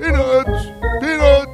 Peanuts! Peanuts!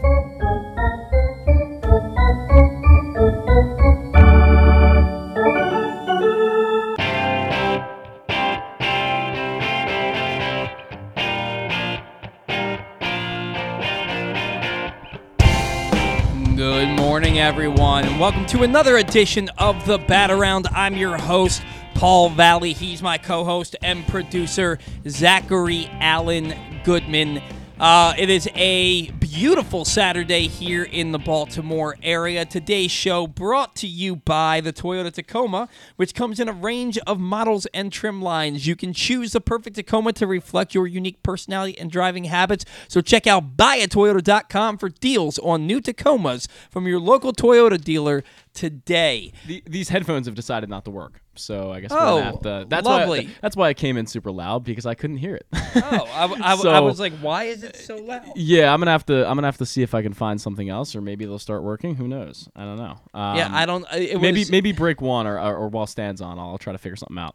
Good morning, everyone, and welcome to another edition of The Bat Around. I'm your host, Paul Valley. He's my co-host and producer, Zachary Allen Goodman. It is a beautiful Saturday here in the Baltimore area. Today's show brought to you by the Toyota Tacoma, which comes in a range of models and trim lines. You can choose the perfect Tacoma to reflect your unique personality and driving habits. So check out buyatoyota.com for deals on new Tacomas from your local Toyota dealer today. These headphones have decided not to work. So I guess we're gonna have to. That's lovely. That's why I came in super loud, because I couldn't hear it. I was like, why is it so loud? Yeah, I'm gonna have to see if I can find something else, or maybe they'll start working. Who knows? I don't know. Maybe break one or while Stan's on, I'll try to figure something out.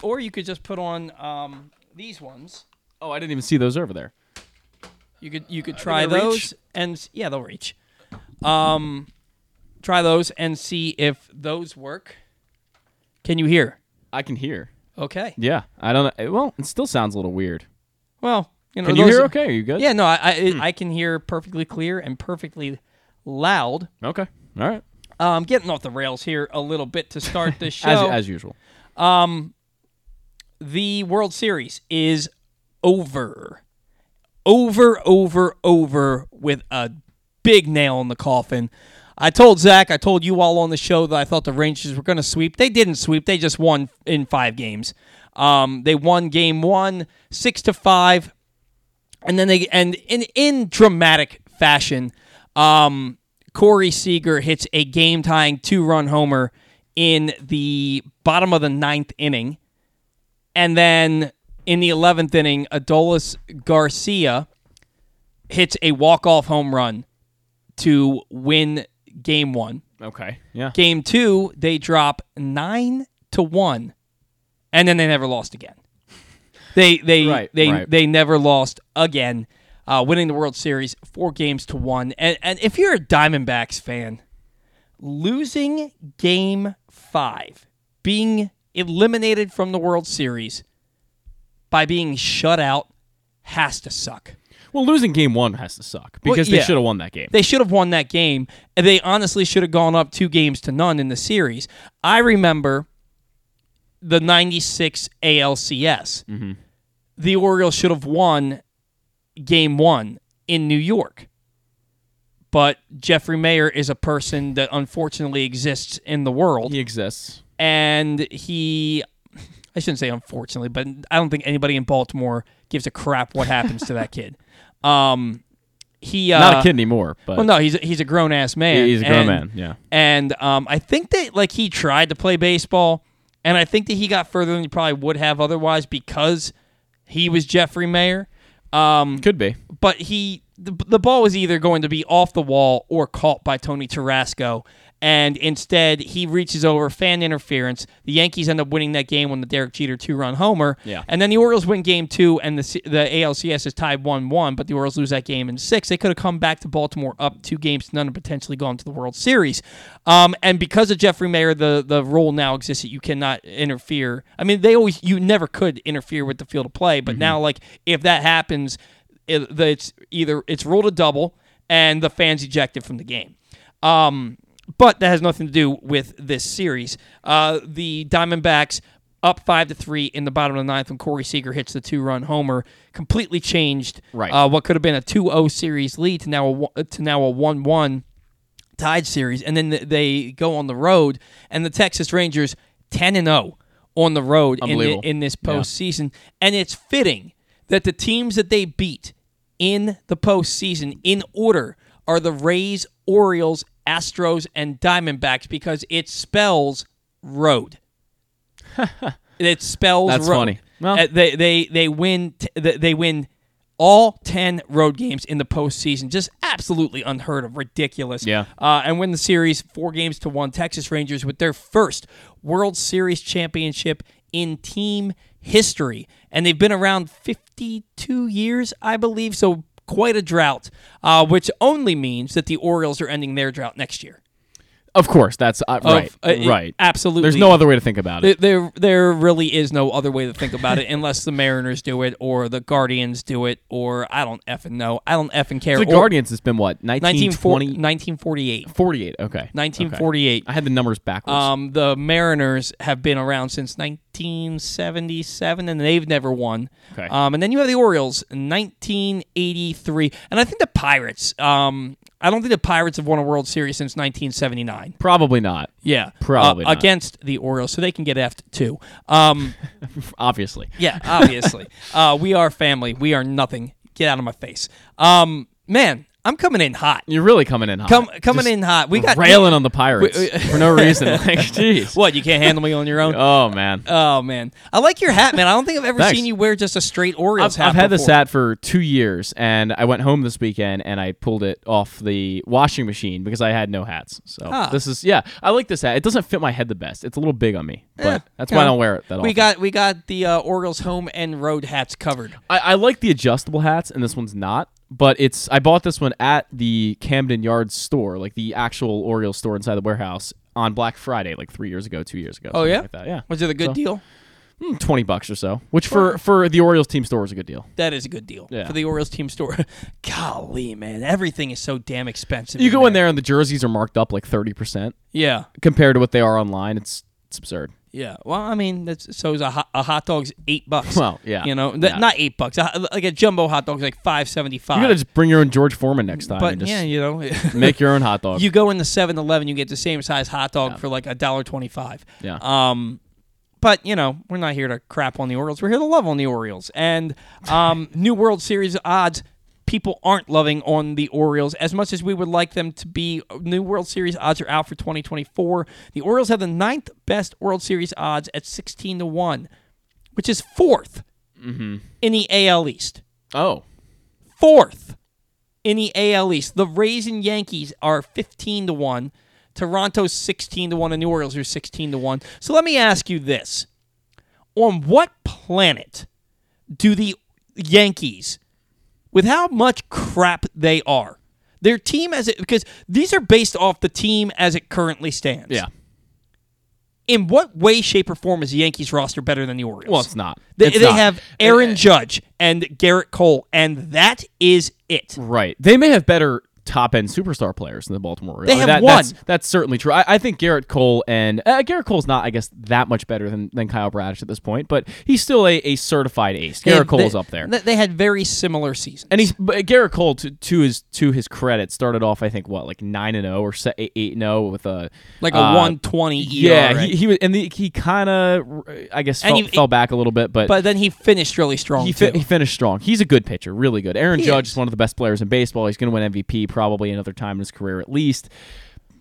Or you could just put on these ones. Oh, I didn't even see those over there. You could try those reach. And yeah, they'll reach. Try those and see if those work. Can you hear? I can hear. Okay. Yeah. I don't know. Well, it still sounds a little weird. Well, you know. Can you hear okay? Are you good? Yeah, no, I can hear perfectly clear and perfectly loud. Okay. All right. Getting off the rails here a little bit to start this show. as usual. The World Series is over. Over with a big nail in the coffin. I told Zach, I told you all on the show that I thought the Rangers were going to sweep. They didn't sweep. They just won in 5 games. They won game 1, 6-5, and then they and in dramatic fashion, Corey Seager hits a game-tying 2-run homer in the bottom of the 9th inning, and then in the 11th inning, Adolis García hits a walk-off home run to win Game 1. Okay. Yeah. Game 2, they drop 9-1, and then they never lost again. They never lost again, winning the World Series 4-1. And if you're a Diamondbacks fan, losing Game 5, being eliminated from the World Series by being shut out, has to suck. Well, losing game 1 has to suck, because they should have won that game. They should have won that game, and they honestly should have gone up 2-0 in the series. I remember the 96 ALCS. Mm-hmm. The Orioles should have won game 1 in New York. But Jeffrey Maier is a person that unfortunately exists in the world. He exists. And he... I shouldn't say unfortunately, but I don't think anybody in Baltimore gives a crap what happens to that kid. He not a kid anymore, but no, he's a grown ass man. He's a grown man, yeah. And I think that he tried to play baseball, and I think that he got further than he probably would have otherwise because he was Jeffrey Maier. Could be, but the ball was either going to be off the wall or caught by Tony Tarasco. And instead, he reaches over, fan interference. The Yankees end up winning that game on the Derek Jeter 2-run homer. Yeah. And then the Orioles win game 2, and the ALCS is tied 1-1, but the Orioles lose that game in 6. They could have come back to Baltimore up 2-0 and potentially gone to the World Series. And because of Jeffrey Maier, the rule now exists that you cannot interfere. I mean, you never could interfere with the field of play, but now, if that happens, it's ruled a double, and the fans ejected from the game. But that has nothing to do with this series. The Diamondbacks up 5-3 in the bottom of the 9th when Corey Seager hits the 2-run homer. Completely changed what could have been a 2-0 series lead to now a 1-1 tied series. And then they go on the road, and the Texas Rangers 10-0 on the road in this postseason. Yeah. And it's fitting that the teams that they beat in the postseason in order are the Rays, Orioles, Astros, and Diamondbacks, because it spells road. It spells That's road. That's funny. Well, they win all 10 road games in the postseason. Just absolutely unheard of, ridiculous. Yeah. And win the series 4-1. Texas Rangers with their first World Series championship in team history, and they've been around 52 years, I believe, so quite a drought, which only means that the Orioles are ending their drought next year. Of course, that's right. Absolutely. There's no other way to think about it. There really is no other way to think about it unless the Mariners do it or the Guardians do it or I don't effing know. I don't effing care. So the Guardians has been what? 1948. 48, okay. 1948. Okay. I had the numbers backwards. The Mariners have been around since 1977 and they've never won. Okay. And then you have the Orioles in 1983. And I think the Pirates I don't think the Pirates have won a World Series since 1979. Probably not. Yeah. Probably not. Against the Orioles, so they can get effed too. Obviously. Yeah, obviously. We are family. We are nothing. Get out of my face. Man, I'm coming in hot. You're really coming in hot. Coming in hot. We got railing on the Pirates for no reason. Like, jeez. What, you can't handle me on your own? Oh, man. I like your hat, man. I don't think I've ever seen you wear just a straight Orioles hat. I've had this hat for 2 years, and I went home this weekend, and I pulled it off the washing machine because I had no hats. So this is, I like this hat. It doesn't fit my head the best. It's a little big on me, but that's why I don't wear it that often. We got the Orioles home and road hats covered. I like the adjustable hats, and this one's not. But I bought this one at the Camden Yards store, like the actual Orioles store inside the warehouse on Black Friday, like 2 years ago. Oh, yeah? Like that. Yeah. Was it a good deal? $20 or so, which for the Orioles team store is a good deal. That is a good deal. Yeah. For the Orioles team store. Golly, man. Everything is so damn expensive. You go in there and the jerseys are marked up like 30%. Yeah. Compared to what they are online, it's absurd. Yeah, well, I mean, is a hot dog's $8. Well, yeah, you know, not $8. Like a jumbo hot dog's like $5.75. You gotta just bring your own George Foreman next time. But and just make your own hot dog. You go in the 7-Eleven, you get the same size hot dog for like $1.25. Yeah. But you know, we're not here to crap on the Orioles. We're here to love on the Orioles. And new World Series odds. People aren't loving on the Orioles as much as we would like them to be. New World Series odds are out for 2024. The Orioles have the 9th best World Series odds at 16-1, which is 4th in the AL East. Oh. 4th in the AL East. The Rays and Yankees are 15-1. Toronto's 16-1, and the Orioles are 16-1. So let me ask you this. On what planet do the Yankees, with how much crap they are, their team as it, because these are based off the team as it currently stands. Yeah. In what way, shape, or form is the Yankees roster better than the Orioles? Well, it's not. They have Aaron Judge and Garrett Cole, and that is it. Right. They may have better top-end superstar players than the Baltimore Orioles. They have one. That's certainly true. I think Garrett Cole and... Garrett Cole's not, I guess, that much better than Kyle Bradish at this point, but he's still a certified ace. Garrett Cole's up there. They had very similar seasons. And Garrett Cole, to his credit, started off, I think, 9-0 or 8-0 with a... Like a 120 ERA. Yeah, he kind of, I guess, fell back a little bit, but then he finished really strong, He finished strong. He's a good pitcher, really good. Aaron Judge is one of the best players in baseball. He's going to win MVP probably another time in his career at least.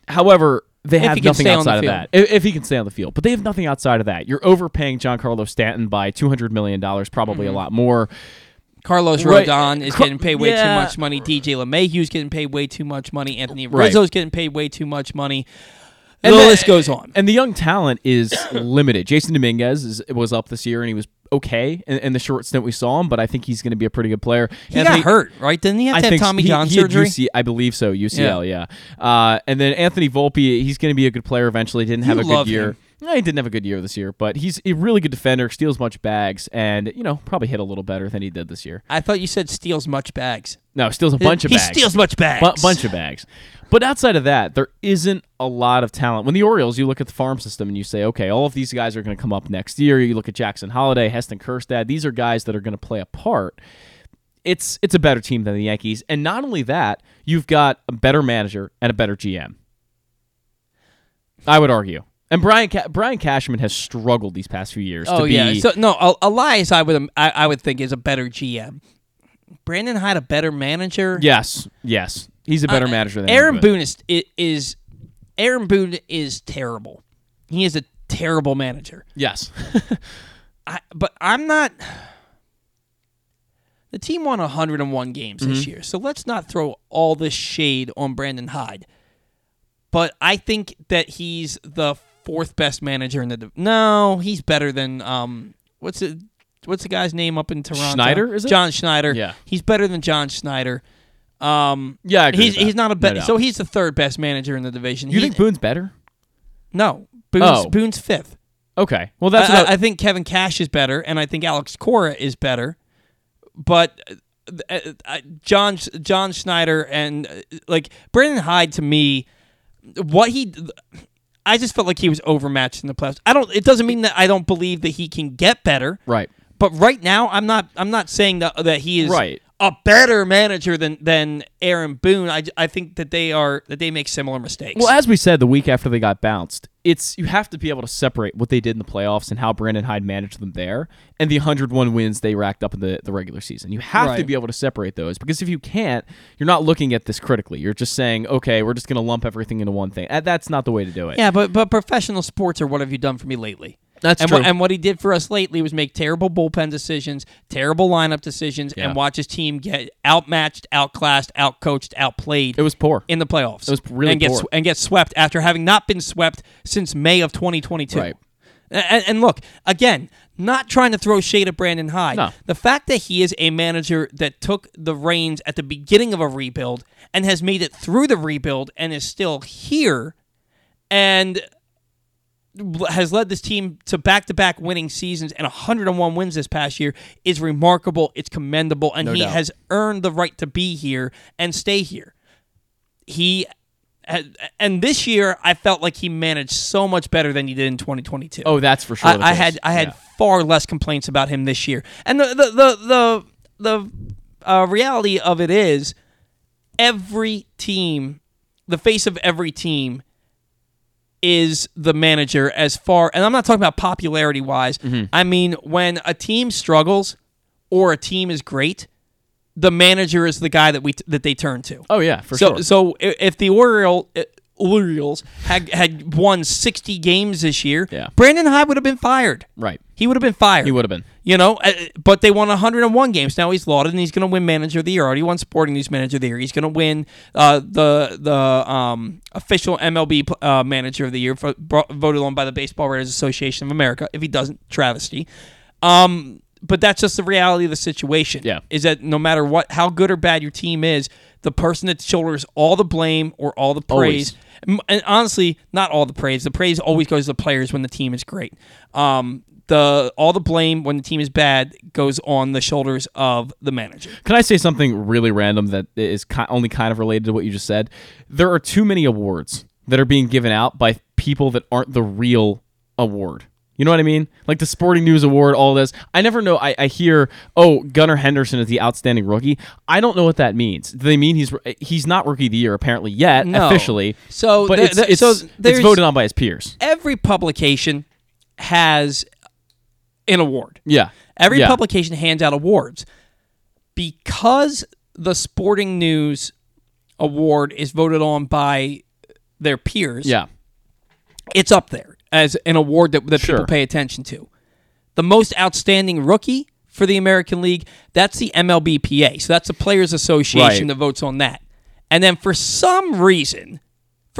However, they have nothing outside of that. If he can stay on the field. But they have nothing outside of that. You're overpaying Giancarlo Stanton by $200 million, probably a lot more. Carlos Rodon is getting paid way too much money. DJ LeMahieu's getting paid way too much money. Anthony Rizzo's getting paid way too much money. And the list goes on. And the young talent is limited. Jason Dominguez was up this year, and he was okay in the short stint we saw him, but I think he's going to be a pretty good player. He got hurt, right? Didn't he have to have Tommy John surgery? I believe so, UCL, yeah. And then Anthony Volpe, he's going to be a good player eventually. Didn't have a good year. He didn't have a good year this year, but he's a really good defender, steals much bags, and probably hit a little better than he did this year. I thought you said steals much bags. No, steals a bunch of bags. He steals much bags. Bunch of bags. But outside of that, there isn't a lot of talent. When the Orioles, you look at the farm system and you say, okay, all of these guys are going to come up next year. You look at Jackson Holliday, Heston Kjerstad. These are guys that are going to play a part. It's a better team than the Yankees. And not only that, you've got a better manager and a better GM, I would argue. And Brian Cashman has struggled these past few years. Oh, to be... yeah. So, no, Elias, I would think, is a better GM. Brandon Hyde, a better manager? Yes. He's a better manager than Aaron Boone. Aaron Boone is terrible. He is a terrible manager. Yes. But I'm not... The team won 101 games this year, so let's not throw all this shade on Brandon Hyde. But I think that he's the fourth best manager in the. No, he's better than what's the guy's name up in Toronto? Schneider, is it? John Schneider. Yeah, he's better than John Schneider. Yeah, I agree with that. He's not a better. No. So he's the third best manager in the division. You think Boone's better? No, Boone's fifth. Okay, well that's. I think Kevin Cash is better, and I think Alex Cora is better, but. John Schneider and like Brandon Hyde to me, I just felt like he was overmatched in the playoffs. It doesn't mean that I don't believe that he can get better. Right. But right now, I'm not saying that he is right. A better manager than Aaron Boone. I think that they make similar mistakes. Well, as we said the week after they got bounced, you have to be able to separate what they did in the playoffs and how Brandon Hyde managed them there and the 101 wins they racked up in the regular season. You have to be able to separate those, because if you can't, you're not looking at this critically. You're just saying, okay, we're just going to lump everything into one thing. That's not the way to do it. Yeah, but professional sports are what have you done for me lately? That's true. And what he did for us lately was make terrible bullpen decisions, terrible lineup decisions, and watch his team get outmatched, outclassed, outcoached, outplayed. It was poor. In the playoffs. It was really poor. And get swept after having not been swept since May of 2022. Right. And look, again, not trying to throw shade at Brandon Hyde. No. The fact that he is a manager that took the reins at the beginning of a rebuild and has made it through the rebuild and is still here and has led this team to back-to-back winning seasons and 101 wins this past year is remarkable. It's commendable, and he has earned the right to be here and stay here. And this year, I felt like he managed so much better than he did in 2022. Oh, that's for sure. I had far less complaints about him this year, and the reality of it is, every team, the face of every team, is the manager as far, and I'm not talking about popularity-wise. Mm-hmm. I mean, when a team struggles or a team is great, the manager is the guy that they turn to. Oh yeah, sure. So if the Orioles had won 60 games this year, Brandon Hyde would have been fired. Right. He would have been fired. He would have been. You know, but they won 101 games. Now he's lauded, and he's going to win Manager of the Year. Already won Sporting News Manager of the Year. He's going to win the official MLB Manager of the Year, voted on by the Baseball Writers Association of America. If he doesn't, travesty. But that's just the reality of the situation. Yeah. Is that no matter what, how good or bad your team is, the person that shoulders all the blame or all the praise, always. And honestly, not all the praise. The praise always goes to the players when the team is great. All the blame when the team is bad goes on the shoulders of the manager. Can I say something really random that is only kind of related to what you just said? There are too many awards that are being given out by people that aren't the real award. You know what I mean? Like the Sporting News Award, all this. I never know. I hear, oh, Gunnar Henderson is the outstanding rookie. I don't know what that means. Do they mean he's not rookie of the year apparently yet, officially? So, but it's voted on by his peers. Every publication has an award. Yeah. Every publication hands out awards. Because the Sporting News Award is voted on by their peers, it's up there as an award that people pay attention to. The most outstanding rookie for the American League, that's the MLBPA. So that's the Players Association that votes on that. And then for some reason, a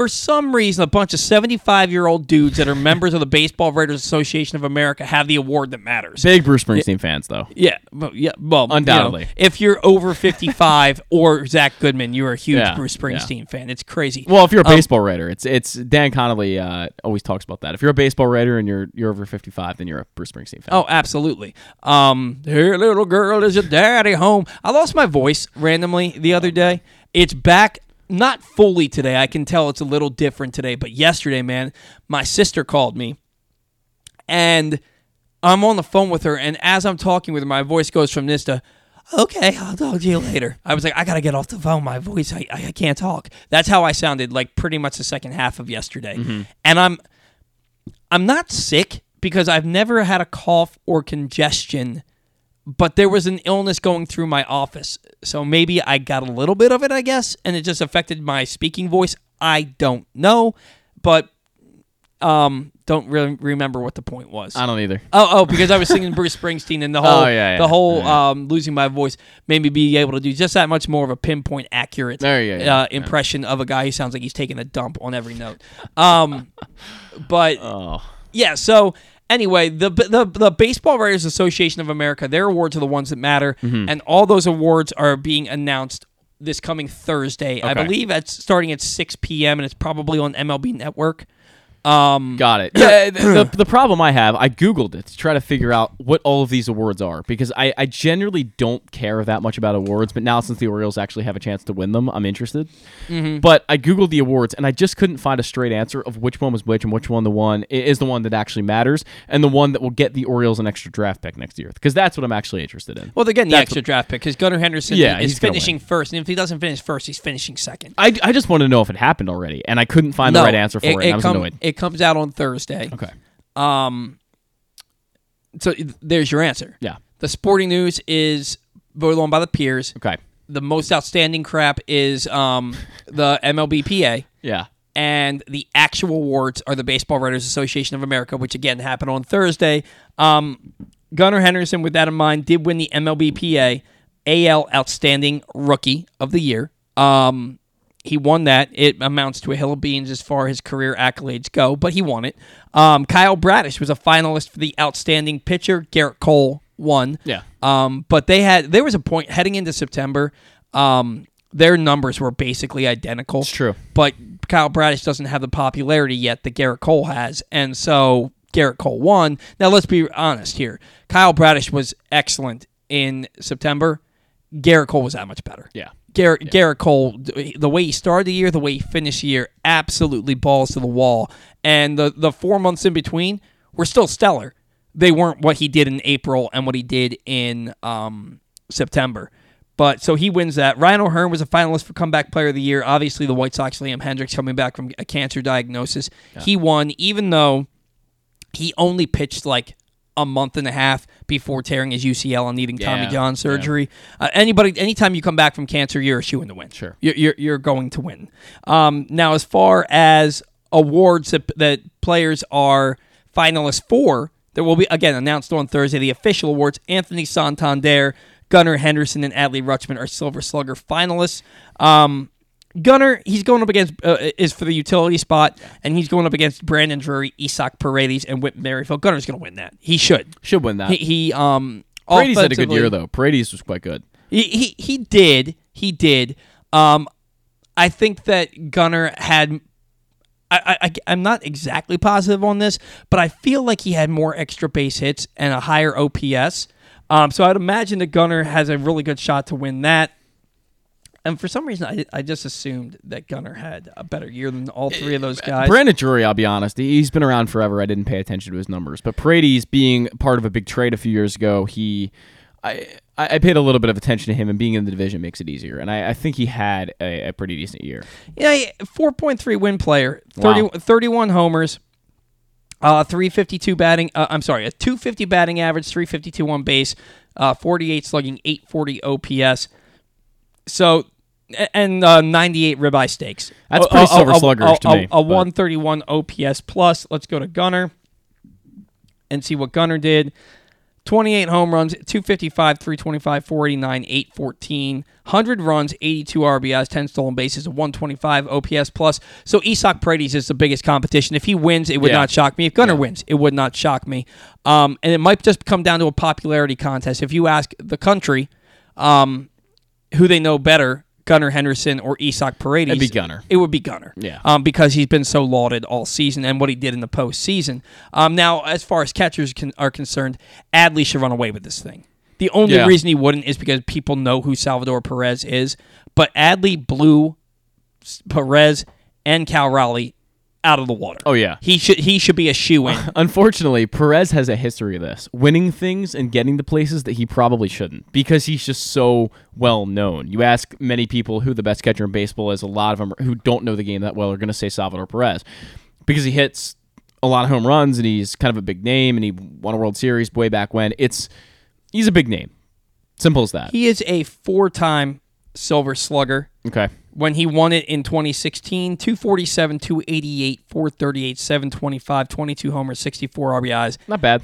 bunch of 75-year-old dudes that are members of the Baseball Writers Association of America have the award that matters. Big Bruce Springsteen fans, though. Yeah. Well, undoubtedly. You know, if you're over 55 or Zach Goodman, you're a huge Bruce Springsteen fan. It's crazy. Well, if you're a baseball writer, it's Dan Connolly always talks about that. If you're a baseball writer and you're over 55, then you're a Bruce Springsteen fan. Oh, absolutely. Here, little girl, is your daddy home? I lost my voice randomly the other day. It's back. Not fully today. I can tell it's a little different today. But yesterday, man, my sister called me, and I'm on the phone with her. And as I'm talking with her, my voice goes from this to, okay, I'll talk to you later. I was like, I got to get off the phone. My voice, I can't talk. That's how I sounded like pretty much the second half of yesterday. Mm-hmm. And I'm not sick because I've never had a cough or congestion, but there was an illness going through my office. So maybe I got a little bit of it, I guess, and it just affected my speaking voice. I don't know, but Don't really remember what the point was. I don't either. Oh, because I was singing Bruce Springsteen, and the whole losing my voice made me be able to do just that much more of a pinpoint accurate impression of a guy who sounds like he's taking a dump on every note. So anyway, the Baseball Writers Association of America, their awards are the ones that matter, and all those awards are being announced this coming Thursday. Okay. I believe it's starting at 6 p.m., and it's probably on MLB Network. Got it. Yeah, the problem I have, I Googled it to try to figure out what all of these awards are, because I generally don't care that much about awards, but now since the Orioles actually have a chance to win them, I'm interested. Mm-hmm. But I Googled the awards, and I just couldn't find a straight answer of which one was which and which one is the one that actually matters and the one that will get the Orioles an extra draft pick next year, because that's what I'm actually interested in. Well, they're getting the extra draft pick because Gunnar Henderson is finishing first, and if he doesn't finish first, he's finishing second. I just wanted to know if it happened already, and I couldn't find the right answer for it, and I was annoyed. It comes out on Thursday. Okay. So there's your answer. Yeah. The sporting news is voted on by the peers. Okay. The most outstanding crap is the MLBPA. Yeah. And the actual awards are the Baseball Writers Association of America, which again happened on Thursday. Gunnar Henderson, with that in mind, did win the MLBPA AL Outstanding Rookie of the Year. He won that. It amounts to a hill of beans as far as his career accolades go, but he won it. Kyle Bradish was a finalist for the outstanding pitcher. Garrett Cole won. Yeah. But there was a point heading into September. Their numbers were basically identical. It's true. But Kyle Bradish doesn't have the popularity yet that Garrett Cole has, and so Garrett Cole won. Now let's be honest here. Kyle Bradish was excellent in September. Garrett Cole was that much better. Yeah. Garrett Cole, the way he started the year, the way he finished the year, absolutely balls to the wall. And the 4 months in between were still stellar. They weren't what he did in April and what he did in September. But so he wins that. Ryan O'Hearn was a finalist for Comeback Player of the Year. Obviously, the White Sox, Liam Hendricks, coming back from a cancer diagnosis. Yeah. He won, even though he only pitched like a month and a half before tearing his UCL and needing Tommy John surgery. Yeah. Anytime you come back from cancer, you're a shoo-in to win. Sure, you're going to win. Now, as far as awards that players are finalists for, there will be again announced on Thursday. The official awards: Anthony Santander, Gunnar Henderson, and Adley Rutschman are Silver Slugger finalists. Gunnar, he's going up against, is for the utility spot, and he's going up against Brandon Drury, Isaac Paredes, and Whit Merrifield. Gunner's going to win that. He should. Should win that. He Paredes had a good year, though. Paredes was quite good. He did. I think that Gunnar had, I'm not exactly positive on this, but I feel like he had more extra base hits and a higher OPS. So I'd imagine that Gunnar has a really good shot to win that. And for some reason, I just assumed that Gunnar had a better year than all three of those guys. Brandon Drury, I'll be honest, he's been around forever. I didn't pay attention to his numbers. But Paredes, being part of a big trade a few years ago, I paid a little bit of attention to him, and being in the division makes it easier. And I think he had a pretty decent year. Yeah, 4.3 win player, 31 homers, 352 batting. A 250 batting average, 352 on base, 48 slugging, 840 OPS. So. And 98 ribeye steaks. That's pretty silver sluggers to me. A 131 OPS plus. Let's go to Gunnar and see what Gunnar did. 28 home runs, 255, 325, 489, 814. 100 runs, 82 RBIs, 10 stolen bases, a 125 OPS plus. So Isaac Paredes is the biggest competition. If he wins, it would not shock me. If Gunnar wins, it would not shock me. And it might just come down to a popularity contest. If you ask the country... who they know better, Gunnar Henderson or Isaac Paredes. It'd be Gunnar. It would be Gunnar. Yeah. Because he's been so lauded all season and what he did in the postseason. Now, as far as catchers are concerned, Adley should run away with this thing. The only reason he wouldn't is because people know who Salvador Perez is. But Adley blew Perez and Cal Raleigh out of the water. Oh, yeah. He should be a shoo-in. Unfortunately, Perez has a history of this. Winning things and getting to places that he probably shouldn't, because he's just so well-known. You ask many people who the best catcher in baseball is, a lot of them who don't know the game that well are going to say Salvador Perez, because he hits a lot of home runs, and he's kind of a big name, and he won a World Series way back when. He's a big name. Simple as that. He is a four-time Silver Slugger. Okay. When he won it in 2016, 247, 288, 438, 725, 22 homers, 64 RBIs. Not bad.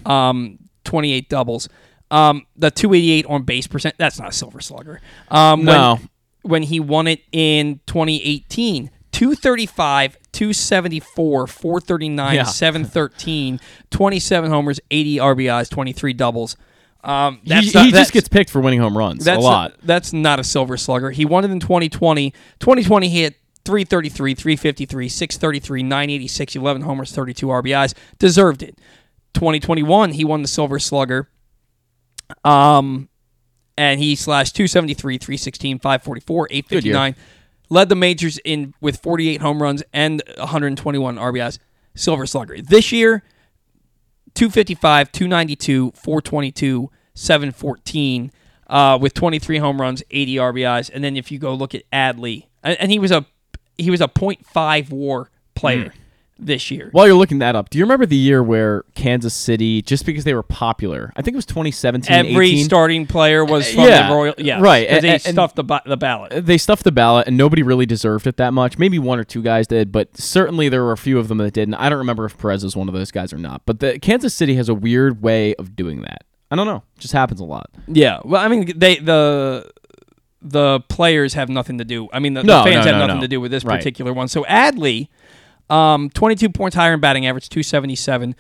28 doubles. The 288 on base percent, that's not a Silver Slugger. No. When he won it in 2018, 235, 274, 439, 713, 27 homers, 80 RBIs, 23 doubles. He just gets picked for winning home runs a lot. That's not a Silver Slugger. He won it in 2020. 2020 he hit 333, 353, 633, 986, 11 homers, 32 RBIs. Deserved it. 2021 he won the Silver Slugger. And he slashed 273, 316, 544, 859. Led the majors in with 48 home runs and 121 RBIs. Silver Slugger. This year, 255, 292, 422, 714, with 23 home runs, 80 RBIs. And then if you go look at Adley, and he was a .5 WAR player this year. While you're looking that up, do you remember the year where Kansas City, just because they were popular, I think it was 2017, every 18? Starting player was from the Royal... Yeah, right. They stuffed the ballot. They stuffed the ballot, and nobody really deserved it that much. Maybe one or two guys did, but certainly there were a few of them that didn't. I don't remember if Perez was one of those guys or not, but Kansas City has a weird way of doing that. I don't know. It just happens a lot. Yeah. Well, I mean, the players have nothing to do. I mean, the fans have nothing to do with this particular one. So Adley... 22 points higher in batting average, 277.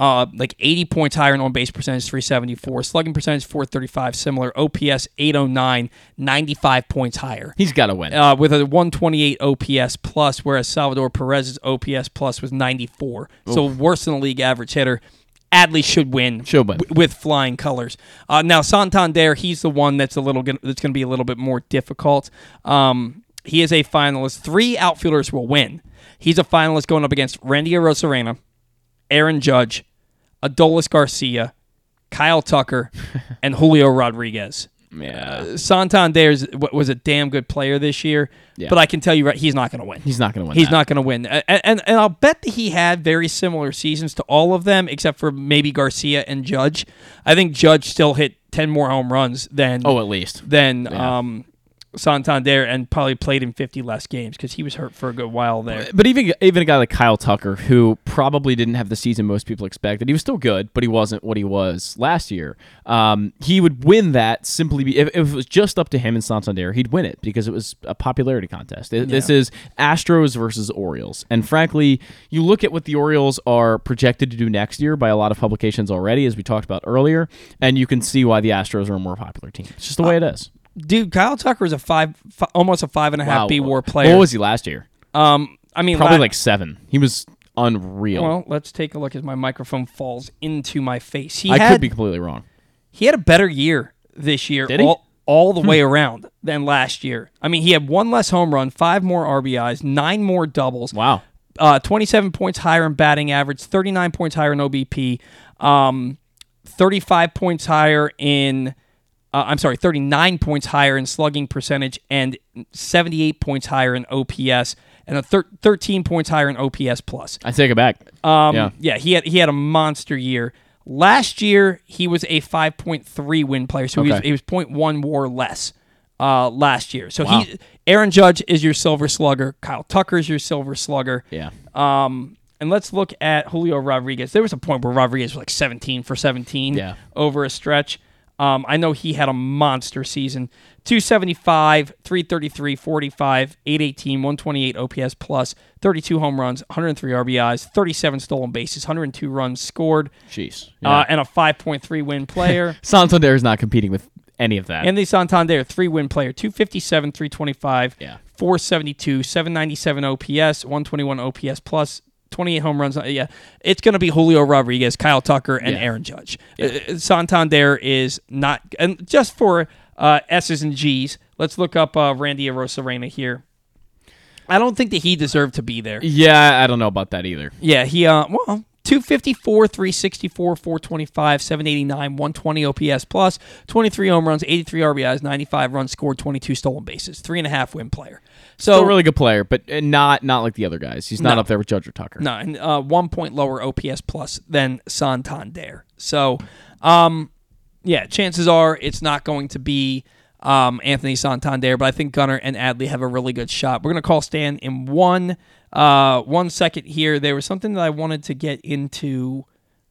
80 points higher in on-base percentage, 374. Slugging percentage, 435, similar. OPS, 809, 95 points higher. He's got to win. With a 128 OPS plus, whereas Salvador Perez's OPS plus was 94. Oof. So worse than the league average hitter. Adley should win with flying colors. Now, Santander, he's the one that's going to be a little bit more difficult. He is a finalist. Three outfielders will win. He's a finalist going up against Randy Arozarena, Aaron Judge, Adolis García, Kyle Tucker, and Julio Rodriguez. Yeah. Santander was a damn good player this year, but I can tell you he's not going to win. He's not going to win. He's not going to win. And I'll bet that he had very similar seasons to all of them, except for maybe Garcia and Judge. I think Judge still hit 10 more home runs than Santander, and probably played in 50 less games because he was hurt for a good while there. But even a guy like Kyle Tucker, who probably didn't have the season most people expected, he was still good, but he wasn't what he was last year. He would win that if it was just up to him and Santander, he'd win it because it was a popularity contest. This is Astros versus Orioles. And frankly, you look at what the Orioles are projected to do next year by a lot of publications already, as we talked about earlier, and you can see why the Astros are a more popular team. It's just the way it is. Dude, Kyle Tucker is almost a 5.5 B-WAR player. What was he last year? Probably like 7. He was unreal. Well, let's take a look as my microphone falls into my face. I could be completely wrong. He had a better year this year, all the way around, than last year. I mean, he had one less home run, 5 more RBIs, 9 more doubles. Wow. 27 points higher in batting average, 39 points higher in OBP, 35 points higher in... 39 points higher in slugging percentage and 78 points higher in OPS and 13 points higher in OPS plus. I take it back. He had a monster year. Last year, he was a 5.3 win player, so he was 0.1 WAR less last year. So Aaron Judge is your Silver Slugger. Kyle Tucker is your Silver Slugger. Yeah. And let's look at Julio Rodriguez. There was a point where Rodriguez was like 17 for 17 over a stretch. I know he had a monster season. 275, 333, 45, 818, 128 OPS plus, 32 home runs, 103 RBIs, 37 stolen bases, 102 runs scored. Jeez. Yeah. And a 5.3 win player. Santander is not competing with any of that. Anthony Santander, 3 win player, 257, 325, 472, 797 OPS, 121 OPS plus, 28 home runs. Yeah, it's going to be Julio Rodriguez, Kyle Tucker, and Aaron Judge. Santander is not. And just for S's and G's, let's look up Randy Arozarena here. I don't think that he deserved to be there. Yeah, I don't know about that either. Yeah, he 254, 364, 425, 789, 120 OPS plus, 23 home runs, 83 RBIs, 95 runs scored, 22 stolen bases, 3.5 win player. So still a really good player, but not like the other guys. He's not up there with Judge or Tucker. No, and 1 point lower OPS plus than Santander. So, chances are it's not going to be Anthony Santander, but I think Gunnar and Adley have a really good shot. We're going to call Stan in one second here. There was something that I wanted to get into.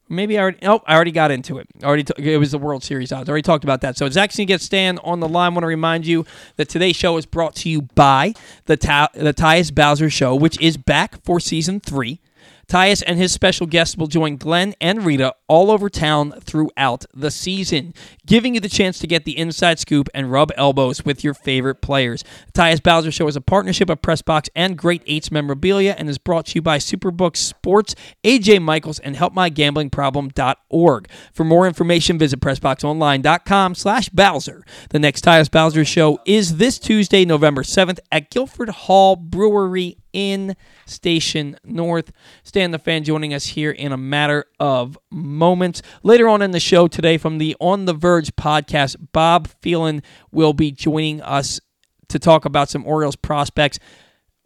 Maybe I already... Oh, I already got into it. It was the World Series odds. I already talked about that. So it's actually going to get Stan on the line. I want to remind you that today's show is brought to you by the Tyus Bowser Show, which is back for Season 3. Tyus and his special guests will join Glenn and Rita all over town throughout the season, giving you the chance to get the inside scoop and rub elbows with your favorite players. The Tyus Bowser Show is a partnership of PressBox and Great Eights Memorabilia and is brought to you by Superbook Sports, AJ Michaels, and HelpMyGamblingProblem.org. For more information, visit PressBoxOnline.com/Bowser. The next Tyus Bowser Show is this Tuesday, November 7th at Guilford Hall Brewery in Station North. Stan the Fan joining us here in a matter of moments. Later on in the show today from the On the Verge podcast, Bob Phelan will be joining us to talk about some Orioles prospects.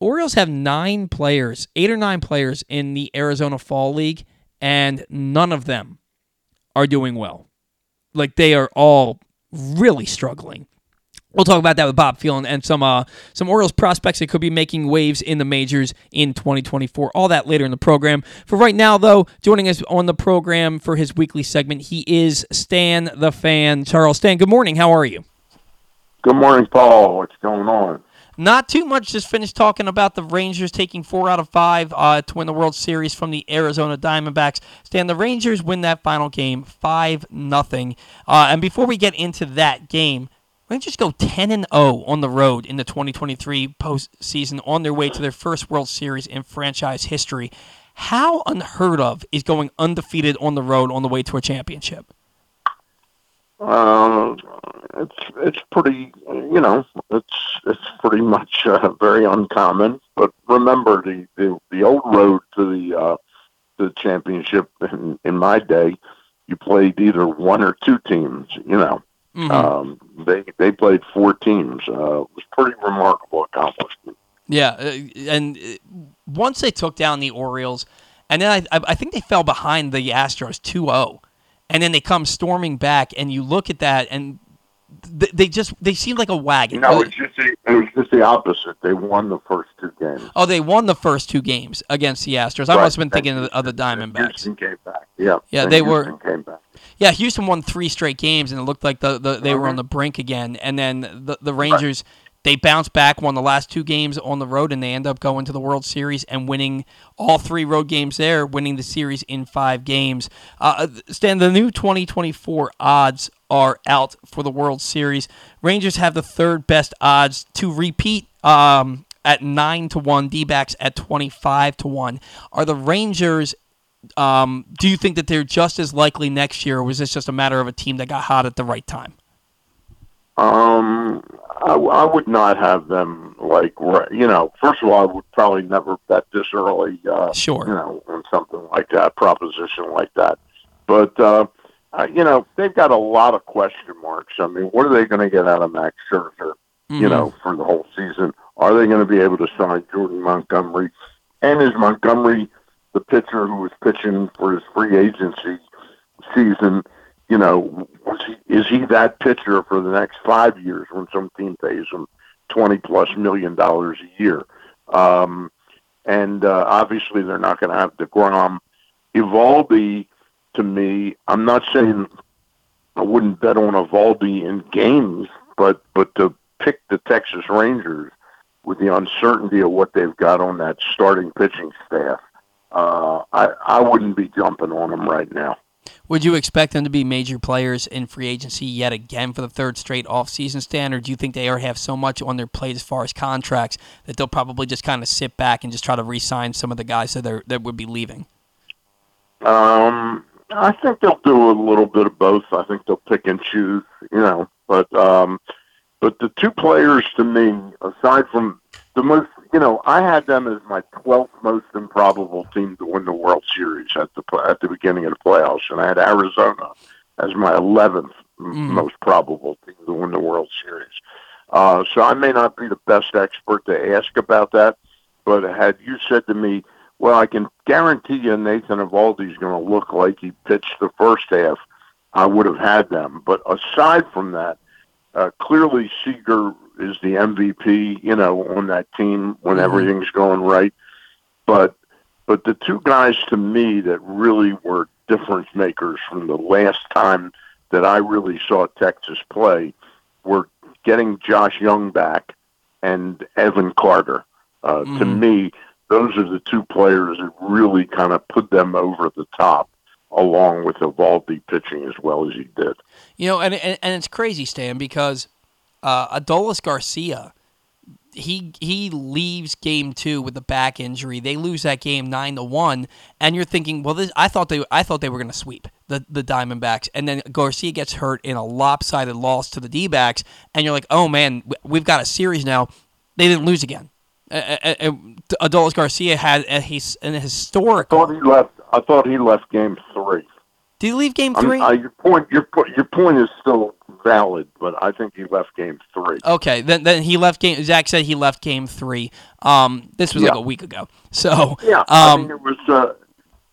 Orioles have 8 or 9 players in the Arizona Fall League, and none of them are doing well. Like, they are all really struggling. We'll talk about that with Bob Phelan and some Orioles prospects that could be making waves in the majors in 2024. All that later in the program. For right now, though, joining us on the program for his weekly segment, he is Stan the Fan Charles. Stan, good morning. How are you? Good morning, Paul. What's going on? Not too much. Just finished talking about the Rangers taking 4 out of 5 to win the World Series from the Arizona Diamondbacks. Stan, the Rangers win that final game 5-0. And before we get into that game, Rangers go 10-0 on the road in the 2023 postseason on their way to their first World Series in franchise history. How unheard of is going undefeated on the road on the way to a championship? It's pretty, it's pretty much very uncommon. But remember the old road to the championship in my day, you played either one or two teams, Mm-hmm. They played 4 teams. It was a pretty remarkable accomplishment. Yeah, and once they took down the Orioles, and then I think they fell behind the Astros 2-0, and then they come storming back, and you look at that, and they seemed like a wagon. No, it was just the opposite. They won the first 2 games. Oh, they won the first 2 games against the Astros. I must have been thinking of the Diamondbacks. Houston came back. Yeah, they were. Came back. Yeah, Houston won 3 straight games, and it looked like they were on the brink again. And then the Rangers, they bounced back, won the last 2 games on the road, and they end up going to the World Series and winning all 3 road games there, winning the series in 5 games. Stan, the new 2024 odds are out for the World Series. Rangers have the 3rd best odds to repeat at 9-1, D-backs at 25-1. Are the Rangers... do you think that they're just as likely next year, or was this just a matter of a team that got hot at the right time? I would not have them, first of all, I would probably never bet this early, on something like that, proposition like that. But, they've got a lot of question marks. I mean, what are they going to get out of Max Scherzer, mm-hmm. For the whole season? Are they going to be able to sign Jordan Montgomery? And is Montgomery... the pitcher who was pitching for his free agency season, is he that pitcher for the next 5 years when some team pays him $20+ million a year? Obviously they're not going to have DeGrom. Eovaldi, to me, I'm not saying I wouldn't bet on Eovaldi in games, but to pick the Texas Rangers with the uncertainty of what they've got on that starting pitching staff, I wouldn't be jumping on them right now. Would you expect them to be major players in free agency yet again for the 3rd straight offseason, Stan, or do you think they already have so much on their plate as far as contracts that they'll probably just kind of sit back and just try to re-sign some of the guys that would be leaving? I think they'll do a little bit of both. I think they'll pick and choose, But the 2 players to me, aside from the most, I had them as my 12th most improbable team to win the World Series at the beginning of the playoffs, and I had Arizona as my 11th most probable team to win the World Series. So I may not be the best expert to ask about that, but had you said to me, well, I can guarantee you Nathan Eovaldi's going to look like he pitched the first half, I would have had them. But aside from that, Clearly, Seager is the MVP, you know, on that team when everything's going right. But the two guys to me that really were difference makers from the last time that I really saw Texas play were getting Josh Young back and Evan Carter. To me, those are the two players that really kind of put them over the top, along with Eovaldi pitching as well as he did. You know, and it's crazy, Stan, because Adolis García, he leaves game 2 with a back injury. They lose that game 9-1, and you're thinking, well, I thought they were going to sweep the Diamondbacks, and then Garcia gets hurt in a lopsided loss to the D-backs, and you're like, oh man, we've got a series now. They didn't lose again. Adolis García had an historical. I thought he left game 3. Did he leave game 3? Your point is still valid, but I think he left game 3. Okay, then he left game. Zach said he left game 3. This was like a week ago. So I mean,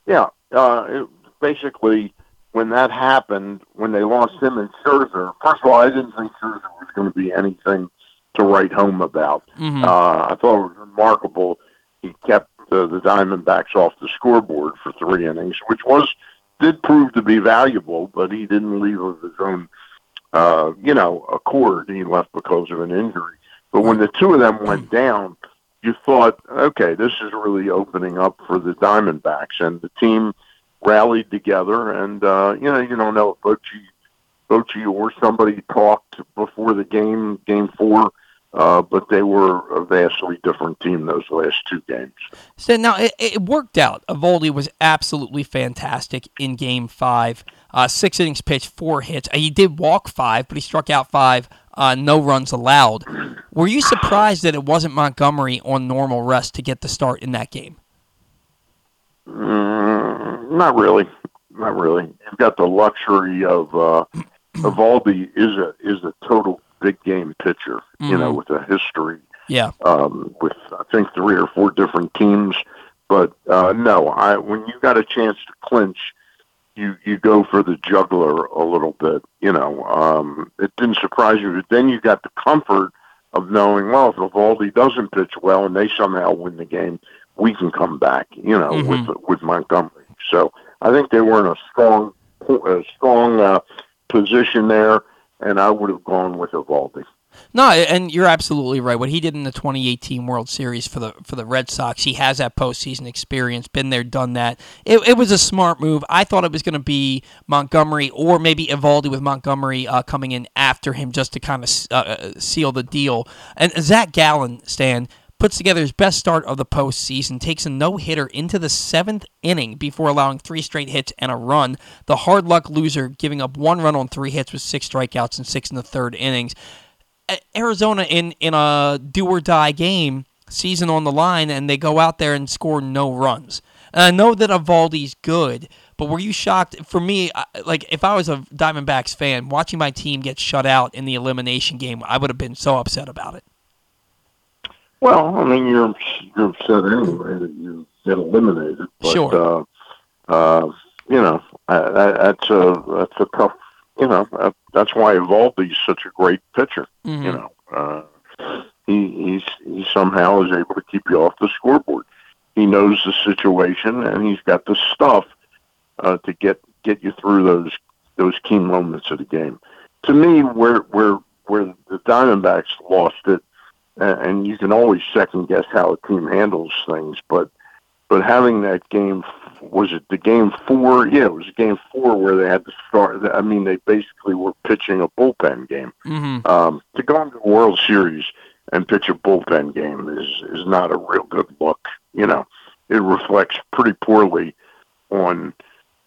it was basically when that happened, when they lost him and Scherzer. First of all, I didn't think Scherzer was going to be anything to write home about. I thought it was remarkable he kept the Diamondbacks off the scoreboard for 3 innings, which did prove to be valuable, but he didn't leave of his own, accord. He left because of an injury. But when the two of them went down, you thought, okay, this is really opening up for the Diamondbacks. And the team rallied together, and, you don't know if Bochy or somebody talked before the game, game 4, but they were a vastly different team those last 2 games. So now it worked out. Eovaldi was absolutely fantastic in game 5. 6 innings pitched, 4 hits. He did walk 5, but he struck out 5. No runs allowed. Were you surprised that it wasn't Montgomery on normal rest to get the start in that game? Not really. You've got the luxury of Eovaldi is a total big game pitcher, with a history. Yeah. With I think 3 or 4 different teams, but when you got a chance to clinch, you go for the juggler a little bit. It didn't surprise you, but then you got the comfort of knowing, well, if Eovaldi doesn't pitch well and they somehow win the game, we can come back. With Montgomery. So I think they were in a strong position there, and I would have gone with Eovaldi. No, and you're absolutely right. What he did in the 2018 World Series for the Red Sox, he has that postseason experience, been there, done that. It was a smart move. I thought it was going to be Montgomery or maybe Eovaldi with Montgomery coming in after him just to kind of seal the deal. And Zach Gallen, Stan, puts together his best start of the postseason, takes a no-hitter into the 7th inning before allowing 3 straight hits and a run. The hard luck loser giving up 1 run on 3 hits with 6 strikeouts and 6 in the 3rd innings. Arizona in a do-or-die game, season on the line, and they go out there and score no runs. And I know that Eovaldi's good, but were you shocked? For me, like if I was a Diamondbacks fan, watching my team get shut out in the elimination game, I would have been so upset about it. Well, I mean, you're upset anyway that you get eliminated. But, sure. That's a tough. That's why Eovaldi's such a great pitcher. He somehow is able to keep you off the scoreboard. He knows the situation and he's got the stuff to get you through those key moments of the game. To me, where the Diamondbacks lost it. And you can always second-guess how a team handles things, but having that game, was it the game 4? Yeah, it was game 4 where they had to start. I mean, they basically were pitching a bullpen game. To go into the World Series and pitch a bullpen game is not a real good look. It reflects pretty poorly on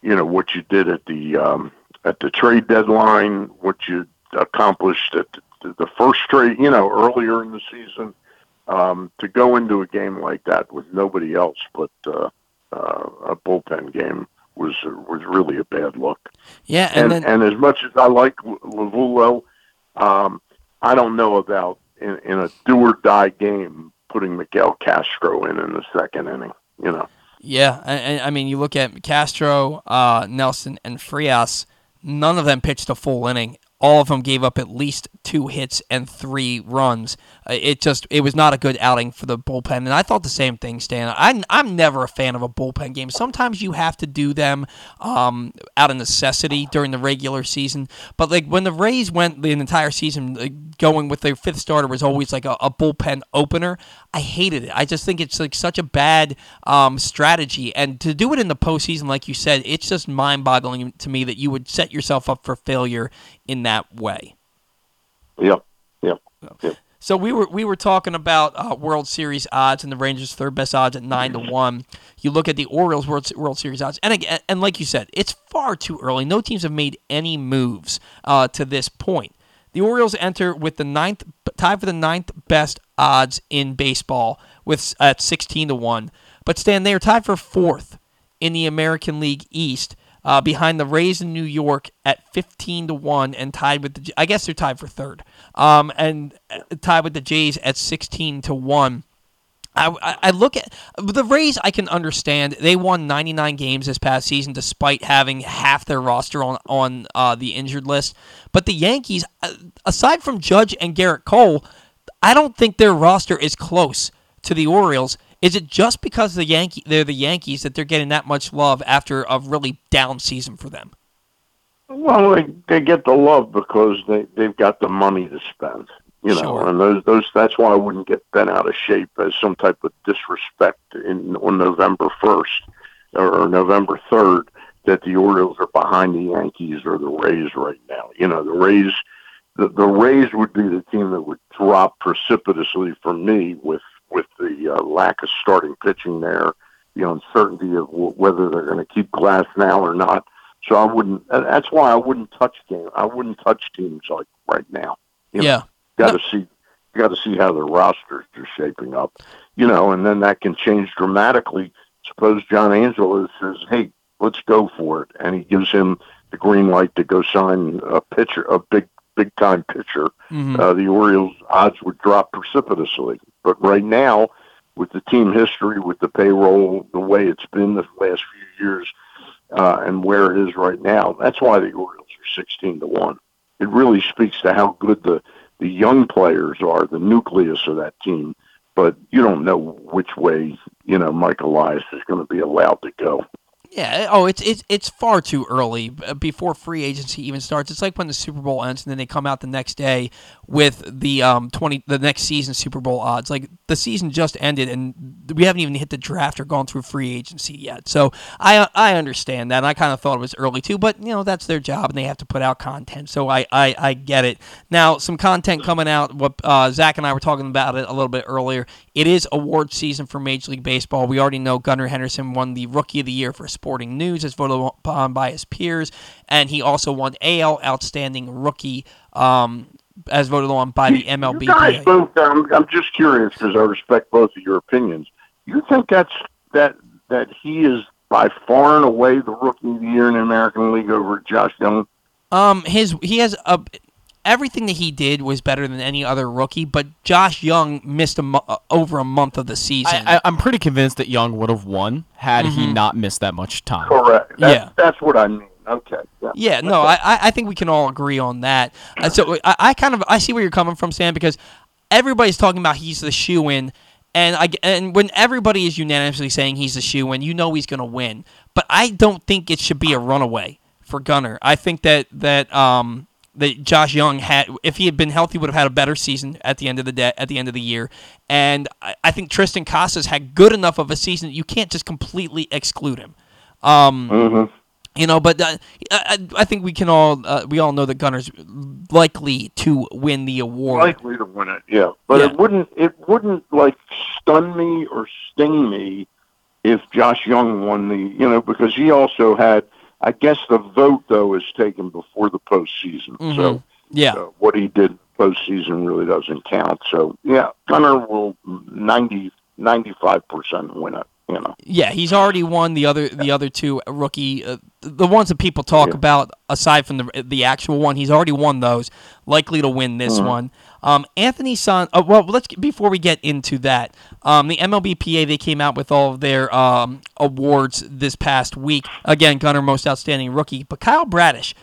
what you did at the trade deadline, what you accomplished at the first trade, earlier in the season, to go into a game like that with nobody else but a bullpen game was really a bad look. Yeah, and as much as I like Lavulo, I don't know about in a do or die game putting Miguel Castro in the 2nd inning. Yeah, and I mean you look at Castro, Nelson, and Frias. None of them pitched a full inning. All of them gave up at least 2 hits and 3 runs. It was not a good outing for the bullpen, and I thought the same thing, Stan. I'm never a fan of a bullpen game. Sometimes you have to do them out of necessity during the regular season, but like when the Rays went the entire season going with their 5th starter was always like a bullpen opener, I hated it. I just think it's like such a bad strategy, and to do it in the postseason, like you said, it's just mind-boggling to me that you would set yourself up for failure in that way. Yeah. So we were talking about World Series odds and the Rangers' third best odds at 9-1. You look at the Orioles' World Series odds, and again, and like you said, it's far too early. No teams have made any moves to this point. The Orioles enter with the tied for the ninth best odds in baseball with at 16-1. But Stan, they are tied for 4th in the American League East, behind the Rays in New York at 15-1, and tied with the, I guess they're tied for 3rd, and tied with the Jays at 16-1. I look at the Rays. I can understand they won 99 games this past season, despite having half their roster on the injured list. But the Yankees, aside from Judge and Garrett Cole, I don't think their roster is close to the Orioles. Is it just because they're the Yankees that they're getting that much love after a really down season for them? Well, they get the love because they've got the money to spend, you know, sure. And that's why I wouldn't get bent out of shape as some type of disrespect on November 1st or November 3rd that the Orioles are behind the Yankees or the Rays right now. You know, the Rays, the Rays would be the team that would drop precipitously for me with the lack of starting pitching there, the uncertainty of whether they're going to keep Glass now or not. So I wouldn't. That's why I wouldn't touch game. I wouldn't touch teams like right now. You yeah, got to see how their rosters are shaping up. You know, and then that can change dramatically. Suppose John Angelos says, "Hey, let's go for it," and he gives him the green light to go sign a big-time pitcher, mm-hmm. The Orioles' odds would drop precipitously. But right now, with the team history, with the payroll, the way it's been the last few years, and where it is right now, that's why the Orioles are 16-1. It really speaks to how good the young players are, the nucleus of that team. But you don't know which way, you know, Mike Elias is going to be allowed to go. Yeah, it's far too early before free agency even starts. It's like when the Super Bowl ends and then they come out the next day with the next season Super Bowl odds. Like the season just ended and we haven't even hit the draft or gone through free agency yet. So I understand that. And I kind of thought it was early too, but you know, that's their job and they have to put out content. So I get it. Now, some content coming out, what Zach and I were talking about it a little bit earlier. It is award season for Major League Baseball. We already know Gunnar Henderson won the Rookie of the Year for Sporting News as voted upon by his peers, and he also won AL Outstanding Rookie as voted on by the MLB. You guys both, I'm just curious because I respect both of your opinions. You think that he is by far and away the Rookie of the Year in the American League over Josh Young? Everything that he did was better than any other rookie, but Josh Young missed over a month of the season. I'm pretty convinced that Young would have won had mm-hmm. he not missed that much time. Correct. That's what I mean. Okay. Yeah. No, I think we can all agree on that. So I see where you're coming from, Sam, because everybody's talking about he's the shoe-in, and when everybody is unanimously saying he's the shoe-in, you know he's going to win. But I don't think it should be a runaway for Gunnar. I think that Josh Young had, if he had been healthy, would have had a better season at the end of the day, at the end of the year. And I think Tristan Casas had good enough of a season that you can't just completely exclude him. Mm-hmm. You know, but I think we can all know that Gunnar's likely to win the award. Likely to win it, yeah. But yeah. It wouldn't like stun me or sting me if Josh Young won because he also had. I guess the vote, though, is taken before the postseason. Mm-hmm. So, yeah. So what he did postseason really doesn't count. So, yeah, Gunnar will 95% win it. You know. Yeah, he's already won the other two rookie, the ones that people talk about aside from the actual one. He's already won those. Likely to win this mm-hmm. one. Anthony Santander. Well, before we get into that, the MLBPA, they came out with all of their awards this past week. Again, Gunnar, most outstanding rookie, but Kyle Bradish.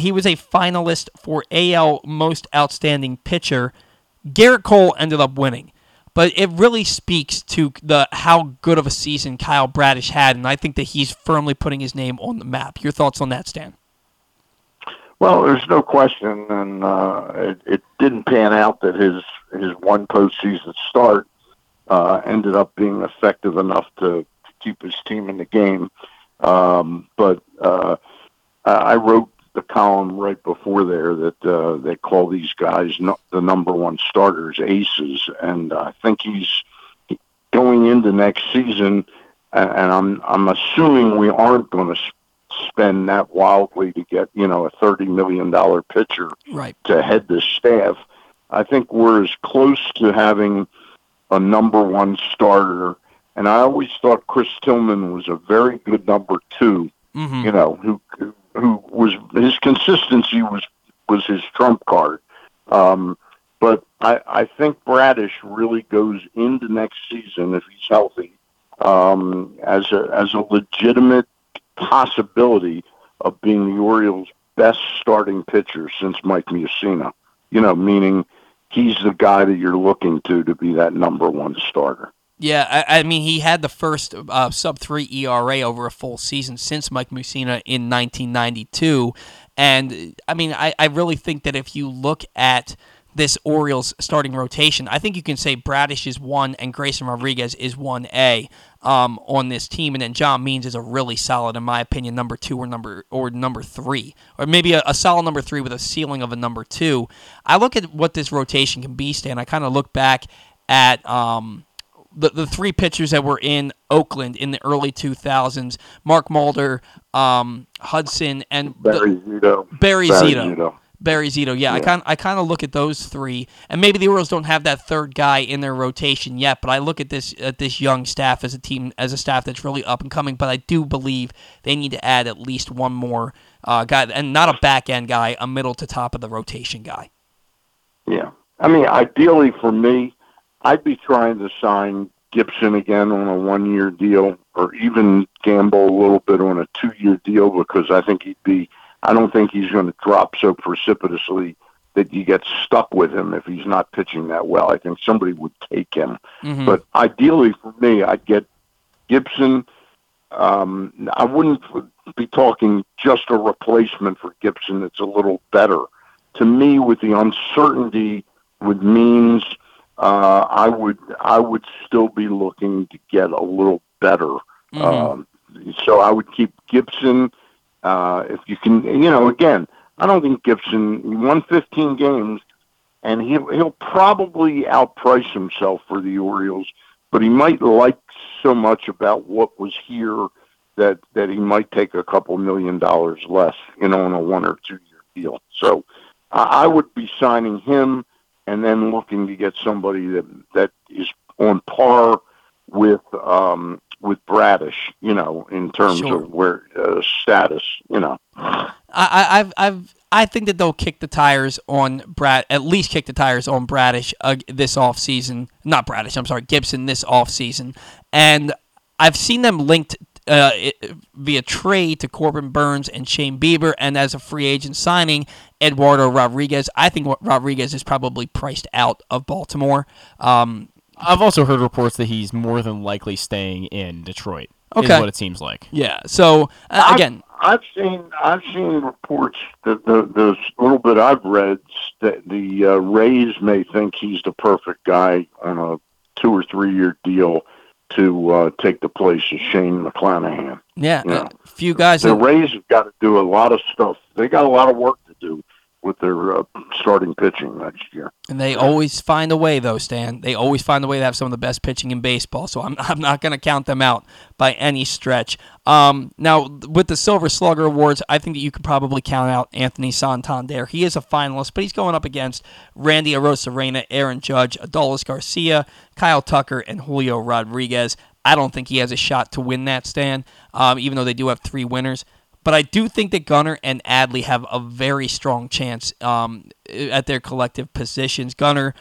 He was a finalist for AL Most Outstanding Pitcher. Garrett Cole ended up winning. But it really speaks to how good of a season Kyle Bradish had, and I think that he's firmly putting his name on the map. Your thoughts on that, Stan? Well, there's no question, and it didn't pan out that his one postseason start ended up being effective enough to keep his team in the game. But I wrote the column right before there that they call these guys the number one starters aces, and I think he's going into next season, and I'm assuming we aren't going to spend that wildly to get, a $30 million pitcher right to head this staff. I think we're as close to having a number one starter, and I always thought Chris Tillman was a very good number two, mm-hmm. Who was, his consistency was his trump card. But I think Bradish really goes into next season, if he's healthy, as a legitimate possibility of being the Orioles' best starting pitcher since Mike Mussina. Meaning he's the guy that you're looking to be that number one starter. Yeah, I mean, he had the first sub-3 ERA over a full season since Mike Mussina in 1992. And, I mean, I really think that if you look at this Orioles starting rotation, I think you can say Bradish is 1 and Grayson Rodriguez is 1A on this team. And then John Means is a really solid, in my opinion, number 2 or number 3. Or maybe a solid number 3 with a ceiling of a number 2. I look at what this rotation can be, Stan. I kind of look back at... The three pitchers that were in Oakland in the early 2000s, Mark Mulder, Hudson, and Barry Zito. Yeah. I kind of look at those three, and maybe the Orioles don't have that third guy in their rotation yet, but I look at this young staff as a team, as a staff that's really up and coming, but I do believe they need to add at least one more guy, and not a back-end guy, a middle to top of the rotation guy. Yeah. I mean, ideally for me, I'd be trying to sign Gibson again on a one-year deal, or even gamble a little bit on a two-year deal, because I think I don't think he's going to drop so precipitously that you get stuck with him if he's not pitching that well. I think somebody would take him. Mm-hmm. But ideally for me, I'd get Gibson. I wouldn't be talking just a replacement for Gibson that's a little better. To me, with the uncertainty with Means, I would still be looking to get a little better. Mm-hmm. So I would keep Gibson. If you can, again, I don't think Gibson, he won 15 games, and he'll probably outprice himself for the Orioles, but he might like so much about what was here that he might take a couple $1 million less, on a 1 or 2 year deal. So I would be signing him, and then looking to get somebody that is on par with Bradish, in terms sure. of where status, I think that they'll kick the tires on Bradish this offseason. Not Bradish, I'm sorry, Gibson this offseason. And I've seen them linked via trade to Corbin Burns and Shane Bieber, and as a free agent signing, Eduardo Rodriguez. I think Rodriguez is probably priced out of Baltimore. I've also heard reports that he's more than likely staying in Detroit. Okay, is what it seems like. Yeah. So again, I've seen reports that the little bit I've read that the Rays may think he's the perfect guy on a 2 or 3 year deal to take the place of Shane McClanahan. Yeah, a few guys. The Rays have got to do a lot of stuff. They got a lot of work to do with their starting pitching next year. And they always find a way, though, Stan. They always find a way to have some of the best pitching in baseball, so I'm not going to count them out by any stretch. Now, with the Silver Slugger Awards, I think that you could probably count out Anthony Santander. He is a finalist, but he's going up against Randy Arozarena, Aaron Judge, Adolis García, Kyle Tucker, and Julio Rodriguez. I don't think he has a shot to win that, Stan, even though they do have three winners. But I do think that Gunnar and Adley have a very strong chance at their collective positions. Gunnar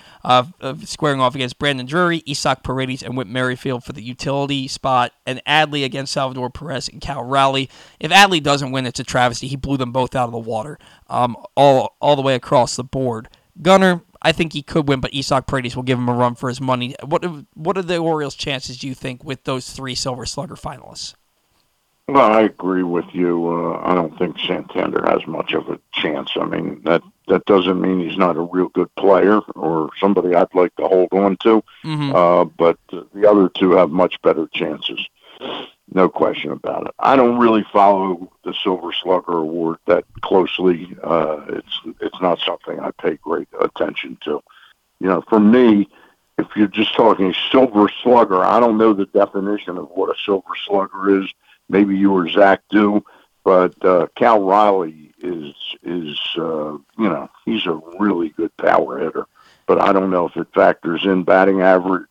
squaring off against Brandon Drury, Isaac Paredes, and Whit Merrifield for the utility spot, and Adley against Salvador Perez and Cal Raleigh. If Adley doesn't win, it's a travesty. He blew them both out of the water all the way across the board. Gunnar, I think he could win, but Isaac Paredes will give him a run for his money. What are the Orioles' chances, do you think, with those three Silver Slugger finalists? Well, I agree with you. I don't think Santander has much of a chance. I mean, that doesn't mean he's not a real good player or somebody I'd like to hold on to, but the other two have much better chances. No question about it. I don't really follow the Silver Slugger Award that closely. It's not something I pay great attention to. You know, for me, if you're just talking Silver Slugger, I don't know the definition of what a Silver Slugger is. Maybe you or Zach do, but Cal Raleigh is you know, he's a really good power hitter, but I don't know if it factors in batting average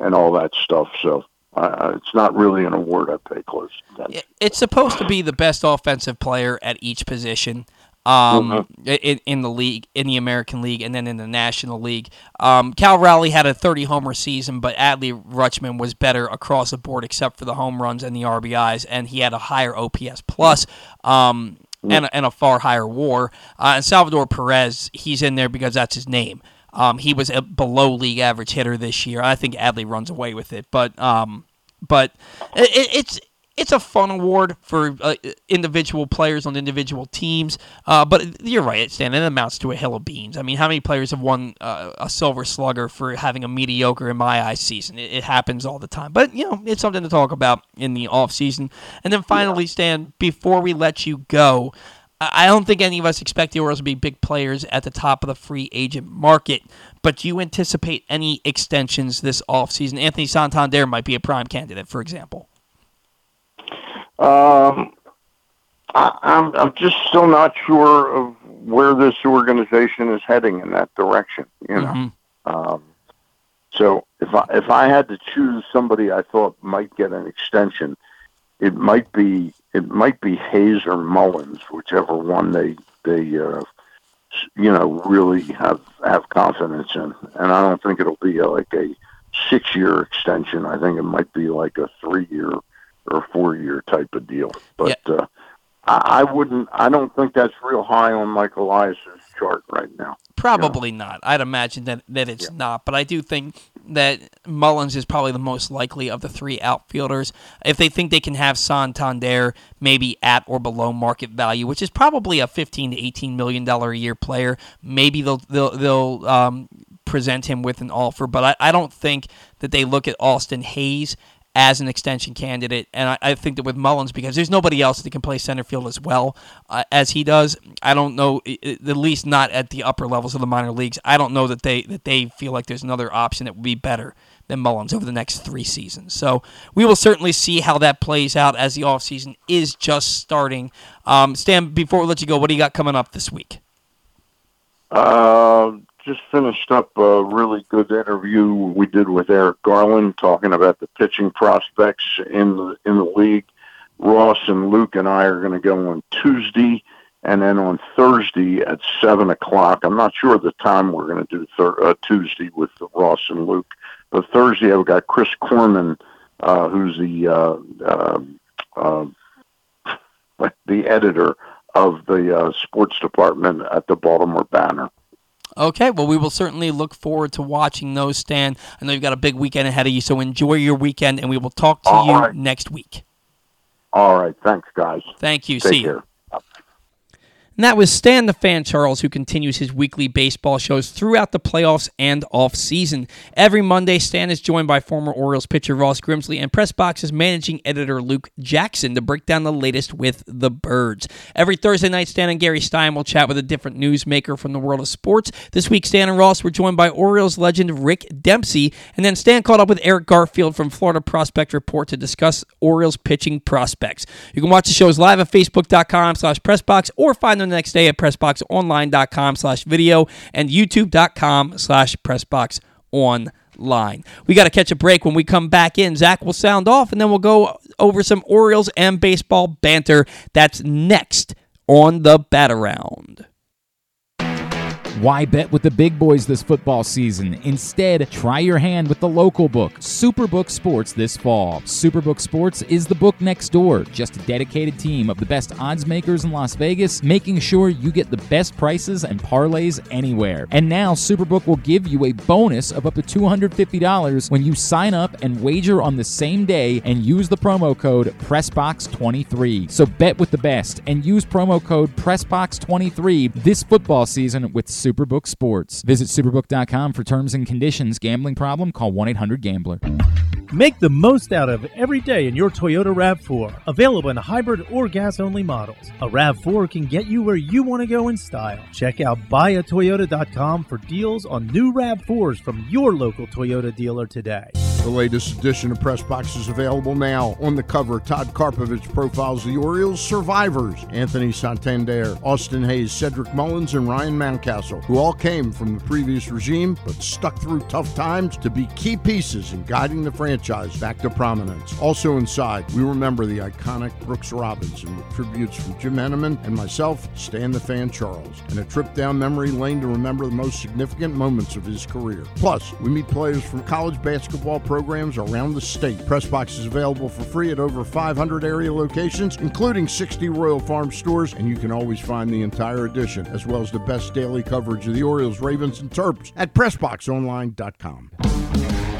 and all that stuff, so. It's not really an award I pay close attention. It's supposed to be the best offensive player at each position in the league, in the American League, and then in the National League. Cal Raleigh had a 30-homer season, but Adley Rutschman was better across the board except for the home runs and the RBIs, and he had a higher OPS plus. And a far higher WAR. And Salvador Perez, he's in there because that's his name. He was a below-league average hitter this year. I think Adley runs away with it, but it's a fun award for individual players on individual teams. But you're right, Stan. It amounts to a hill of beans. I mean, how many players have won a Silver Slugger for having a mediocre, in my eyes, season? It happens all the time. But you know, it's something to talk about in the off season. And then finally, Stan, before we let you go. I don't think any of us expect the Orioles to be big players at the top of the free agent market, but do you anticipate any extensions this offseason? Anthony Santander might be a prime candidate, for example. I'm just still not sure of where this organization is heading in that direction. You know, so if I had to choose somebody I thought might get an extension, it might be Hayes or Mullins, whichever one they you know, really have confidence in. And I don't think it'll be like a 6-year extension. I think it might be like a 3-year or 4-year type of deal. But yeah. I don't think that's real high on Michael Elias' chart right now. Probably not. I'd imagine that it's not. But I do think that Mullins is probably the most likely of the three outfielders. If they think they can have Santander maybe at or below market value, which is probably a $15 to $18 million a year player, maybe they'll present him with an offer. But I don't think that they look at Austin Hayes as an extension candidate, and I think that with Mullins, because there's nobody else that can play center field as well as he does, I don't know, at least not at the upper levels of the minor leagues, I don't know that they feel like there's another option that would be better than Mullins over the next 3 seasons. So we will certainly see how that plays out as the offseason is just starting. Stan, before we let you go, what do you got coming up this week? Just finished up a really good interview we did with Eric Garland talking about the pitching prospects in the league. Ross and Luke and I are going to go on Tuesday, and then on Thursday at 7 o'clock. I'm not sure the time we're going to do Tuesday with Ross and Luke. But Thursday I've got Chris Corman, who's the editor of the sports department at the Baltimore Banner. Okay, well, we will certainly look forward to watching those, Stan. I know you've got a big weekend ahead of you, so enjoy your weekend, and we will talk to you next week. All right, thanks, guys. Thank you. See you. And that was Stan the Fan Charles, who continues his weekly baseball shows throughout the playoffs and offseason. Every Monday, Stan is joined by former Orioles pitcher Ross Grimsley and PressBox's managing editor Luke Jackson to break down the latest with the Birds. Every Thursday night, Stan and Gary Stein will chat with a different newsmaker from the world of sports. This week, Stan and Ross were joined by Orioles legend Rick Dempsey, and then Stan caught up with Eric Garfield from Florida Prospect Report to discuss Orioles pitching prospects. You can watch the shows live at facebook.com/PressBox or find the next day at PressBoxOnline.com/video and YouTube.com/PressBoxOnline. We got to catch a break. When we come back in, Zach will sound off, and then we'll go over some Orioles and baseball banter. That's next on the Bat Around. Why bet with the big boys this football season? Instead, try your hand with the local book, Superbook Sports, this fall. Superbook Sports is the book next door. Just a dedicated team of the best odds makers in Las Vegas, making sure you get the best prices and parlays anywhere. And now, Superbook will give you a bonus of up to $250 when you sign up and wager on the same day and use the promo code PressBox23. So bet with the best and use promo code PressBox23 this football season with Superbook. Superbook Sports. Visit Superbook.com for terms and conditions. Gambling problem? Call 1-800-GAMBLER. Make the most out of every day in your Toyota RAV4. Available in hybrid or gas-only models. A RAV4 can get you where you want to go in style. Check out buyatoyota.com for deals on new RAV4s from your local Toyota dealer today. The latest edition of Press Box is available now. On the cover, Todd Karpovich profiles the Orioles survivors, Anthony Santander, Austin Hayes, Cedric Mullins, and Ryan Mountcastle, who all came from the previous regime but stuck through tough times to be key pieces in guiding the franchise back to prominence. Also inside, we remember the iconic Brooks Robinson with tributes from Jim Henneman and myself, Stan the Fan Charles, and a trip down memory lane to remember the most significant moments of his career. Plus, we meet players from college basketball programs around the state. PressBox is available for free at over 500 area locations, including 60 Royal Farm stores, and you can always find the entire edition, as well as the best daily coverage of the Orioles, Ravens, and Terps at PressBoxOnline.com.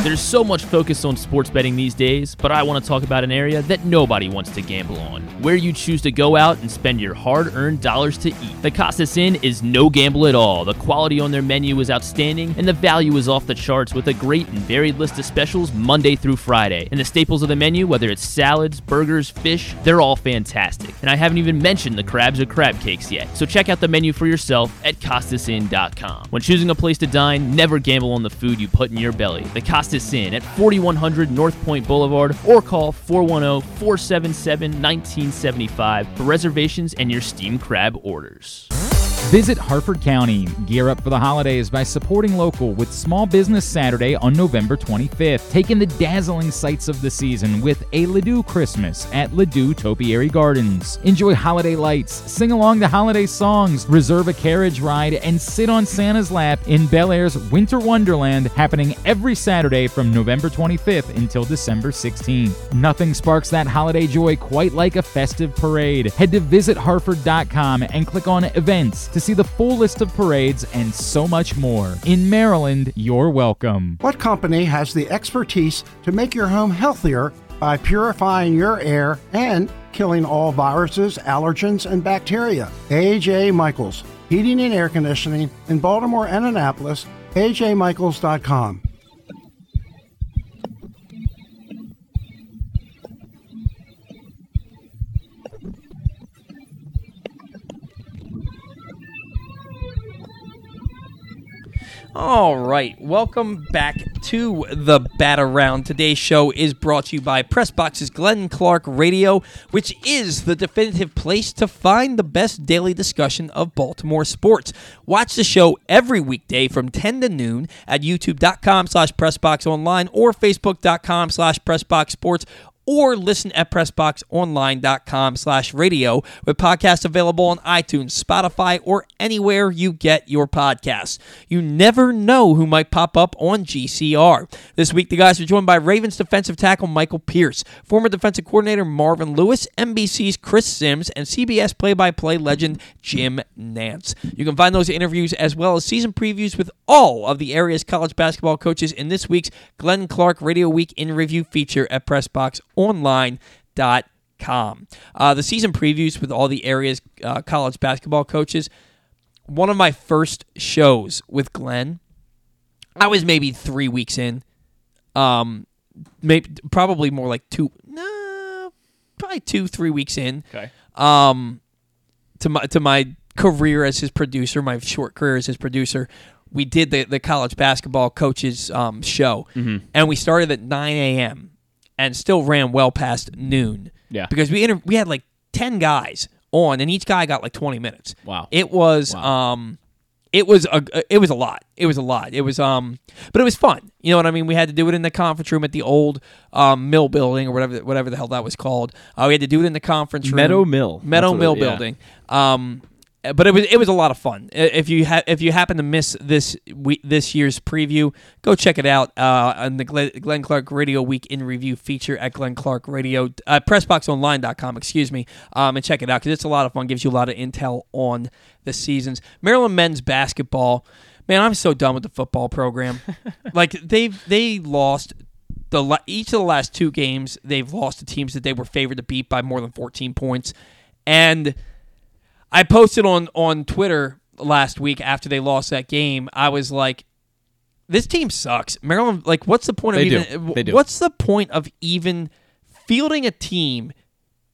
There's so much focus on sports betting these days, but I want to talk about an area that nobody wants to gamble on, where you choose to go out and spend your hard-earned dollars to eat. The Casas Inn is no gamble at all. The quality on their menu is outstanding, and the value is off the charts with a great and varied list of specials Monday through Friday. And the staples of the menu, whether it's salads, burgers, fish, they're all fantastic. And I haven't even mentioned the crabs or crab cakes yet, so check out the menu for yourself at CasasInn.com. When choosing a place to dine, never gamble on the food you put in your belly. The Casas Inn at 4100 North Point Boulevard, or call 410-477-1975 for reservations and your steamed crab orders. Visit Harford County. Gear up for the holidays by supporting local with Small Business Saturday on November 25th. Take in the dazzling sights of the season with a Ledoux Christmas at Ledoux Topiary Gardens. Enjoy holiday lights, sing along to holiday songs, reserve a carriage ride, and sit on Santa's lap in Bel Air's Winter Wonderland, happening every Saturday from November 25th until December 16th. Nothing sparks that holiday joy quite like a festive parade. Head to visitharford.com and click on events to see the full list of parades and so much more. In Maryland, you're welcome. What company has the expertise to make your home healthier by purifying your air and killing all viruses, allergens, and bacteria? AJ Michaels, Heating and Air Conditioning in Baltimore and Annapolis, ajmichaels.com. All right, welcome back to the Bat Around. Today's show is brought to you by PressBox's Glenn Clark Radio, which is the definitive place to find the best daily discussion of Baltimore sports. Watch the show every weekday from 10 to noon at youtube.com/PressBoxOnline or facebook.com/PressBoxSports, or listen at PressBoxOnline.com/radio, with podcasts available on iTunes, Spotify, or anywhere you get your podcasts. You never know who might pop up on GCR. This week, the guys are joined by Ravens defensive tackle Michael Pierce, former defensive coordinator Marvin Lewis, NBC's Chris Sims, and CBS play-by-play legend Jim Nantz. You can find those interviews as well as season previews with all of the area's college basketball coaches in this week's Glenn Clark Radio Week in Review feature at PressBoxOnline.com. The season previews with all the area's college basketball coaches. One of my first shows with Glenn, I was maybe 3 weeks in, probably more like two. No, probably 2-3 weeks in. Okay. To my career as his producer, my short career as his producer, we did the college basketball coaches show, mm-hmm. and we started at 9 a.m. and still ran well past noon. Yeah, because we had like 10 guys on, and each guy got like 20 minutes. Wow, it was a lot. It was but it was fun. You know what I mean? We had to do it in the conference room at the old Mill building or whatever the hell that was called. We had to do it in the conference room, Meadow Mill building. Yeah. But it was a lot of fun. If you happen to miss this year's preview, go check it out on the Glenn Clark Radio Week in Review feature at Glenn Clark Radio PressBoxOnline.com. And check it out because it's a lot of fun. Gives you a lot of intel on the seasons. Maryland men's basketball. Man, I'm so done with the football program. Like they lost each of the last two games. They've lost to teams that they were favored to beat by more than 14 points, and I posted on Twitter last week after they lost that game. I was like, "This team sucks, Maryland. Like, what's the point What's the point of even fielding a team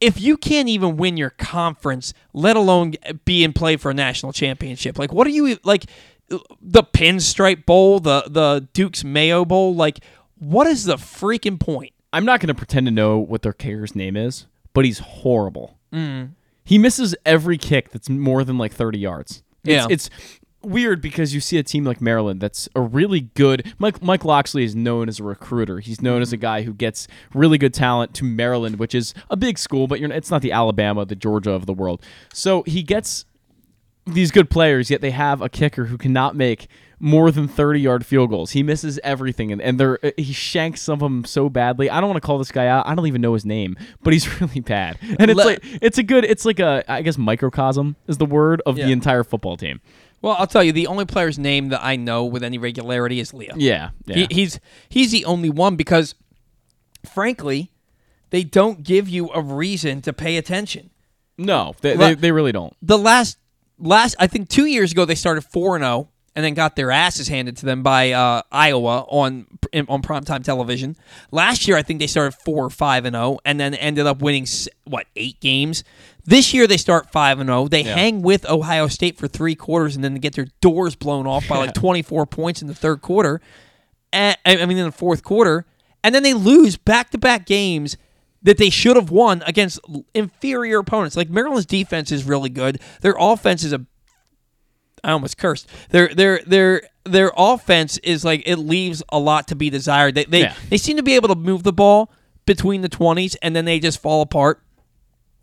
if you can't even win your conference, let alone be in play for a national championship? Like, what are you like? The Pinstripe Bowl, the Duke's Mayo Bowl. Like, what is the freaking point? I'm not going to pretend to know what their kicker's name is, but he's horrible." Mm. He misses every kick that's more than like 30 yards. It's weird because you see a team like Maryland that's a really good... Mike Loxley is known as a recruiter. He's known as a guy who gets really good talent to Maryland, which is a big school, but it's not the Alabama, the Georgia of the world. So he gets these good players, yet they have a kicker who cannot make more than 30-yard field goals. He misses everything, and he shanks some of them so badly. I don't want to call this guy out. I don't even know his name, but he's really bad. And it's I guess microcosm is the word of the entire football team. Well, I'll tell you, the only player's name that I know with any regularity is Leo. Yeah. He's the only one because, frankly, they don't give you a reason to pay attention. No, they really don't. The last I think 2 years ago they started 4-0. And then got their asses handed to them by Iowa on primetime television. Last year, I think they started 4-5-0, and then ended up winning 8 games. This year, they start 5-0. They hang with Ohio State for 3 quarters, and then they get their doors blown off by like 24 points in the third quarter. In the fourth quarter, and then they lose back-to-back games that they should have won against inferior opponents. Like Maryland's defense is really good. Their offense is I almost cursed. Their offense is like it leaves a lot to be desired. They seem to be able to move the ball between the 20s, and then they just fall apart.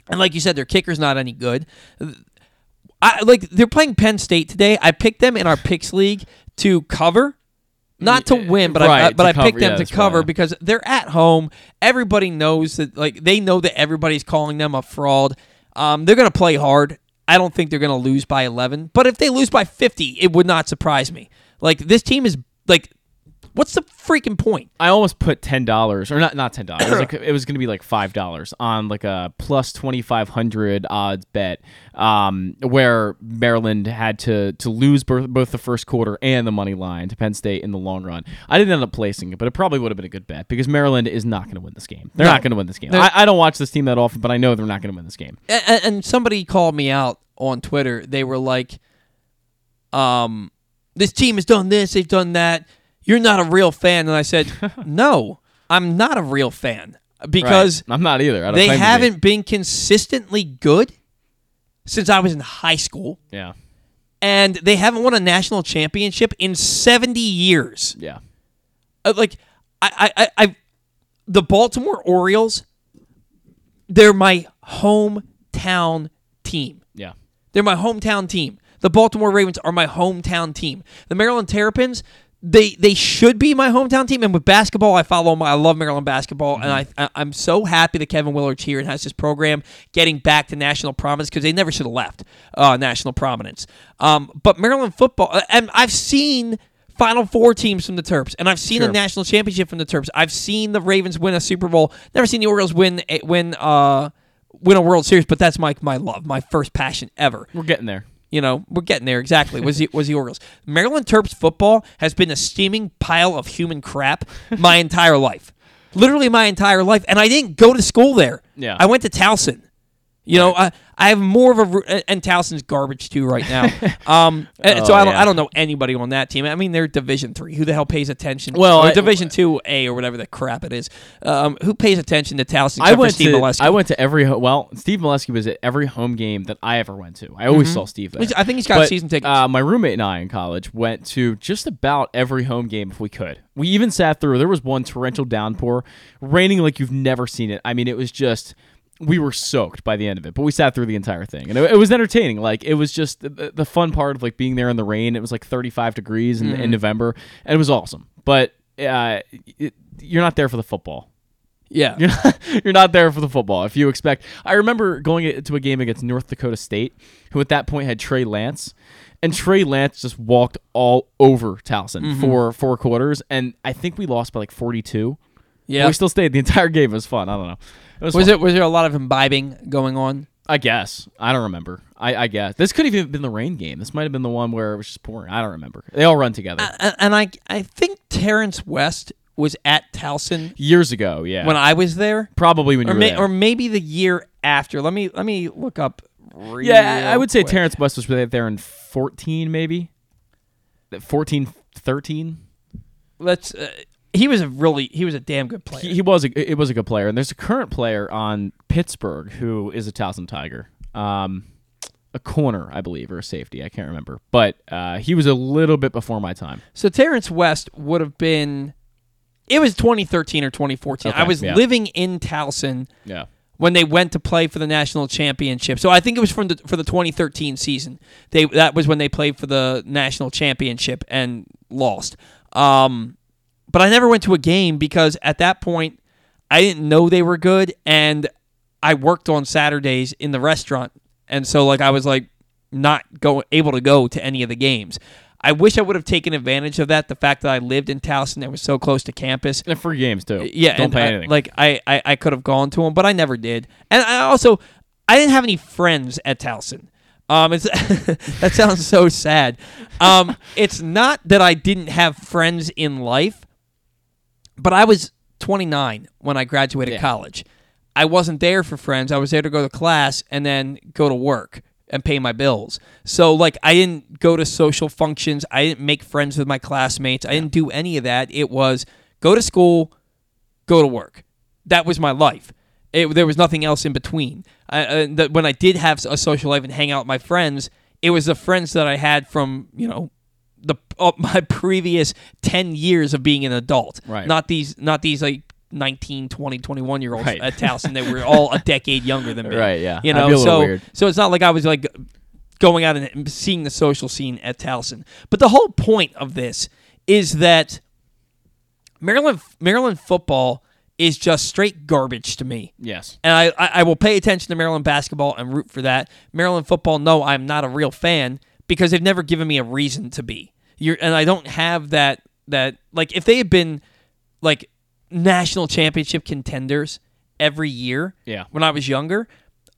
And like you said, their kicker's not any good. They're playing Penn State today. I picked them in our picks league to cover, not to win, but I picked them to cover because they're at home. Everybody knows that. Like they know that everybody's calling them a fraud. They're going to play hard. I don't think they're going to lose by 11, but if they lose by 50, it would not surprise me. Like, this team is, like, what's the freaking point? I almost put $10, or not $10, it was going to be like $5 on like a plus 2,500 odds bet where Maryland had to lose both the first quarter and the money line to Penn State in the long run. I didn't end up placing it, but it probably would have been a good bet because Maryland is not going to win this game. They're not going to win this game. I don't watch this team that often, but I know they're not going to win this game. And somebody called me out on Twitter. They were like, this team has done this, they've done that. You're not a real fan. And I said, no, I'm not a real fan because I'm not either. They haven't been consistently good since I was in high school. Yeah. And they haven't won a national championship in 70 years. Yeah. The Baltimore Orioles, they're my hometown team. Yeah. They're my hometown team. The Baltimore Ravens are my hometown team. The Maryland Terrapins, They should be my hometown team, and with basketball, I love Maryland basketball, mm-hmm. and I'm so happy that Kevin Willard's here and has this program getting back to national prominence because they never should have left national prominence. But Maryland football, and I've seen Final Four teams from the Terps, and I've seen a national championship from the Terps. I've seen the Ravens win a Super Bowl. Never seen the Orioles win a World Series, but that's my love, my first passion ever. We're getting there. You know, we're getting there, exactly, was the Orioles. Maryland Terps football has been a steaming pile of human crap my entire life. literally my entire life, and I didn't go to school there. Yeah. I went to Towson. You know, I have more of a... And Towson's garbage, too, right now. I don't know anybody on that team. I mean, they're Division III. Who the hell pays attention? Well, or Division II-A or whatever the crap it is. Who pays attention to Towson except for Steve Molesky? I went to every... Well, Steve Molesky was at every home game that I ever went to. I always saw Steve there. I think he's got season tickets. My roommate and I in college went to just about every home game if we could. We even sat through... There was one torrential downpour, raining like you've never seen it. I mean, it was just... We were soaked by the end of it, but we sat through the entire thing, and it was entertaining. Like, it was just the fun part of like being there in the rain. It was like 35 degrees in November, and it was awesome. But you're not there for the football. Yeah, you're not there for the football. If you expect, I remember going to a game against North Dakota State, who at that point had Trey Lance. And Trey Lance just walked all over Towson for four quarters, and I think we lost by like 42. Yeah, we still stayed the entire game. It was fun. I don't know. Was there a lot of imbibing going on? I guess. I don't remember. I guess. This could have even been the rain game. This might have been the one where it was just pouring. I don't remember. They all run together. I think Terrence West was at Towson years ago, yeah. When I was there? Probably when you were there. Or maybe the year after. Let me look up real I would say quick. Terrence West was there in 14 maybe. 14 13. Let's He was a damn good player. It was a good player, and there's a current player on Pittsburgh who is a Towson Tiger, a corner, I believe, or a safety. I can't remember, but he was a little bit before my time. So Terrence West would have been. It was 2013 or 2014. Okay, I was living in Towson when they went to play for the national championship. So I think it was for the 2013 season. That was when they played for the national championship and lost. But I never went to a game because at that point, I didn't know they were good, and I worked on Saturdays in the restaurant, and so I was not able to go to any of the games. I wish I would have taken advantage of that, the fact that I lived in Towson that was so close to campus. And free games, too. Yeah. Don't pay anything. I could have gone to them, but I never did. And I didn't have any friends at Towson. That sounds so sad. It's not that I didn't have friends in life. But I was 29 when I graduated college. I wasn't there for friends. I was there to go to class and then go to work and pay my bills. So, I didn't go to social functions. I didn't make friends with my classmates. I didn't do any of that. It was go to school, go to work. That was my life. There was nothing else in between. When I did have a social life and hang out with my friends, it was the friends that I had from, my previous 10 years of being an adult, right. not these 19, 20, 21 year olds at Towson that were all a decade younger than me, right? Yeah, so it's not like I was going out and seeing the social scene at Towson. But the whole point of this is that Maryland football is just straight garbage to me. Yes, and I will pay attention to Maryland basketball and root for that. Maryland football, no, I'm not a real fan. Because they've never given me a reason to be. And I don't have that. If they had been national championship contenders every year when I was younger,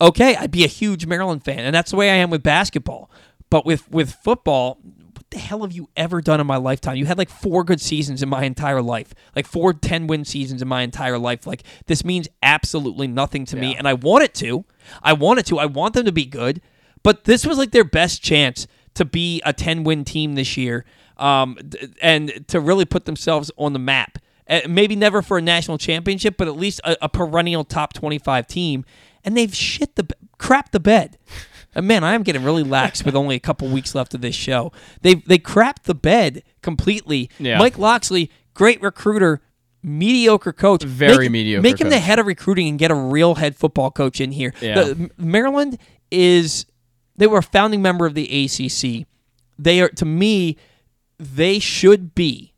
okay, I'd be a huge Maryland fan, and that's the way I am with basketball. But with football, what the hell have you ever done in my lifetime? You had four good seasons in my entire life, four 10-win seasons in my entire life. This means absolutely nothing to me, and I want it to. I want them to be good. But this was their best chance to be a 10-win team this year, and to really put themselves on the map. Maybe never for a national championship, but at least a perennial top 25 team. And they've crapped the bed. And man, I am getting really lax with only a couple weeks left of this show. They crapped the bed completely. Yeah. Mike Loxley, great recruiter, mediocre coach. Very mediocre. Make him the head of recruiting and get a real head football coach in here. Yeah. Maryland is. They were a founding member of the ACC. They are, to me, they should be,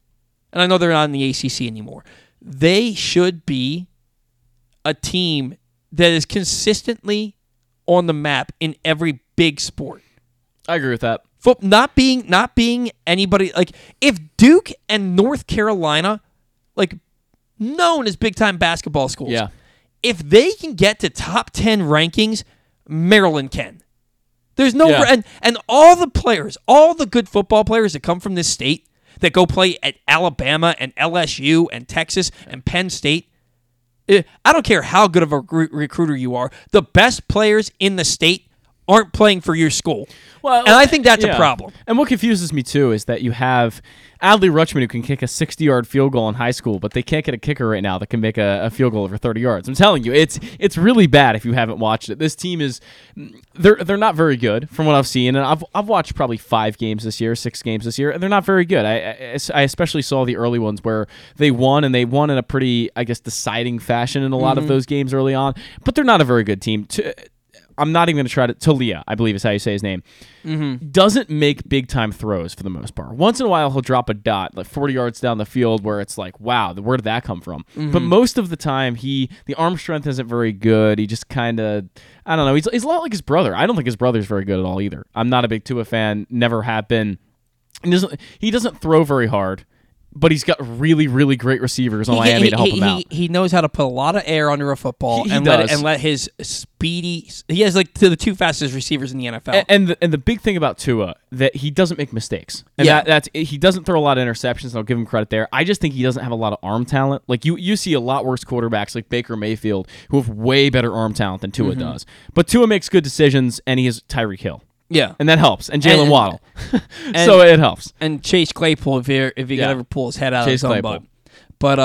and I know they're not in the ACC anymore, they should be a team that is consistently on the map in every big sport. I agree with that. Not being anybody, if Duke and North Carolina, known as big-time basketball schools, if they can get to top 10 rankings, Maryland can. There's no and all the players, all the good football players that come from this state that go play at Alabama and LSU and Texas and Penn State, I don't care how good of a recruiter you are, the best players in the state aren't playing for your school. Well, and I think that's a problem. And what confuses me, too, is that you have Adley Rutschman, who can kick a 60-yard field goal in high school, but they can't get a kicker right now that can make a field goal over 30 yards. I'm telling you, it's really bad if you haven't watched it. This team is they're not very good from what I've seen, and I've watched probably 6 games this year, and they're not very good. I especially saw the early ones where they won in a pretty, I guess, deciding fashion in a lot of those games early on, but they're not a very good team. I'm not even going to try to... Talia, I believe is how you say his name, doesn't make big-time throws for the most part. Once in a while, he'll drop a dot, like 40 yards down the field, where it's like, wow, where did that come from? But most of the time, the arm strength isn't very good. He just kind of... I don't know. He's a lot like his brother. I don't think his brother's very good at all either. I'm not a big Tua fan. Never have been. He doesn't throw very hard, but he's got really, really great receivers on Miami to help him out. He knows how to put a lot of air under a football and let his speedy... He has like the two fastest receivers in the NFL. And the big thing about Tua, that he doesn't make mistakes. And he doesn't throw a lot of interceptions, and I'll give him credit there. I just think he doesn't have a lot of arm talent. Like you see a lot worse quarterbacks like Baker Mayfield who have way better arm talent than Tua does. But Tua makes good decisions, and he has Tyreek Hill. Yeah, and that helps. And Jalen Waddle, so it helps. And Chase Claypool, if he could ever pull his head out of his own butt. But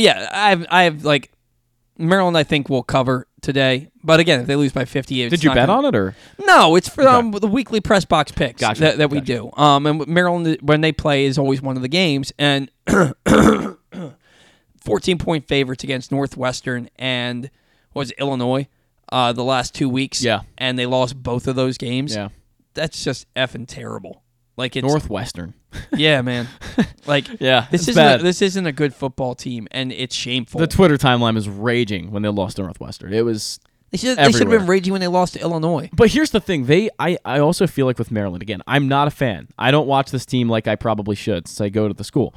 yeah, I have like Maryland, I think, will cover today. But again, if they lose by 50, did you bet on it or no? It's for the weekly press box picks that we do. And Maryland, when they play, is always one of the games. And 14-point favorites against Northwestern and Illinois. The last 2 weeks, and they lost both of those games. Yeah, that's just effing terrible. Like it's Northwestern. Yeah, man. Like this isn't a good football team, and it's shameful. The Twitter timeline was raging when they lost to Northwestern. It was. They should have been raging when they lost to Illinois. But here's the thing. I also feel like with Maryland, again, I'm not a fan. I don't watch this team like I probably should since I go to the school.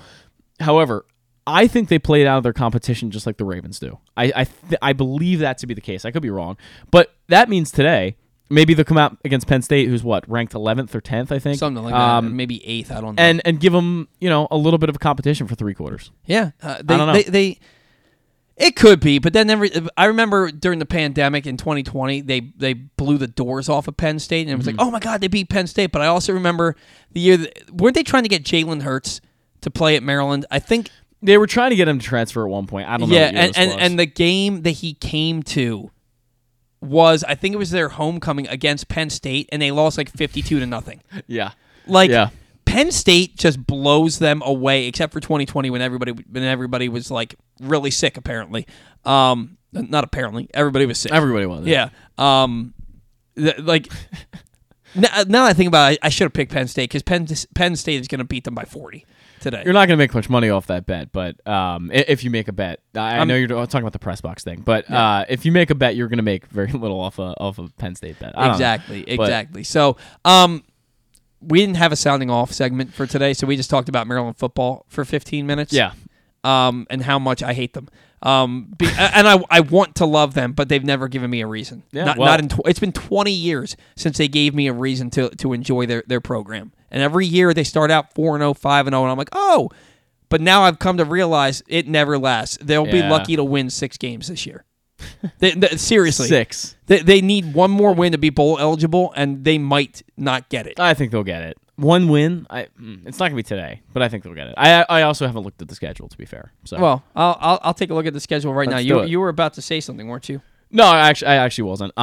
However, I think they played out of their competition just like the Ravens do. I believe that to be the case. I could be wrong. But that means today, maybe they'll come out against Penn State, who's ranked 11th or 10th, I think. Something like that. Maybe 8th, I don't know. And give them, a little bit of a competition for three quarters. Yeah. I don't know. It could be, but then I remember during the pandemic in 2020, they blew the doors off of Penn State, and it was like, oh my God, they beat Penn State. But I also remember the year that... Weren't they trying to get Jalen Hurts to play at Maryland? I think... They were trying to get him to transfer at one point. I don't know. Yeah, and the game that he came to was, I think it was their homecoming against Penn State, and they lost like 52-0. Yeah. Penn State just blows them away, except for 2020 when everybody was like really sick, apparently. Not apparently. Everybody was sick. Everybody was. Yeah. Now that I think about it, I should have picked Penn State because Penn State is going to beat them by 40 today. You're not going to make much money off that bet, but if you make a bet, I know you're talking about the press box thing, but if you make a bet, you're going to make very little off a Penn State bet. Exactly. So we didn't have a sounding off segment for today, so we just talked about Maryland football for 15 minutes. Yeah. And how much I hate them. And I want to love them, but they've never given me a reason. Yeah, it's been 20 years since they gave me a reason to enjoy their program. And every year they start out 4-0, 5-0, and I'm like, oh. But now I've come to realize it never lasts. They'll be lucky to win 6 games this year. Seriously. 6. They need one more win to be bowl eligible, and they might not get it. I think they'll get it. One win, it's not going to be today, but I think they'll get it. I also haven't looked at the schedule, to be fair. So. Well, I'll take a look at the schedule right now. You were about to say something, weren't you? No, I actually wasn't.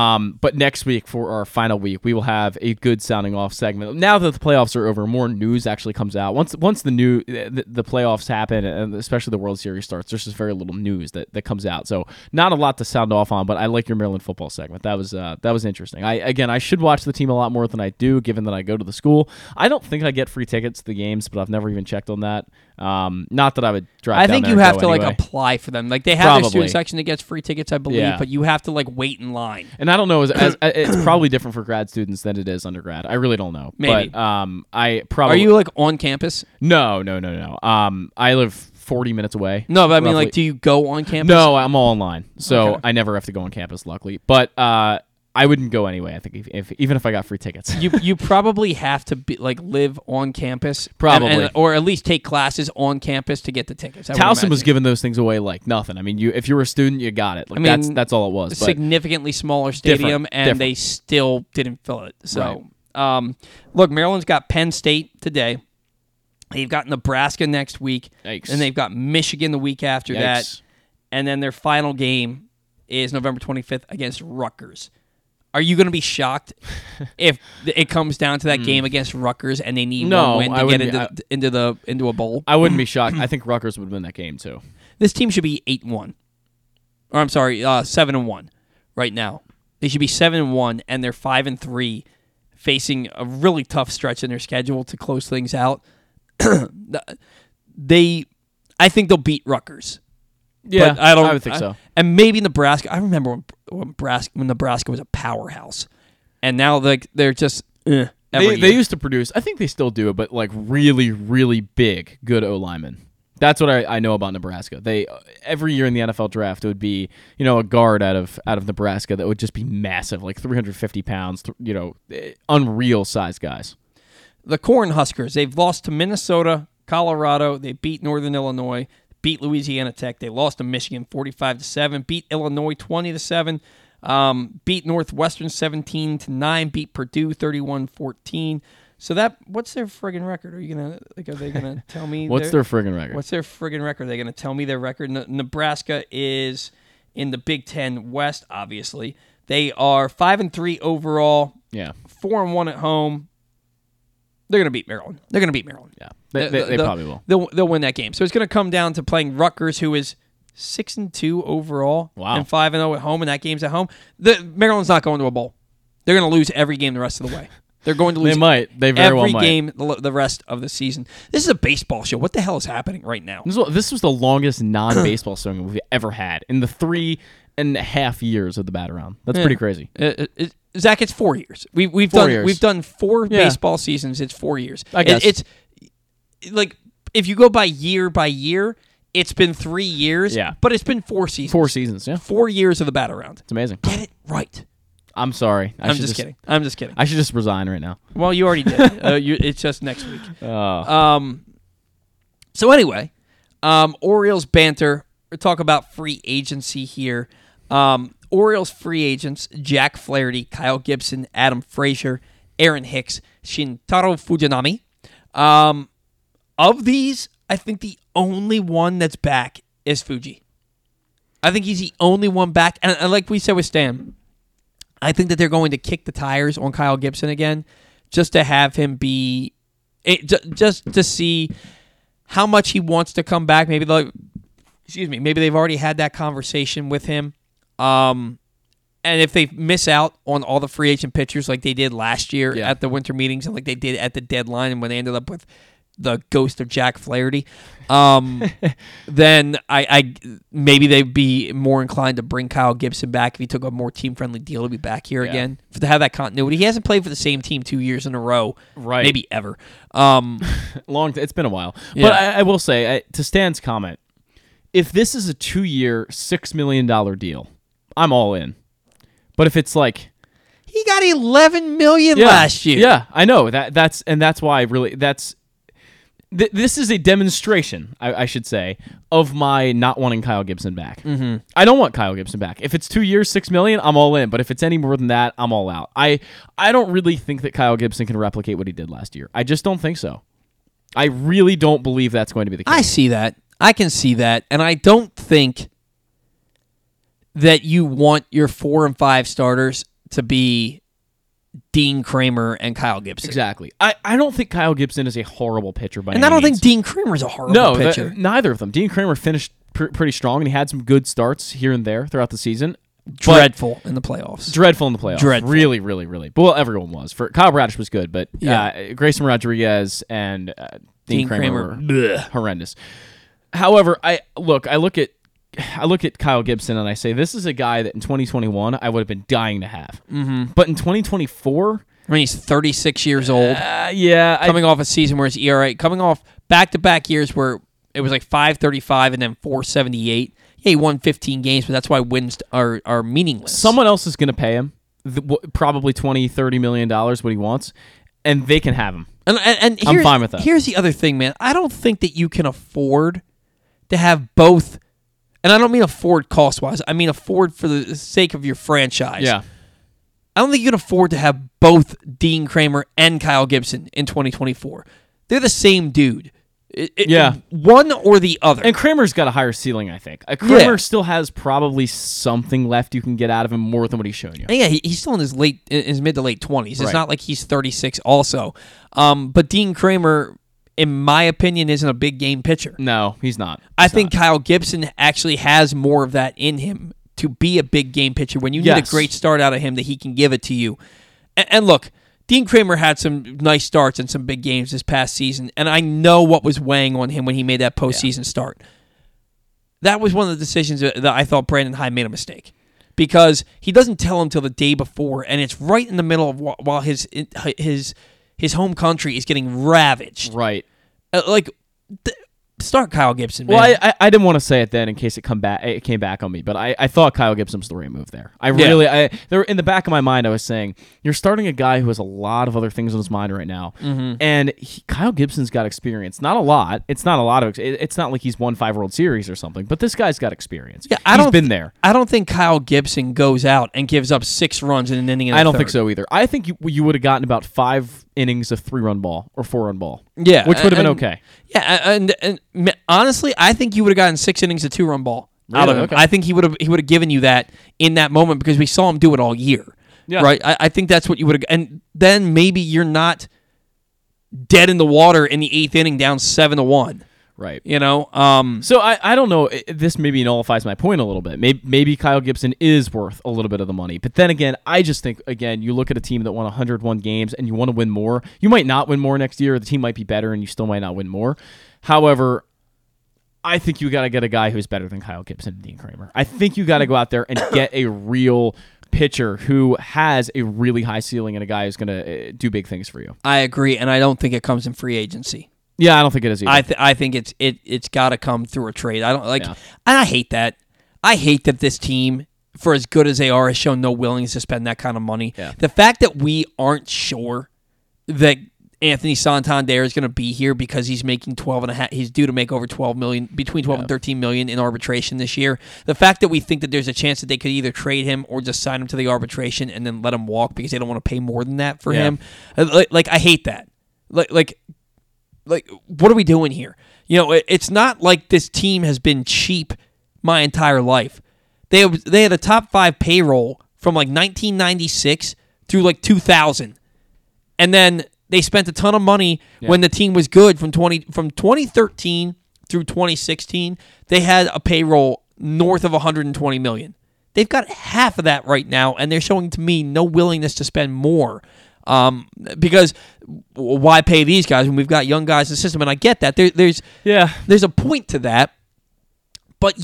But next week for our final week, we will have a good sounding off segment. Now that the playoffs are over, more news actually comes out. Once the playoffs happen, and especially the World Series starts, there's just very little news that comes out. So not a lot to sound off on. But I like your Maryland football segment. That was interesting. I should watch the team a lot more than I do, given that I go to the school. I don't think I get free tickets to the games, but I've never even checked on that. Not that I would drive. I think you have to apply for them. Like they have a student section that gets free tickets, I believe, but you have to wait in line. And I don't know, it's probably different for grad students than it is undergrad. I really don't know. Maybe. But I probably are you on campus? No. I live 40 minutes away. No, but I mean, do you go on campus? No, I'm all online, so I never have to go on campus, luckily. But I wouldn't go anyway. I think even if I got free tickets, you probably have to be, live on campus, probably, or at least take classes on campus to get the tickets. Towson was giving those things away like nothing. I mean, if you were a student, you got it. That's all it was. Significantly smaller stadium, different. They still didn't fill it. So, right. Look, Maryland's got Penn State today. They've got Nebraska next week, and they've got Michigan the week after that, and then their final game is November 25th against Rutgers. Are you going to be shocked if it comes down to that game against Rutgers and they need one win to get into a bowl? I wouldn't be shocked. I think Rutgers would win that game too. This team should be 8-1, or I'm sorry, 7-1 right now. They should be 7-1, and they're 5-3, facing a really tough stretch in their schedule to close things out. I think they'll beat Rutgers. Yeah, but I would think so. And maybe Nebraska. I remember when Nebraska was a powerhouse, and now they're just. They used to produce. I think they still do, but really, really big, good O linemen. That's what I know about Nebraska. They every year in the NFL draft, it would be a guard out of Nebraska that would just be massive, 350 pounds. Unreal size guys. The Cornhuskers, they've lost to Minnesota, Colorado. They beat Northern Illinois, beat Louisiana Tech. They lost to Michigan 45-7, beat Illinois 20-7, beat Northwestern 17-9, beat Purdue 31-14. So what's their friggin' record? Are they gonna tell me? What's their friggin' record? What's their friggin' record? Are they gonna tell me their record? Nebraska is in the Big Ten West. Obviously, they are 5-3 overall. Yeah, 4-1 at home. They're going to beat Maryland. Yeah, they probably will. They'll win that game. So it's going to come down to playing Rutgers, who is 6-2 overall, and 5-0 at home, and that game's at home. Maryland's not going to a bowl. They're going to lose every game the rest of the way. They're going to lose. They very well might. Game the rest of the season. This is a baseball show. What the hell is happening right now? This was the longest non-baseball song we've ever had in the 3.5 years of the bat around. That's pretty crazy. Zach, it's 4 years. We've done four baseball seasons. It's 4 years. I guess it's if you go by year, it's been 3 years. Yeah, but it's been four seasons. 4 years of the bat around. It's amazing. Get it right. I'm sorry. I'm just kidding. I should just resign right now. Well, you already did. It's just next week. So anyway, Orioles banter. We'll talk about free agency here. Orioles free agents, Jack Flaherty, Kyle Gibson, Adam Frazier, Aaron Hicks, Shintaro Fujinami. Of these, I think the only one that's back is Fuji. I think he's the only one back. And like we said with Stan, I think that they're going to kick the tires on Kyle Gibson again just to have him be... just to see how much he wants to come back. Maybe they've already had that conversation with him. And if they miss out on all the free agent pitchers like they did last year at the winter meetings and like they did at the deadline and when they ended up with the ghost of Jack Flaherty, then I maybe they'd be more inclined to bring Kyle Gibson back if he took a more team-friendly deal to be back here again, to have that continuity. He hasn't played for the same team 2 years in a row, right? Maybe ever. It's been a while. Yeah. But I will say, to Stan's comment, if this is a 2-year, $6 million deal, I'm all in. But if it's he got $11 million last year. Yeah, I know that's why I really this is a demonstration, I should say, of my not wanting Kyle Gibson back. Mm-hmm. I don't want Kyle Gibson back. If it's 2 years, $6 million, I'm all in. But if it's any more than that, I'm all out. I don't really think that Kyle Gibson can replicate what he did last year. I just don't think so. I really don't believe that's going to be the case. I see that. I can see that, and I don't think that you want your 4 and 5 starters to be Dean Kramer and Kyle Gibson. Exactly. I don't think Kyle Gibson is a horrible pitcher by any means. And I don't think Dean Kramer is a horrible pitcher. Neither of them. Dean Kramer finished pretty strong, and he had some good starts here and there throughout the season. Dreadful in the playoffs. Dreadful. Really, really, really. But, well, everyone was. Kyle Bradish was good, but Grayson Rodriguez and Dean Kramer were horrendous. However, I look at Kyle Gibson and I say this is a guy that in 2021 I would have been dying to have. Mm-hmm. But in 2024, I mean he's 36 years old. Coming off a season where his ERA, coming off back-to-back years where it was 5.35 and then 4.78. Yeah, he won 15 games, but that's why wins are meaningless. Someone else is going to pay him. probably $20-30 million what he wants, and they can have him. And I'm fine with that. Here's the other thing, man. I don't think that you can afford to have both. And I don't mean afford cost-wise. I mean afford for the sake of your franchise. Yeah. I don't think you can afford to have both Dean Kramer and Kyle Gibson in 2024. They're the same dude. One or the other. And Kramer's got a higher ceiling, I think. Kramer still has probably something left you can get out of him more than what he's showing you. And yeah, he's still in his mid to late 20s. It's not like he's 36 also. But Dean Kramer, in my opinion, isn't a big game pitcher. No, he's not. I think Kyle Gibson actually has more of that in him to be a big game pitcher. When you need a great start out of him, that he can give it to you. And look, Dean Kramer had some nice starts and some big games this past season, and I know what was weighing on him when he made that postseason start. That was one of the decisions that I thought Brandon Hyde made a mistake, because he doesn't tell him till the day before, and it's right in the middle of while his home country is getting ravaged. Right. Start Kyle Gibson, man. Well, I didn't want to say it then in case it came back on me, but I thought Kyle Gibson was the right move there. I really, in the back of my mind, I was saying, you're starting a guy who has a lot of other things on his mind right now, and Kyle Gibson's got experience. Not a lot. It's not like he's won 5 World Series or something, but this guy's got experience. Yeah, he's been there. I don't think Kyle Gibson goes out and gives up 6 runs in an inning. I don't think so either. I think you would have gotten about 5 innings of 3-run ball or 4-run ball. Yeah. Which would have been okay. Yeah, and honestly, I think you would have gotten 6 innings of 2-run ball out of him. Okay. I think he would have given you that in that moment, because we saw him do it all year. Yeah. Right? I think that's what you would have, and then maybe you're not dead in the water in the 8th inning down 7-1. Right. You know? So I don't know. This maybe nullifies my point a little bit. Maybe Kyle Gibson is worth a little bit of the money. But then again, I just think, again, you look at a team that won 101 games and you want to win more. You might not win more next year. The team might be better and you still might not win more. However, I think you got to get a guy who's better than Kyle Gibson and Dean Kramer. I think you got to go out there and get a real pitcher who has a really high ceiling and a guy who's going to do big things for you. I agree, and I don't think it comes in free agency. Yeah, I don't think it is either. I think it's got to come through a trade. I don't like. Yeah. And I hate that. I hate that this team, for as good as they are, has shown no willingness to spend that kind of money. Yeah. The fact that we aren't sure that Anthony Santander is going to be here because he's making he's due to make over $12 million, between $12 and $13 million in arbitration this year. The fact that we think that there's a chance that they could either trade him or just sign him to the arbitration and then let him walk because they don't want to pay more than that for him. Like I hate that. Like, what are we doing here? You know, it's not like this team has been cheap my entire life. They had a top 5 payroll from like 1996 through like 2000, and then they spent a ton of money when the team was good from 2013 through 2016. They had a payroll north of $120 million. They've got half of that right now, and they're showing to me no willingness to spend more. Because why pay these guys when we've got young guys in the system? And I get that. There's a point to that, but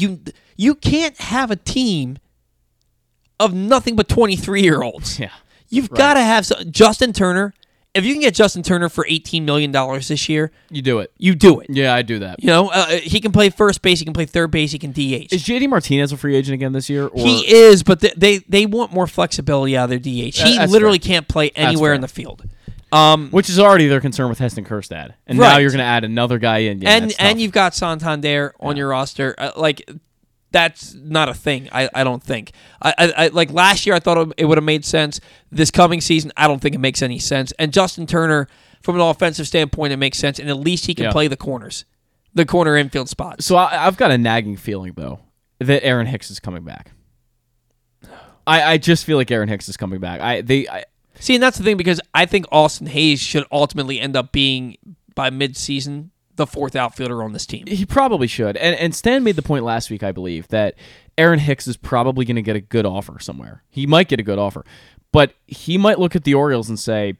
you can't have a team of nothing but 23-year-olds. Yeah, you've got to have Justin Turner. If you can get Justin Turner for $18 million this year, you do it. Yeah, I do that. You know, he can play first base, he can play third base, he can DH. Is JD Martinez a free agent again this year? Or? He is, but they want more flexibility out of their DH. He literally can't play anywhere in the field. Which is already their concern with Heston Kjerstad. And now you're going to add another guy in. Yeah, and you've got Santander on your roster. That's not a thing, I don't think. Like last year, I thought it would have made sense. This coming season, I don't think it makes any sense. And Justin Turner, from an offensive standpoint, it makes sense. And at least he can play the corners, the corner infield spots. So I've got a nagging feeling, though, that Aaron Hicks is coming back. I just feel like Aaron Hicks is coming back. See, and that's the thing, because I think Austin Hayes should ultimately end up being, by midseason, the 4th outfielder on this team. He probably should. And Stan made the point last week, I believe, that Aaron Hicks is probably going to get a good offer somewhere. He might get a good offer. But he might look at the Orioles and say,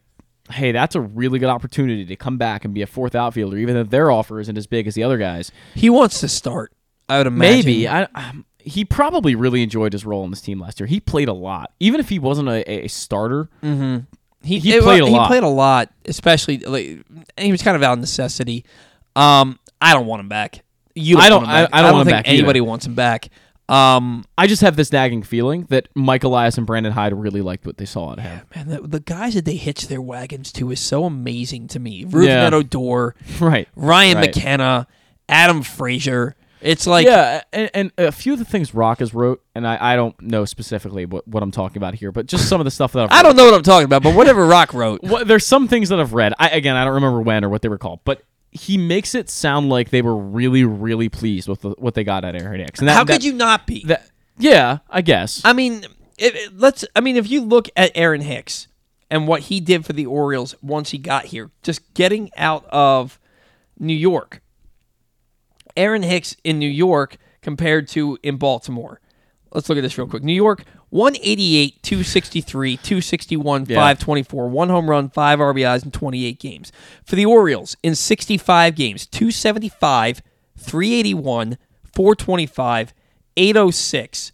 hey, that's a really good opportunity to come back and be a 4th outfielder, even if their offer isn't as big as the other guys. He wants to start, I would imagine. Maybe. He probably really enjoyed his role on this team last year. He played a lot. Even if he wasn't a starter, he played a lot, especially. And he was kind of out of necessity. I don't want him back. I don't think anybody wants him back. I just have this nagging feeling that Mike Elias and Brandon Hyde really liked what they saw out of him. Man, the guys that they hitched their wagons to is so amazing to me. Rougned Odor, right? Ryan McKenna, Adam Frazier. It's like and a few of the things Rockers wrote, and I don't know specifically what I'm talking about here, but just some of the stuff that I've read. I don't know what I'm talking about, but whatever Rock wrote, there's some things that I've read. I don't remember when or what they were called, but he makes it sound like they were really, really pleased with what they got at Aaron Hicks. And how could you not be? I guess. I mean, if you look at Aaron Hicks and what he did for the Orioles once he got here, just getting out of New York. Aaron Hicks in New York compared to in Baltimore. Let's look at this real quick. New York, 188, 263, 261, 524, 1 home run, 5 RBIs in 28 games. For the Orioles, in 65 games, 275, 381, 425, 806,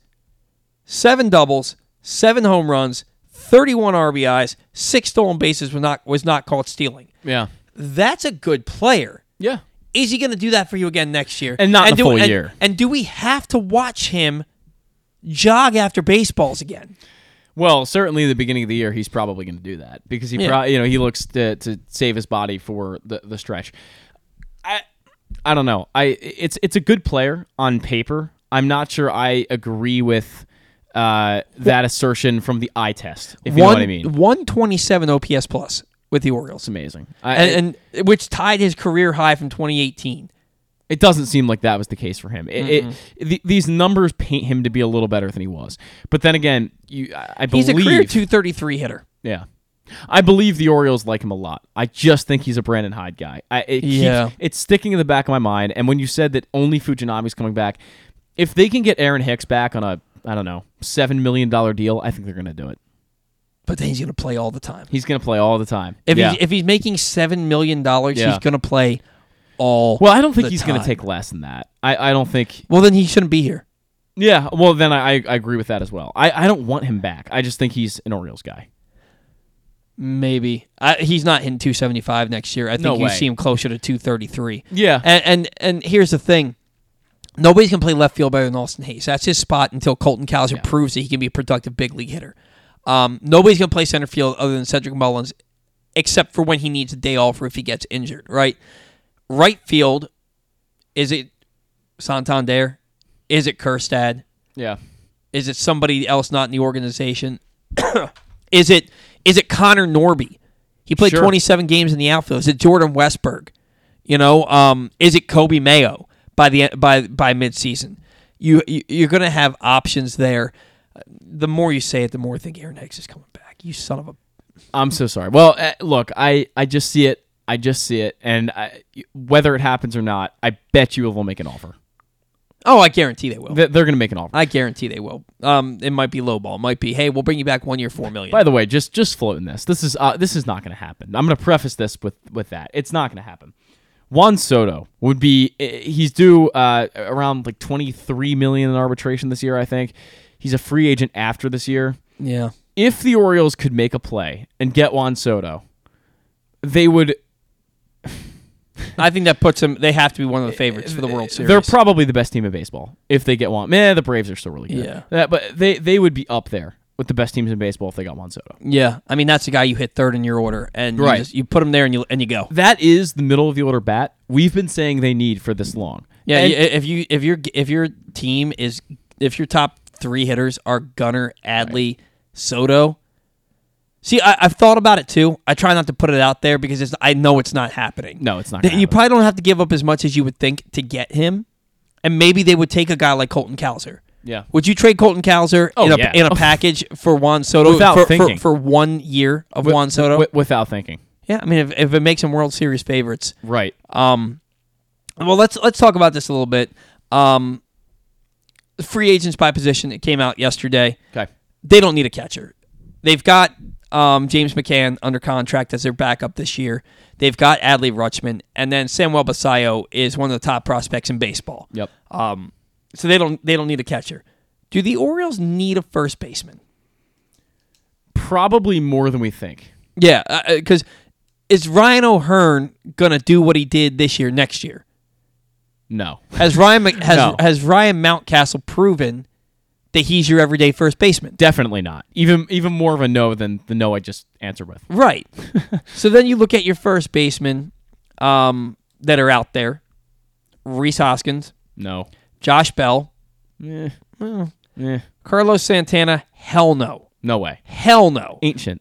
7 doubles, 7 home runs, 31 RBIs, 6 stolen bases was not called stealing. Yeah. That's a good player. Yeah. Is he going to do that for you again next year? And not in the full year. And do we have to watch him jog after baseballs again? Well, certainly at the beginning of the year, he's probably going to do that because he looks to save his body for the stretch. I don't know. It's a good player on paper. I'm not sure I agree with that assertion from the eye test. If you know what I mean. 127 OPS plus with the Orioles, amazing, and which tied his career high from 2018. It doesn't seem like that was the case for him. These numbers paint him to be a little better than he was. But then again, I believe... He's a career 233 hitter. Yeah. I believe the Orioles like him a lot. I just think he's a Brandon Hyde guy. It's sticking in the back of my mind. And when you said that only Fujinami's coming back, if they can get Aaron Hicks back on a, I don't know, $7 million deal, I think they're going to do it. But then he's going to play all the time. He's going to play all the time. If he's making $7 million, he's going to play... Well, I don't think he's going to take less than that. I don't think... Well, then he shouldn't be here. Yeah, well, then I agree with that as well. I don't want him back. I just think he's an Orioles guy. Maybe. He's not hitting 275 next year. I think you see him closer to 233. Yeah. And here's the thing. Nobody's going to play left field better than Austin Hayes. That's his spot until Colton Cowser proves that he can be a productive big league hitter. Nobody's going to play center field other than Cedric Mullins, except for when he needs a day off or if he gets injured, right? Right field, is it Santander? Is it Kjerstad? Yeah. Is it somebody else not in the organization? Is it Connor Norby? He played 27 games in the outfield. Is it Jordan Westberg? You know, is it Kobe Mayo by midseason? You're going to have options there. The more you say it, the more I think Aaron Hicks is coming back. You son of a... I'm so sorry. Well, look, I just see it. I just see it, and whether it happens or not, I bet you they'll make an offer. Oh, I guarantee they will. They're going to make an offer. I guarantee they will. It might be lowball. It might be, hey, we'll bring you back 1 year, $4 million. By the way, just floating this. This is not going to happen. I'm going to preface this with that. It's not going to happen. Juan Soto would be... He's due around like $23 million in arbitration this year, I think. He's a free agent after this year. Yeah. If the Orioles could make a play and get Juan Soto, they would... I think that puts them... They have to be one of the favorites for the World Series. They're probably the best team in baseball if they get one. Man, the Braves are still really good. Yeah. But they would be up there with the best teams in baseball if they got Juan Soto. Yeah. I mean, that's the guy you hit third in your order, and you put him there and you go. That is the middle of the order bat we've been saying they need for this long. Yeah. And if your top three hitters are Gunnar, Adley, Soto. See, I've thought about it, too. I try not to put it out there because I know it's not happening. No, it's not. You probably don't have to give up as much as you would think to get him, and maybe they would take a guy like Colton Cowser. Yeah. Would you trade Colton Cowser in a package for Juan Soto for 1 year of Juan Soto? Without thinking. Yeah, I mean, if it makes him World Series favorites. Right. Well, let's talk about this a little bit. Free agents by position, it came out yesterday. Okay. They don't need a catcher. They've got... James McCann under contract as their backup this year. They've got Adley Rutschman, and then Samuel Basayo is one of the top prospects in baseball. Yep. So they don't need a catcher. Do the Orioles need a first baseman? Probably more than we think. Yeah, because is Ryan O'Hearn gonna do what he did this year next year? No. Has Ryan Mountcastle proven that he's your everyday first baseman? Definitely not. Even more of a no than the no I just answered with. Right. So then you look at your first baseman that are out there. Rhys Hoskins. No. Josh Bell. Yeah. Well, yeah. Carlos Santana. Hell no. No way. Hell no. Ancient.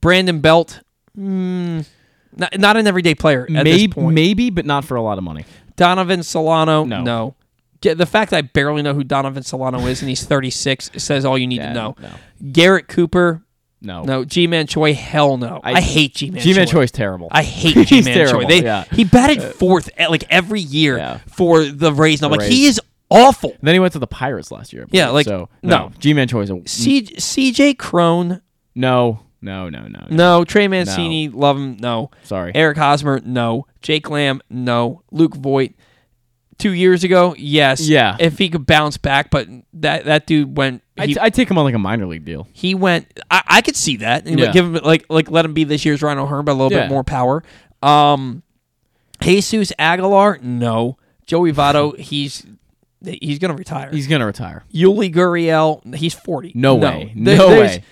Brandon Belt. Not an everyday player at this point. Maybe, but not for a lot of money. Donovan Solano. No. The fact that I barely know who Donovan Solano is, and he's 36, says all you need to know. No. Garrett Cooper. No. No. G-Man Choi. Hell no. I hate G-Man Choi. G-Man Choi's terrible. I hate G-Man Choi. He batted fourth every year for the Rays. And I'm like, he is awful. And then he went to the Pirates last year. Yeah, no. G-Man Choi's a... CJ Crone. No. No, Trey Mancini, love him, no. Sorry. Eric Hosmer, no. Jake Lamb, no. Luke Voit, 2 years ago, yes. Yeah. If he could bounce back, but that dude went... I'd take him on like a minor league deal. He went... I could see that. Yeah. Give him let him be this year's Ryan O'Hearn, but a little bit more power. Jesus Aguilar, no. Joey Votto, He's going to retire. Yuli Gurriel, he's 40. No way. No way.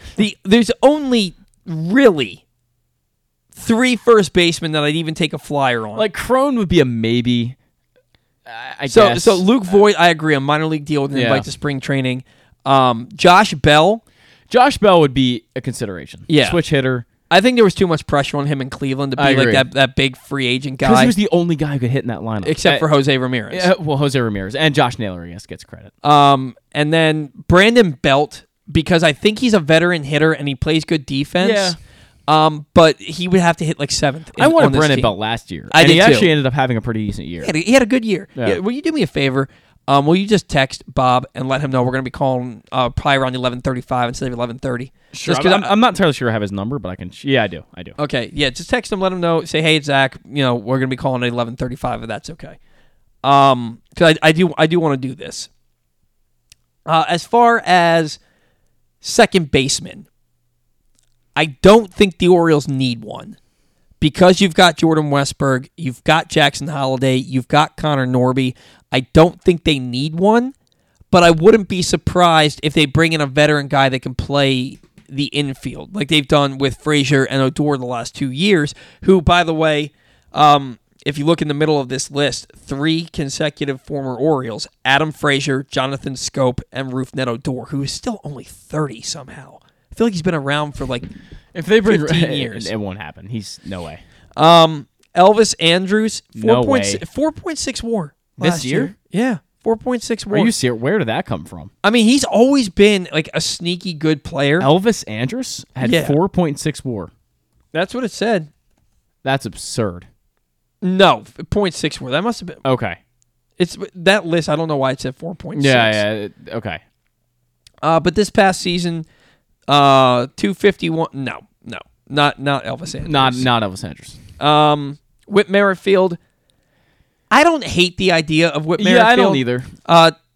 There's only really three first basemen that I'd even take a flyer on. Like Crone would be a maybe, I guess. So Luke Voit, I agree, a minor league deal with an invite to spring training. Josh Bell would be a consideration. Yeah. Switch hitter. I think there was too much pressure on him in Cleveland to be like that big free agent guy. Because he was the only guy who could hit in that lineup. Except for Jose Ramirez. Yeah, well, Jose Ramirez. And Josh Naylor, I guess, gets credit. And then Brandon Belt, because I think he's a veteran hitter and he plays good defense. Yeah. But he would have to hit like seventh. I wanted Brandon Belt last year. He actually ended up having a pretty decent year. He had a good year. Yeah. Will you do me a favor? Will you just text Bob and let him know we're going to be calling probably around 11:35 instead of 11:30? Sure. I'm not entirely sure I have his number, but I can. Yeah, I do. Okay. Yeah, just text him, let him know. Say, hey, it's Zach. You know, we're going to be calling at 11:35 if that's okay. Because I do want to do this. As far as second baseman, I don't think the Orioles need one. Because you've got Jordan Westberg, you've got Jackson Holliday, you've got Connor Norby. I don't think they need one, but I wouldn't be surprised if they bring in a veteran guy that can play the infield, like they've done with Frazier and Odor the last 2 years, who, by the way, if you look in the middle of this list, three consecutive former Orioles, Adam Frazier, Jonathan Scope, and Rougned Odor, who is still only 30 somehow. I feel like he's been around for like... If they bring 15 years, it won't happen. He's no way. Elvis Andrus, 4.6 WAR last year. Yeah, 4.6 WAR. Are you serious? Where did that come from? I mean, he's always been like a sneaky good player. Elvis Andrus had 4.6 WAR. That's what it said. That's absurd. No, 0.6 WAR. That must have been okay. It's that list. I don't know why it said 4.6. Yeah. Okay. But this past season. 251. No, not Elvis Andrus. Not Elvis Andrus. Whit Merrifield. I don't hate the idea of Whit Merrifield. Yeah, I don't either.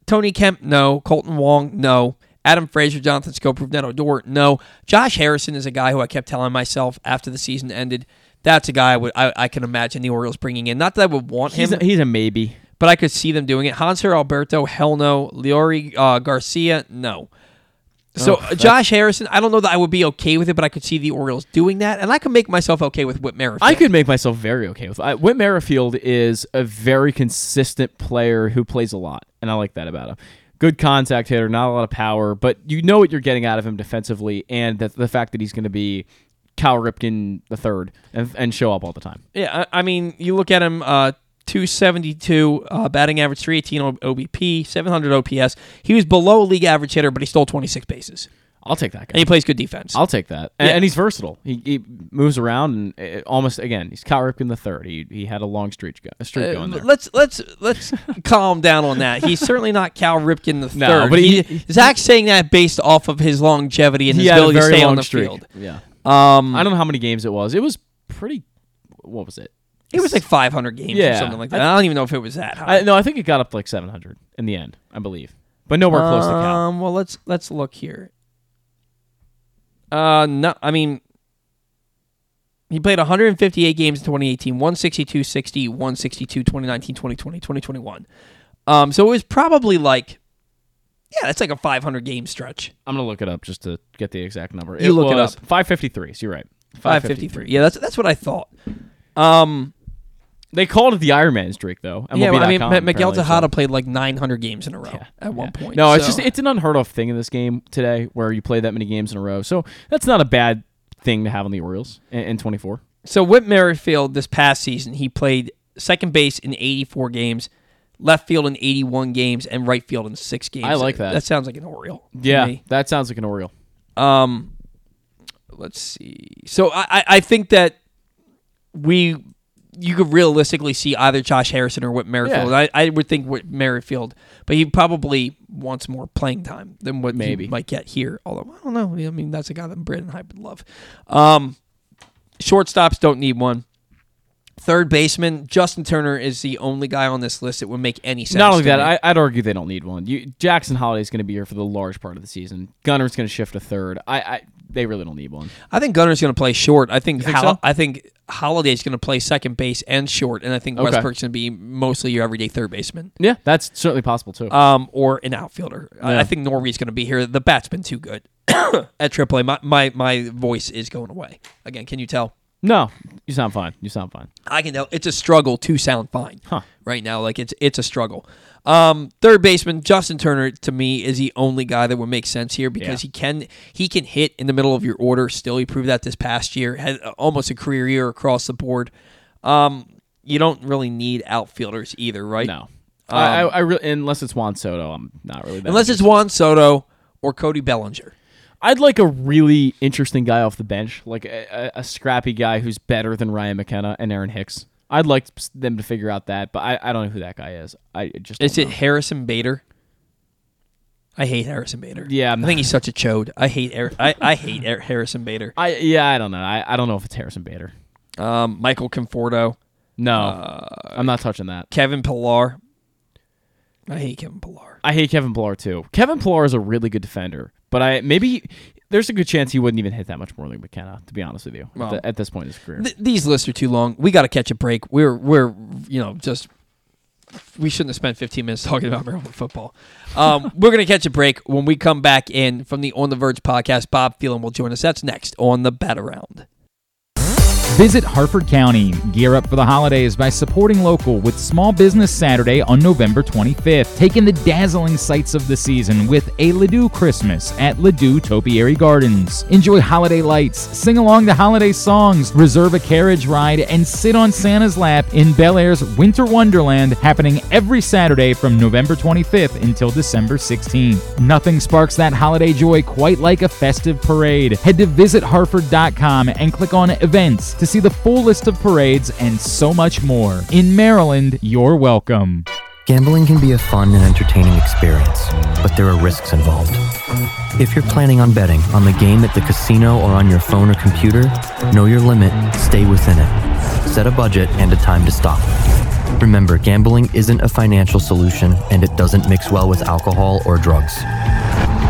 Tony Kemp, no. Colton Wong, no. Adam Frazier, Jonathan Scope, Rougned Odor, no. Josh Harrison is a guy who I kept telling myself after the season ended. That's a guy I can imagine the Orioles bringing in. Not that I would want him. He's a maybe, but I could see them doing it. Hanser Alberto, hell no. Leory Garcia, no. So Josh Harrison, I don't know that I would be okay with it, but I could see the Orioles doing that, and I could make myself okay with Whit Merrifield. I could make myself very okay with it. Whit Merrifield is a very consistent player who plays a lot, and I like that about him. Good contact hitter, not a lot of power, but you know what you're getting out of him defensively, and the fact that he's going to be Cal Ripken III and show up all the time. Yeah, I mean, you look at him... 272 batting average, 318 OBP, 700 OPS. He was below league average hitter, but he stole 26 bases. I'll take that guy. And he plays good defense. I'll take that. And, he's versatile. He moves around, and almost again, he's Kyle Ripken III. He had a long streak going there. Let's calm down on that. He's certainly not Cal Ripken III. No, but Zach's saying that based off of his longevity and his ability to stay on the field. Yeah. I don't know how many games it was. It was pretty. What was it? It was like 500 games or something like that. I don't even know if it was that high. I think it got up to like 700 in the end, I believe. But nowhere close to Cal. Well, let's look here. No, I mean, He played 158 games in 2018, 162, 60, 162, 2019, 2020, 2021. So it was probably like, yeah, that's like a 500-game stretch. I'm going to look it up just to get the exact number. You look it up. 553, so you're right. 553. Yeah, that's what I thought. They called it the Iron Man streak, though. MLB. Yeah, well, I mean, Miguel Tejada played like 900 games in a row at one point. No, it's just it's an unheard of thing in this game today where you play that many games in a row. So that's not a bad thing to have on the Orioles in 24. So Whit Merrifield this past season, he played second base in 84 games, left field in 81 games, and right field in 6 games. I like that. That sounds like an Oriole. Yeah, that sounds like an Oriole. Let's see. So I think that you could realistically see either Josh Harrison or Whit Merrifield. Yeah. I would think Whit Merrifield, but he probably wants more playing time than what he might get here. Although, I don't know. I mean, that's a guy that Brandon Hyde would love. Shortstops don't need one. Third baseman, Justin Turner is the only guy on this list that would make any sense. Not only that, I'd argue they don't need one. Jackson Holliday is going to be here for the large part of the season. Gunner's going to shift to third. They really don't need one. I think Gunner's going to play short. I think Holliday's going to play second base and short, and I think Westbrook's going to be mostly your everyday third baseman. Yeah, that's certainly possible too. Or an outfielder. Yeah. I think Norby's going to be here. The bat's been too good at AAA. My voice is going away again. Can you tell? No, you sound fine. I can tell. It's a struggle to sound fine right now. Like it's a struggle. Third baseman Justin Turner to me is the only guy that would make sense here because he can hit in the middle of your order. Still, he proved that this past year. Had almost a career year across the board. You don't really need outfielders either, right? No, unless it's Juan Soto, I'm not really. It's Juan Soto or Cody Bellinger. I'd like a really interesting guy off the bench, like a scrappy guy who's better than Ryan McKenna and Aaron Hicks. I'd like them to figure out that, but I don't know who that guy is. Is it Harrison Bader? I hate Harrison Bader. Yeah, I think he's such a chode. I hate Harrison Bader. I don't know. I don't know if it's Harrison Bader. Michael Conforto. No, I'm not touching that. Kevin Pillar. I hate Kevin Pillar. I hate Kevin Pillar too. Kevin Pillar is a really good defender. But there's a good chance he wouldn't even hit that much more than McKenna, to be honest with you, at this point in his career. These lists are too long. We got to catch a break. We shouldn't have spent 15 minutes talking about Maryland football. We're going to catch a break. When we come back in from the On the Verge podcast, Bob Phelan will join us. That's next on the Bat Around. Visit Harford County. Gear up for the holidays by supporting local with Small Business Saturday on November 25th. Take in the dazzling sights of the season with a Ledoux Christmas at Ledoux Topiary Gardens. Enjoy holiday lights, sing along to holiday songs, reserve a carriage ride, and sit on Santa's lap in Bel Air's Winter Wonderland, happening every Saturday from November 25th until December 16th. Nothing sparks that holiday joy quite like a festive parade. Head to visitharford.com and click on events to see the full list of parades and so much more. In Maryland, you're welcome. Gambling can be a fun and entertaining experience, but there are risks involved. If you're planning on betting on the game at the casino or on your phone or computer, know your limit, stay within it. Set a budget and a time to stop. Remember, gambling isn't a financial solution, and it doesn't mix well with alcohol or drugs.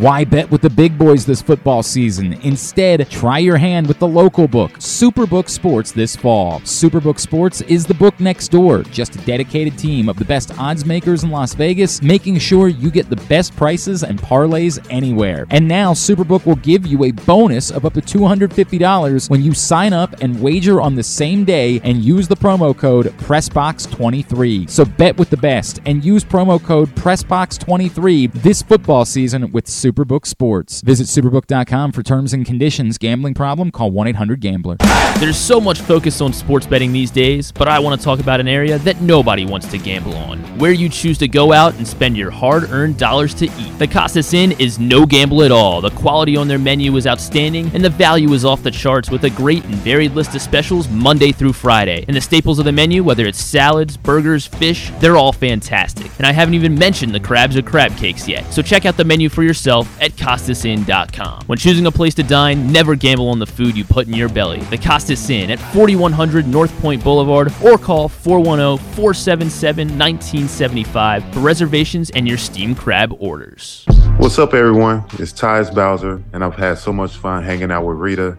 Why bet with the big boys this football season? Instead, try your hand with the local book, Superbook Sports, this fall. Superbook Sports is the book next door. Just a dedicated team of the best odds makers in Las Vegas, making sure you get the best prices and parlays anywhere. And now, Superbook will give you a bonus of up to $250 when you sign up and wager on the same day and use the promo code PressBox23. So bet with the best and use promo code PressBox23 this football season with Superbook. Superbook Sports. Visit Superbook.com for terms and conditions. Gambling problem? Call 1-800-GAMBLER. There's so much focus on sports betting these days, but I want to talk about an area that nobody wants to gamble on, where you choose to go out and spend your hard-earned dollars to eat. The Casas Inn is no gamble at all. The quality on their menu is outstanding, and the value is off the charts with a great and varied list of specials Monday through Friday. And the staples of the menu, whether it's salads, burgers, fish, they're all fantastic. And I haven't even mentioned the crabs or crab cakes yet, so check out the menu for yourself at CostasInn.com. When choosing a place to dine, never gamble on the food you put in your belly. The Casas Inn at 4100 North Point Boulevard, or call 410-477-1975 for reservations and your steamed crab orders. What's up, everyone? It's Tyus Bowser, and I've had so much fun hanging out with Rita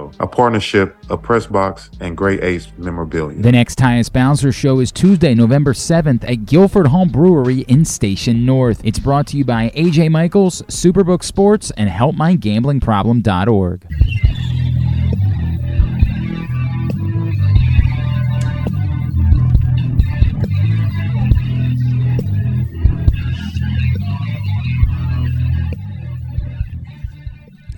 a partnership of PressBox and Great Ace Memorabilia. The next Tyus Bowser Show is Tuesday, November 7th at Guilford Home Brewery in Station North. It's brought to you by AJ Michaels, Superbook Sports, and HelpMyGamblingProblem.org.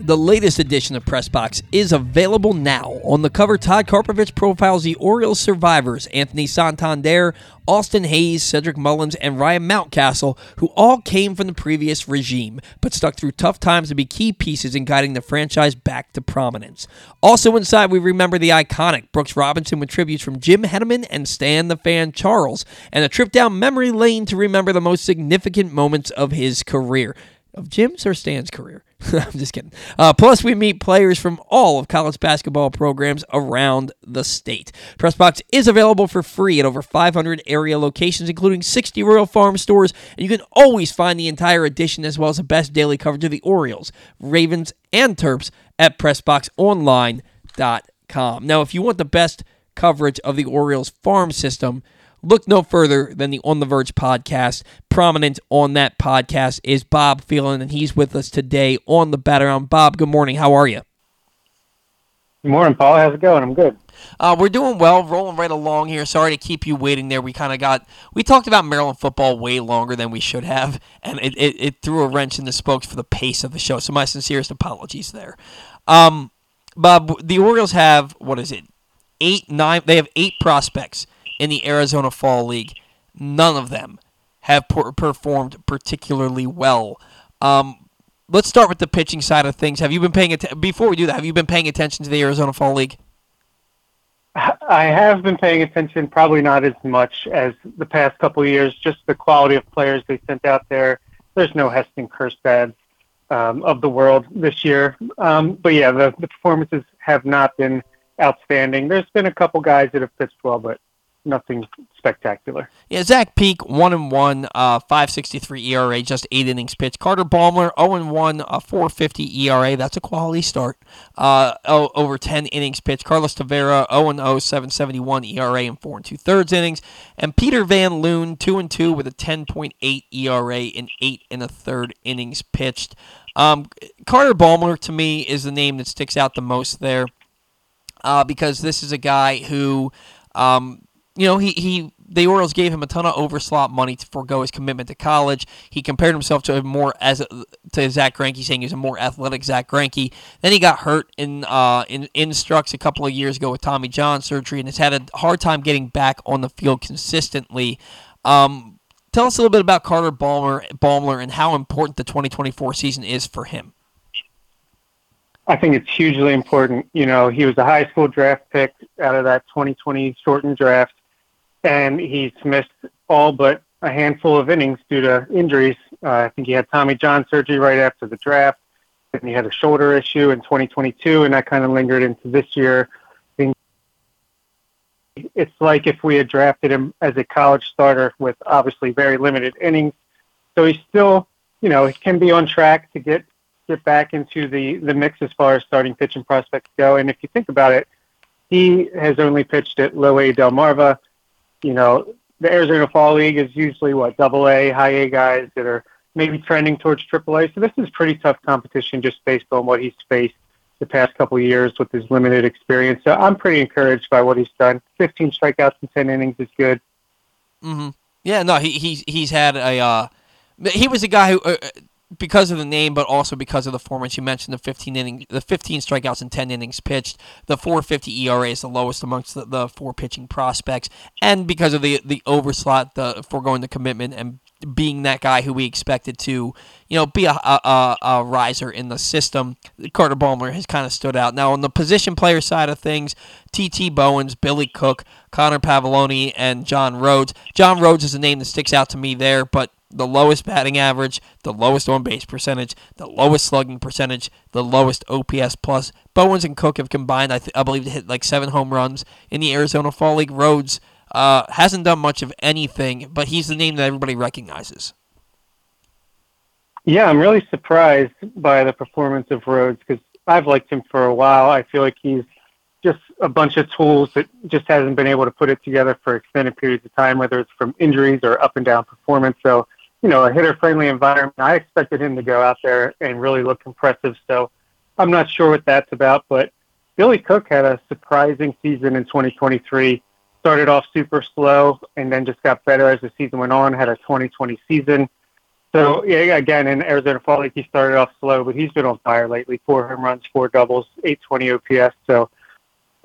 The latest edition of PressBox is available now. On the cover, Todd Karpovich profiles the Orioles survivors, Anthony Santander, Austin Hayes, Cedric Mullins, and Ryan Mountcastle, who all came from the previous regime, but stuck through tough times to be key pieces in guiding the franchise back to prominence. Also inside, we remember the iconic Brooks Robinson with tributes from Jim Henneman and Stan the Fan Charles, and a trip down memory lane to remember the most significant moments of his career. Of Jim's or Stan's career? I'm just kidding. Plus, we meet players from all of college basketball programs around the state. PressBox is available for free at over 500 area locations, including 60 Royal Farm stores, and you can always find the entire edition as well as the best daily coverage of the Orioles, Ravens, and Terps at PressBoxOnline.com. Now, if you want the best coverage of the Orioles farm system, look no further than the On the Verge podcast. Prominent on that podcast is Bob Phelan, and he's with us today on the Bat Around. Bob, good morning. How are you? Good morning, Paul. How's it going? I'm good. We're doing well, rolling right along here. Sorry to keep you waiting there. We talked about Maryland football way longer than we should have, and it threw a wrench in the spokes for the pace of the show, so my sincerest apologies there. Bob, the Orioles have, 8 prospects in the Arizona Fall League. None of them have performed particularly well. Let's start with the pitching side of things. Have you been paying attention to the Arizona Fall League? I have been paying attention, probably not as much as the past couple of years, just the quality of players they sent out there. There's no Heston Kjerstad of the world this year. But yeah, the performances have not been outstanding. There's been a couple guys that have pitched well, but nothing spectacular. Yeah, Zach Peak, 1-1, 5.63 ERA, just 8 innings pitched. Carter Ballmer, 0-1, 4.50 ERA. That's a quality start. Over 10 innings pitched. Carlos Tavera, 0-0, 7.71 ERA in 4 2/3 innings. And Peter Van Loon, 2-2 with a 10.8 ERA in 8 1/3 innings pitched. Carter Ballmer, to me, is the name that sticks out the most there, because this is a guy who... the Orioles gave him a ton of overslot money to forego his commitment to college. He compared himself to Zach Greinke, saying he was a more athletic Zach Greinke. Then he got hurt in Strux a couple of years ago with Tommy John surgery, and has had a hard time getting back on the field consistently. Tell us a little bit about Carter Ballmer, and how important the 2024 season is for him. I think it's hugely important. You know, he was a high school draft pick out of that 2020 shortened draft, and he's missed all but a handful of innings due to injuries. I think he had Tommy John surgery right after the draft, and he had a shoulder issue in 2022, and that kind of lingered into this year. It's like if we had drafted him as a college starter with obviously very limited innings. So he's still, he can be on track to get get back into the mix as far as starting pitching prospects go. And if you think about it, he has only pitched at low A Delmarva. You know, the Arizona Fall League is usually, double A, high A guys that are maybe trending towards triple A. So this is pretty tough competition just based on what he's faced the past couple of years with his limited experience. So I'm pretty encouraged by what he's done. 15 strikeouts in 10 innings is good. Mm-hmm. Yeah, no, he's had a he was a guy who, because of the name, but also because of the formats you mentioned, the 15 strikeouts and 10 innings pitched, the 4.50 ERA is the lowest amongst the four pitching prospects, and because of the overslot, the foregoing the commitment and being that guy who we expected to, be a riser in the system, Carter Ballmer has kind of stood out. Now on the position player side of things, T.T. Bowens, Billy Cook, Connor Pavoloni, and John Rhodes. John Rhodes is a name that sticks out to me there, but the lowest batting average, the lowest on-base percentage, the lowest slugging percentage, the lowest OPS plus. Bowens and Cook have combined, I believe, to hit like 7 home runs in the Arizona Fall League. Rhodes hasn't done much of anything, but he's the name that everybody recognizes. Yeah, I'm really surprised by the performance of Rhodes because I've liked him for a while. I feel like he's just a bunch of tools that just hasn't been able to put it together for extended periods of time, whether it's from injuries or up and down performance. So, a hitter-friendly environment. I expected him to go out there and really look impressive, so I'm not sure what that's about. But Billy Cook had a surprising season in 2023, started off super slow and then just got better as the season went on, had a 2020 season. So, yeah, again, in Arizona Fall League, he started off slow, but he's been on fire lately. 4 home runs, 4 doubles, 820 OPS. So,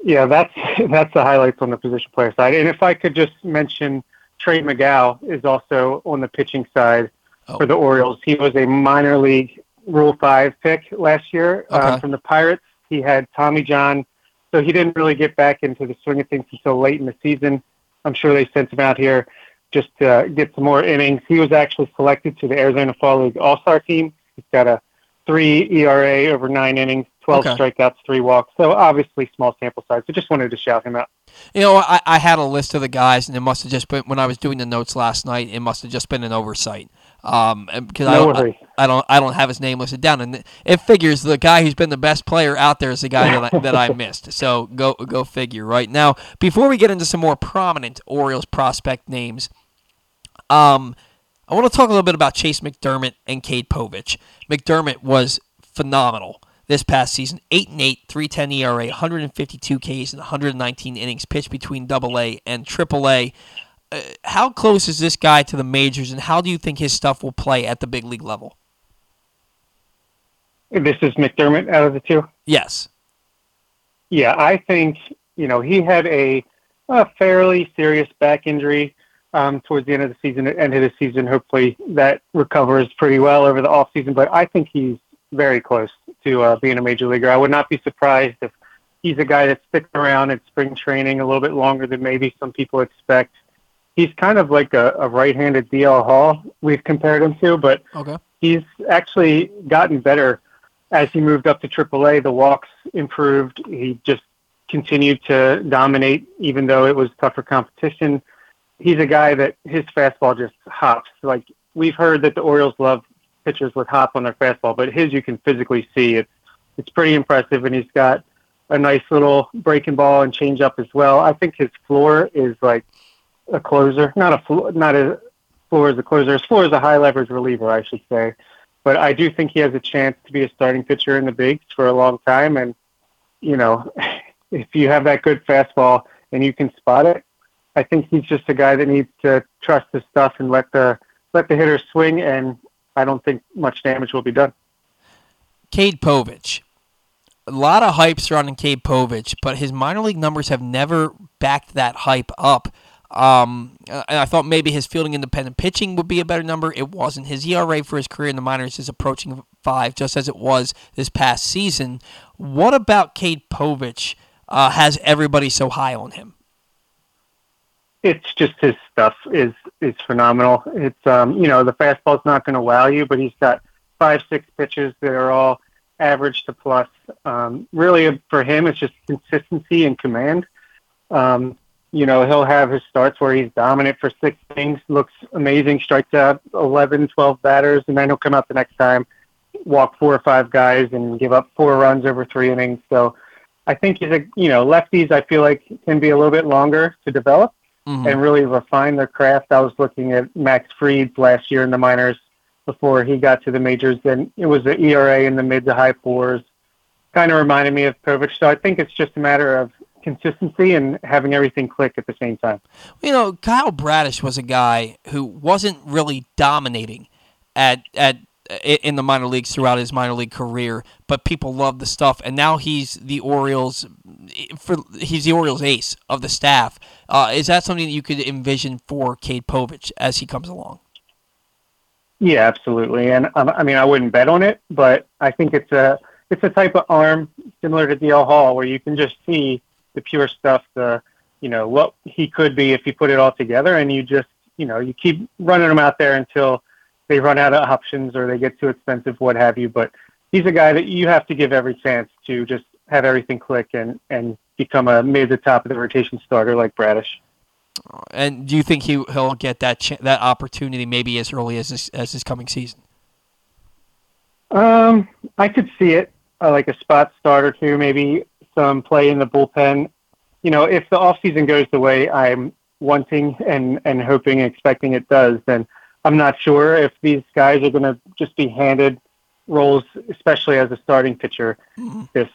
yeah, that's the highlights on the position player side. And if I could just mention – Trey McGow is also on the pitching side for the Orioles. He was a minor league Rule 5 pick last year from the Pirates. He had Tommy John, so he didn't really get back into the swing of things until late in the season. I'm sure they sent him out here just to get some more innings. He was actually selected to the Arizona Fall League All-Star team. He's got a 3 ERA over 9 innings, 12 strikeouts, 3 walks. So obviously small sample size. So just wanted to shout him out. I had a list of the guys, and it must have just been, when I was doing the notes last night, it must have just been an oversight. I don't have his name listed down, and it figures the guy who's been the best player out there is the guy that I missed. So go figure. Right now, before we get into some more prominent Orioles prospect names, I want to talk a little bit about Chase McDermott and Cade Povich. McDermott was phenomenal this past season. 8-8, 3.10 ERA, 152 Ks, and 119 innings pitched between AA and AAA. How close is this guy to the majors, and how do you think his stuff will play at the big league level? This is McDermott out of the two? Yes. Yeah, I think, he had a fairly serious back injury towards the end of the season. It ended the season. Hopefully that recovers pretty well over the offseason, but I think he's very close to being a major leaguer. I would not be surprised if he's a guy that sticks around at spring training a little bit longer than maybe some people expect. He's kind of like a right-handed D.L. Hall we've compared him to, but he's actually gotten better as he moved up to AAA. The walks improved. He just continued to dominate, even though it was tougher competition. He's a guy that his fastball just hops. Like, we've heard that the Orioles love pitchers with hop on their fastball, but his you can physically see. It's pretty impressive, and he's got a nice little breaking ball and change up as well. I think his floor is like a closer, His floor is a high leverage reliever, I should say. But I do think he has a chance to be a starting pitcher in the bigs for a long time. And if you have that good fastball and you can spot it, I think he's just a guy that needs to trust his stuff and let the hitter swing, and I don't think much damage will be done. Cade Povich. A lot of hype surrounding Cade Povich, but his minor league numbers have never backed that hype up. I thought maybe his fielding independent pitching would be a better number. It wasn't. His ERA for his career in the minors is approaching 5, just as it was this past season. What about Cade Povich has everybody so high on him? It's just his stuff is phenomenal. It's, the fastball's not going to wow you, but he's got 5-6 pitches that are all average to plus. Really, for him, it's just consistency and command. He'll have his starts where he's dominant for 6 innings, looks amazing, strikes out 11, 12 batters, and then he'll come out the next time walk four or five guys and give up four runs over three innings. So I think he's lefties I feel like can be a little bit longer to develop and really refine their craft. I was looking at Max Fried last year in the minors before he got to the majors, and it was the ERA in the mid to high fours. Kind of reminded me of Povich. So I think it's just a matter of consistency and having everything click at the same time. Kyle Bradish was a guy who wasn't really dominating in the minor leagues throughout his minor league career, but people loved the stuff, and now he's the Orioles ace of the staff. Is that something that you could envision for Cade Povich as he comes along? Yeah, absolutely. And I wouldn't bet on it, but I think it's a type of arm similar to D.L. Hall where you can just see the pure stuff, what he could be if you put it all together, and you just, you keep running him out there until they run out of options or they get too expensive, what have you. But he's a guy that you have to give every chance to just have everything click and become a mid to top of the rotation starter like Bradish. And do you think he'll get that opportunity maybe as early as this coming season? I could see it, like a spot start or two, maybe some play in the bullpen. If the offseason goes the way I'm wanting and hoping and expecting it does, then I'm not sure if these guys are going to just be handed roles, especially as a starting pitcher this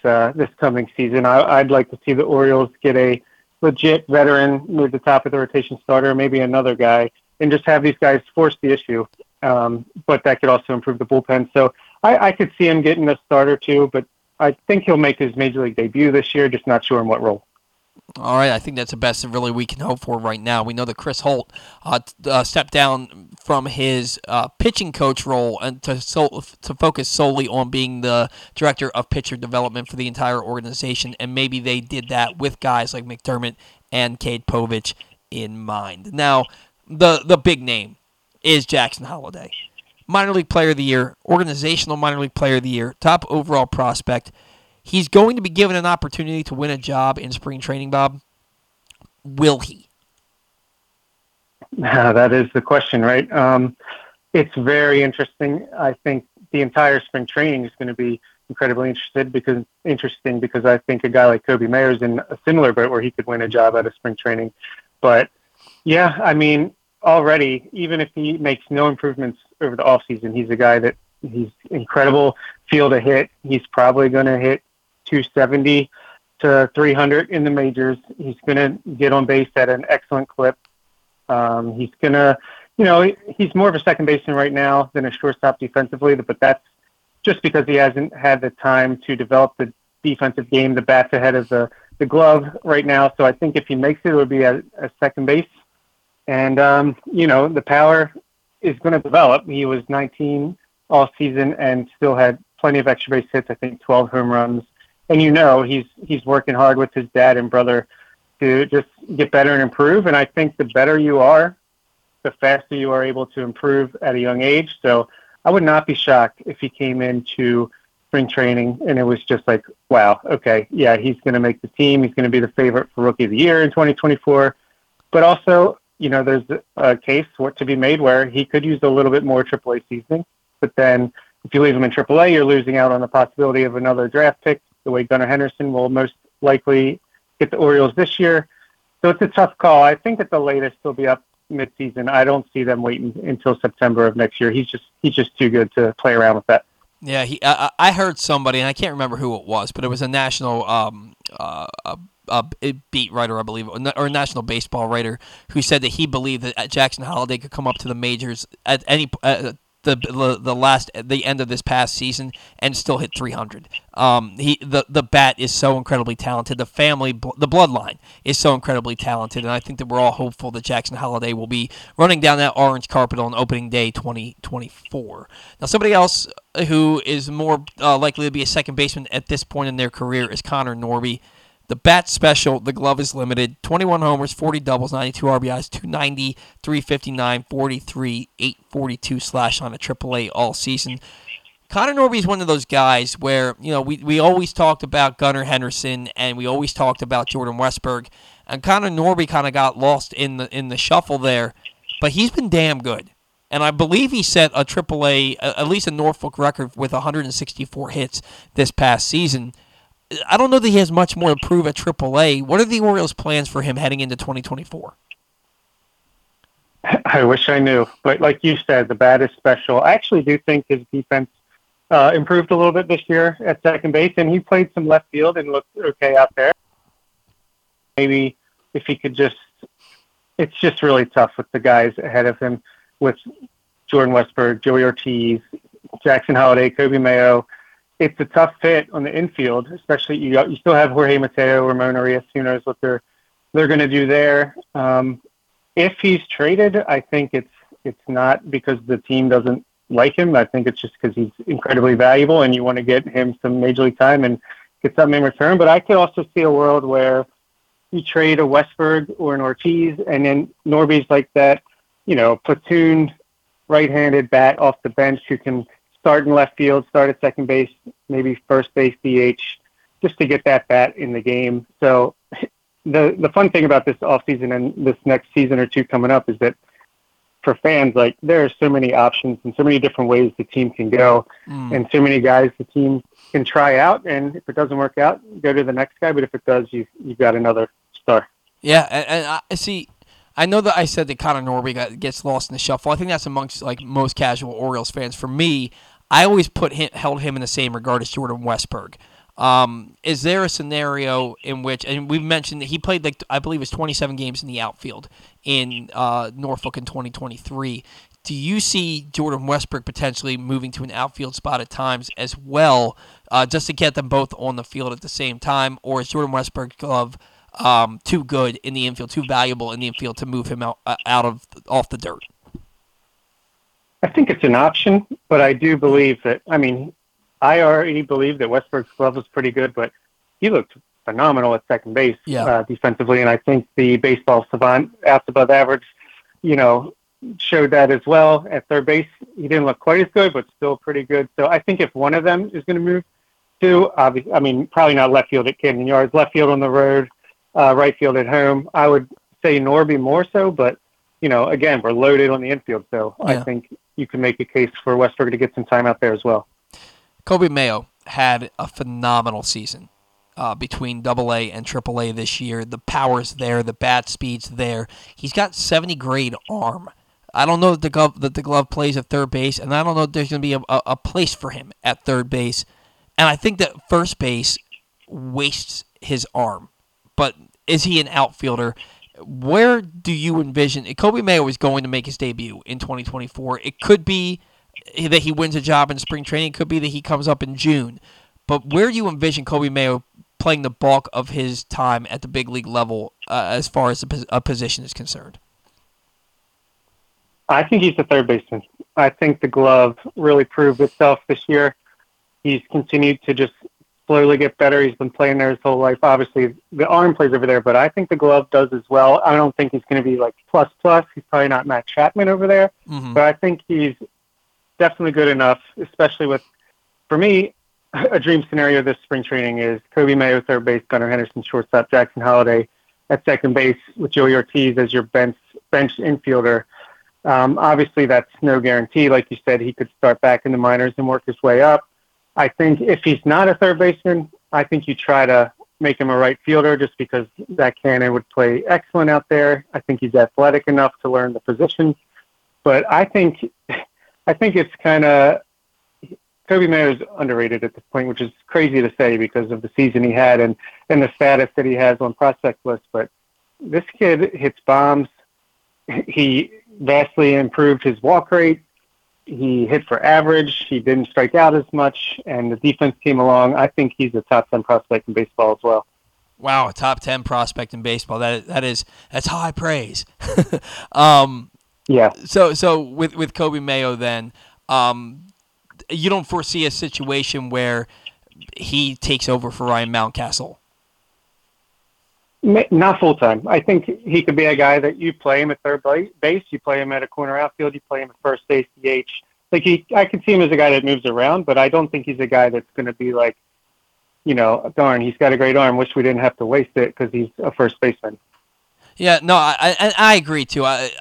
coming season. I'd like to see the Orioles get a legit veteran, move to the top of the rotation starter, maybe another guy, and just have these guys force the issue. But that could also improve the bullpen. So I could see him getting a start or two, but I think he'll make his major league debut this year, just not sure in what role. All right, I think that's the best that really we can hope for right now. We know that Chris Holt stepped down from his pitching coach role and to focus solely on being the director of pitcher development for the entire organization, and maybe they did that with guys like McDermott and Cade Povich in mind. Now, the big name is Jackson Holliday, minor league player of the year, organizational minor league player of the year, top overall prospect. He's going to be given an opportunity to win a job in spring training, Bob. Will he? That is the question, right? It's very interesting. I think the entire spring training is going to be incredibly interesting because I think a guy like Kobe Mayer is in a similar boat where he could win a job out of spring training. But, yeah, I mean, already, even if he makes no improvements over the offseason, he's a guy that he's incredible field to hit. He's probably going to hit 270 to 300 in the majors. He's going to get on base at an excellent clip. He's going to, he's more of a second baseman right now than a shortstop defensively, but that's just because he hasn't had the time to develop the defensive game. The bat's ahead of the glove right now. So I think if he makes it, it would be a second base. And, the power is going to develop. He was 19 all season and still had plenty of extra base hits, I think 12 home runs. And he's working hard with his dad and brother to just get better and improve. And I think the better you are, the faster you are able to improve at a young age. So I would not be shocked if he came into spring training and it was just like, wow, okay, yeah, he's going to make the team. He's going to be the favorite for Rookie of the Year in 2024. But also, there's a case to be made where he could use a little bit more AAA seasoning. But then if you leave him in AAA, you're losing out on the possibility of another draft pick, the way Gunnar Henderson will most likely get the Orioles this year. So it's a tough call. I think at the latest he'll be up midseason. I don't see them waiting until September of next year. He's just too good to play around with that. Yeah, I heard somebody, and I can't remember who it was, but it was a national beat writer, I believe, or a national baseball writer, who said that he believed that Jackson Holliday could come up to the majors at any the end of this past season and still hit 300. The bat is so incredibly talented. The family, the bloodline is so incredibly talented, and I think that we're all hopeful that Jackson Holliday will be running down that orange carpet on opening day 2024. Now, somebody else who is more likely to be a second baseman at this point in their career is Connor Norby. The bat's special, the glove is limited. 21 homers, 40 doubles, 92 RBIs, 290, 359, 43, 842 slash on a AAA all season. Connor Norby is one of those guys where, we always talked about Gunnar Henderson and we always talked about Jordan Westberg, and Connor Norby kind of got lost in the shuffle there, but he's been damn good. And I believe he set a AAA, at least a Norfolk record, with 164 hits this past season. I don't know that he has much more to prove at AAA. What are the Orioles' plans for him heading into 2024? I wish I knew. But like you said, the bat is special. I actually do think his defense improved a little bit this year at second base, and he played some left field and looked okay out there. Maybe if he could just – it's just really tough with the guys ahead of him, with Jordan Westberg, Joey Ortiz, Jackson Holliday, Kobe Mayo. It's a tough fit on the infield, especially you still have Jorge Mateo, Ramon Arias. Who knows what they're going to do there. If he's traded, I think it's not because the team doesn't like him. I think it's just because he's incredibly valuable and you want to get him some major league time and get something in return. But I could also see a world where you trade a Westberg or an Ortiz, and then Norby's like that, you know, platoon right-handed bat off the bench who can start in left field, start at second base, maybe first base, DH, just to get that bat in the game. So the fun thing about this offseason and this next season or two coming up is that for fans, like, there are so many options and so many different ways the team can go and so many guys the team can try out. And if it doesn't work out, go to the next guy. But if it does, you've got another star. Yeah, and I see. I know that I said that Connor Norby gets lost in the shuffle. I think that's amongst, like, most casual Orioles fans. For me, I always held him in the same regard as Jordan Westberg. Is there a scenario in which, and we've mentioned that he played, like, I believe it was 27 games in the outfield in Norfolk in 2023. Do you see Jordan Westberg potentially moving to an outfield spot at times as well, just to get them both on the field at the same time? Or is Jordan Westberg's glove too good in the infield, too valuable in the infield to move him out off the dirt? I think it's an option, but I do believe that, I mean, I already believe that Westberg's glove was pretty good, but he looked phenomenal at second base defensively, and I think the baseball savant out above average, you know, showed that as well. At third base, he didn't look quite as good, but still pretty good. So I think if one of them is going to move to, obviously, I mean, probably not left field at Camden Yards, left field on the road, right field at home. I would say Norby more so, but, you know, again, we're loaded on the infield, so I think you can make a case for Westberg to get some time out there as well. Kobe Mayo had a phenomenal season between AA and AAA this year. The power's there. The bat speed's there. He's got 70-grade arm. I don't know that the glove plays at third base, and I don't know if there's going to be a place for him at third base. And I think that first base wastes his arm. But is he an outfielder? Where do you envision Kobe Mayo is going to make his debut in 2024? It could be that he wins a job in spring training. It could be that he comes up in June. But where do you envision Kobe Mayo playing the bulk of his time at the big league level as far as a position is concerned? I think he's a third baseman. I think the glove really proved itself this year. He's continued to just slowly get better. He's been playing there his whole life. Obviously, the arm plays over there, but I think the glove does as well. I don't think he's going to be like plus. He's probably not Matt Chapman over there, but I think he's definitely good enough, especially with, for me, a dream scenario this spring training is Kobe Mayo third base, Gunnar Henderson shortstop, Jackson Holliday at second base with Joey Ortiz as your bench infielder. Obviously, that's no guarantee. Like you said, he could start back in the minors and work his way up. I think if he's not a third baseman, I think you try to make him a right fielder just because Zach Cannon would play excellent out there. I think he's athletic enough to learn the position. But I think it's kind of – Kobe Mayo is underrated at this point, which is crazy to say because of the season he had and the status that he has on prospect list. But this kid hits bombs. He vastly improved his walk rate. He hit for average. He didn't strike out as much, and the defense came along. I think he's a top 10 prospect in baseball as well. Wow, a top 10 prospect in baseball. That's high praise. Yeah. So with Kobe Mayo, then you don't foresee a situation where he takes over for Ryan Mountcastle. Not full time. I think he could be a guy that you play him at third base, you play him at a corner outfield, you play him at first base, DH. Like I could see him as a guy that moves around, but I don't think he's a guy that's going to be like, you know, darn, he's got a great arm. Wish we didn't have to waste it because he's a first baseman. Yeah, no, I agree too. I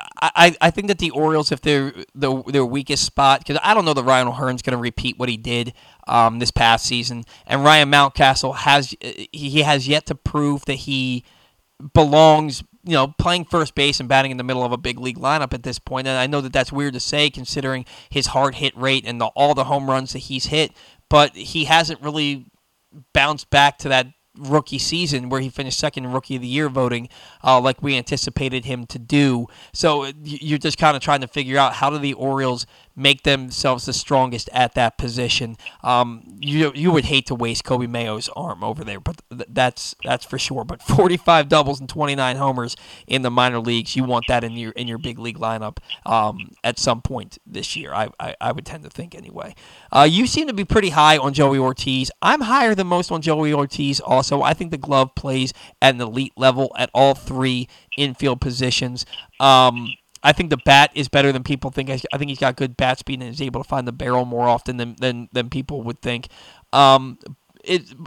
think that the Orioles, if they're their weakest spot, because I don't know that Ryan O'Hearn's going to repeat what he did this past season, and Ryan Mountcastle has yet to prove that he belongs, you know, playing first base and batting in the middle of a big league lineup at this point. And I know that that's weird to say considering his hard hit rate and all the home runs that he's hit, but he hasn't really bounced back to that rookie season where he finished second in Rookie of the Year voting like we anticipated him to do. So you're just kind of trying to figure out how do the Orioles make themselves the strongest at that position. You would hate to waste Kobe Mayo's arm over there, but that's for sure. But 45 doubles and 29 homers in the minor leagues, you want that in your big league lineup at some point this year. I would tend to think anyway. You seem to be pretty high on Joey Ortiz. I'm higher than most on Joey Ortiz also. I think the glove plays at an elite level at all three infield positions. I think the bat is better than people think. I think he's got good bat speed and is able to find the barrel more often than people would think. And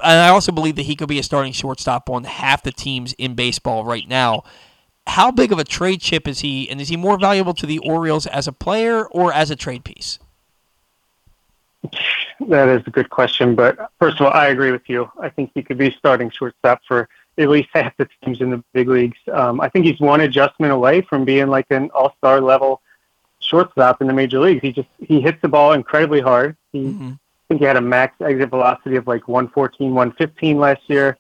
I also believe that he could be a starting shortstop on half the teams in baseball right now. How big of a trade chip is he, and is he more valuable to the Orioles as a player or as a trade piece? That is a good question, but first of all, I agree with you. I think he could be starting shortstop for at least half the teams in the big leagues. I think he's one adjustment away from being like an all-star level shortstop in the major leagues. He hits the ball incredibly hard. I think he had a max exit velocity of like 114, 115 last year,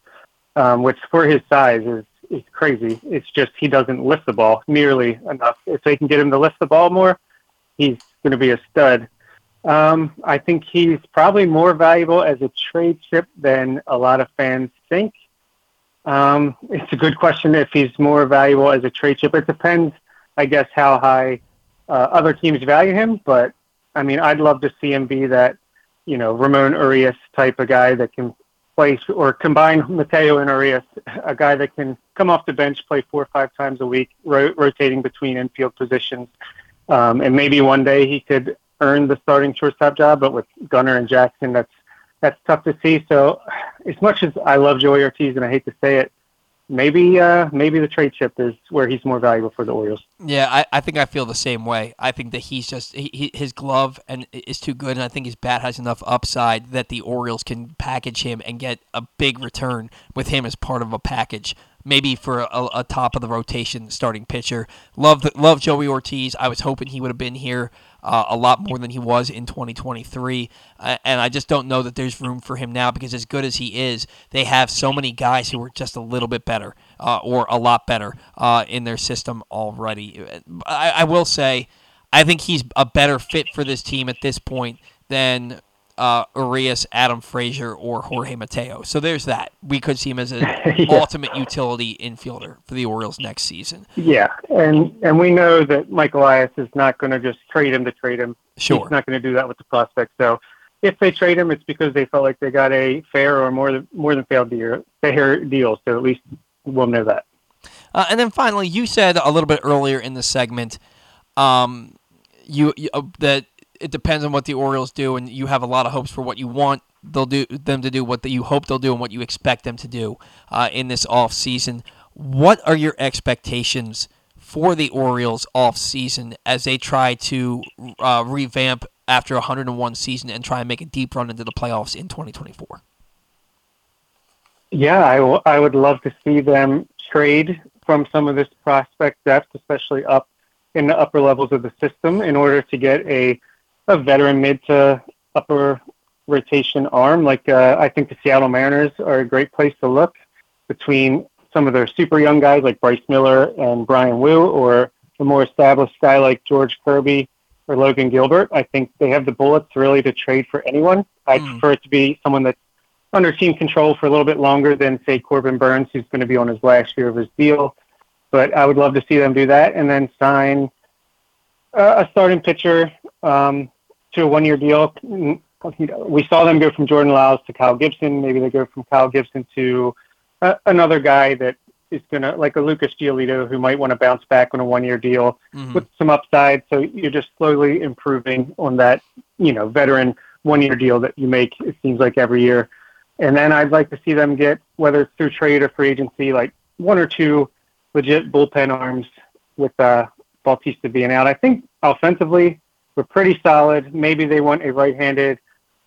which for his size is crazy. It's just he doesn't lift the ball nearly enough. If they can get him to lift the ball more, he's going to be a stud. I think he's probably more valuable as a trade chip than a lot of fans think. It's a good question if he's more valuable as a trade chip. It depends, I guess, how high other teams value him. But, I mean, I'd love to see him be that, you know, Ramon Urias type of guy that can play or combine Mateo and Urias, a guy that can come off the bench, play 4 or 5 times a week, rotating between infield positions. And maybe one day he could earn the starting shortstop job. But with Gunnar and Jackson, that's tough to see. So as much as I love Joey Ortiz, and I hate to say it, maybe the trade chip is where he's more valuable for the Orioles. Yeah, I think I feel the same way. I think that he's just his glove and is too good, and I think his bat has enough upside that the Orioles can package him and get a big return with him as part of a package. Maybe for a top-of-the-rotation starting pitcher. Love Joey Ortiz. I was hoping he would have been here a lot more than he was in 2023, and I just don't know that there's room for him now because as good as he is, they have so many guys who are just a little bit better or a lot better in their system already. I will say I think he's a better fit for this team at this point than Urias, Adam Frazier, or Jorge Mateo. So there's that. We could see him as an ultimate utility infielder for the Orioles next season. Yeah, and we know that Mike Elias is not going to just trade him to trade him. Sure. He's not going to do that with the prospect. So if they trade him, it's because they felt like they got a fair or more than fair deal. So at least we'll know that. And then finally, you said a little bit earlier in the segment that it depends on what the Orioles do, and you have a lot of hopes for what you want them to do, you hope they'll do, and what you expect them to do in this offseason. What are your expectations for the Orioles offseason as they try to revamp after 101 season and try and make a deep run into the playoffs in 2024? Yeah, I would love to see them trade from some of this prospect depth, especially up in the upper levels of the system, in order to get a veteran mid to upper rotation arm. Like I think the Seattle Mariners are a great place to look between some of their super young guys like Bryce Miller and Brian Wu, or the more established guy like George Kirby or Logan Gilbert. I think they have the bullets really to trade for anyone. I prefer it to be someone that's under team control for a little bit longer than, say, Corbin Burns, who's going to be on his last year of his deal. But I would love to see them do that and then sign a starting pitcher to a one-year deal. We saw them go from Jordan Lyles to Kyle Gibson. Maybe they go from Kyle Gibson to another guy that is going to, like a Lucas Giolito, who might want to bounce back on a one-year deal with some upside. So you're just slowly improving on that, veteran one-year deal that you make, it seems like, every year. And then I'd like to see them get, whether it's through trade or free agency, like one or two legit bullpen arms with Bautista being out. I think offensively, we're pretty solid. Maybe they want a right-handed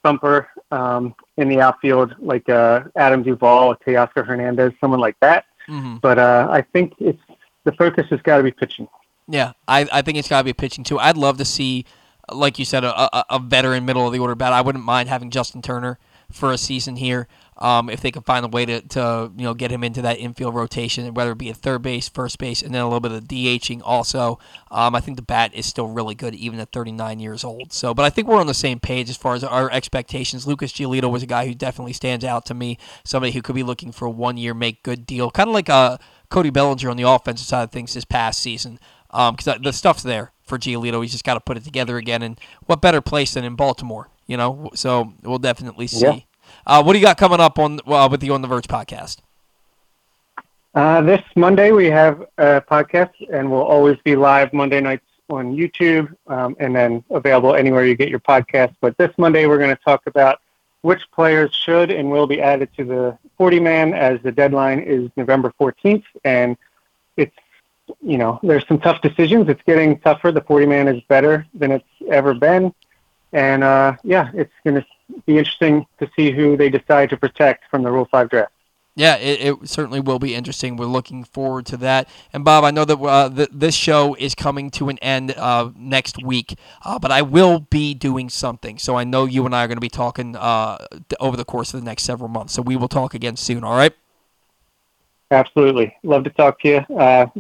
thumper in the outfield, like Adam Duvall, Teoscar Hernandez, someone like that. Mm-hmm. But I think it's the focus has got to be pitching. Yeah, I think it's got to be pitching too. I'd love to see, like you said, a veteran middle-of-the-order bat. I wouldn't mind having Justin Turner for a season here, if they can find a way to you know, get him into that infield rotation, whether it be at third base, first base, and then a little bit of DHing also. I think the bat is still really good, even at 39 years old. So, but I think we're on the same page as far as our expectations. Lucas Giolito was a guy who definitely stands out to me, somebody who could be looking for a one-year make-good deal, kind of like Cody Bellinger on the offensive side of things this past season, because the stuff's there for Giolito. He's just got to put it together again, and what better place than in Baltimore? You know, so we'll definitely see. Yeah. What do you got coming up on with the On the Verge podcast? This Monday we have a podcast, and we'll always be live Monday nights on YouTube, and then available anywhere you get your podcast. But this Monday we're going to talk about which players should and will be added to the 40-man, as the deadline is November 14th, and it's, you know, there's some tough decisions. It's getting tougher. The 40-man is better than it's ever been. And, yeah, it's going to be interesting to see who they decide to protect from the Rule 5 draft. Yeah, it certainly will be interesting. We're looking forward to that. And, Bob, I know that this show is coming to an end next week, but I will be doing something. So I know you and I are going to be talking over the course of the next several months. So we will talk again soon, all right? Absolutely. Love to talk to you.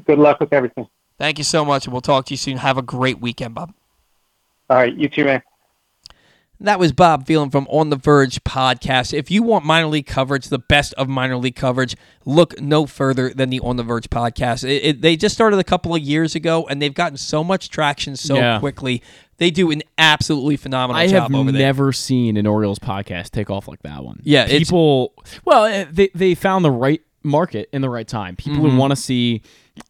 Good luck with everything. Thank you so much, and we'll talk to you soon. Have a great weekend, Bob. All right. You too, man. That was Bob Phelan from On the Verge podcast. If you want minor league coverage, the best of minor league coverage, look no further than the On the Verge podcast. They just started a couple of years ago, and they've gotten so much traction so quickly. They do an absolutely phenomenal job over there. I have never seen an Orioles podcast take off like that one. Yeah, people. Well, they found the right market in the right time. People who want to see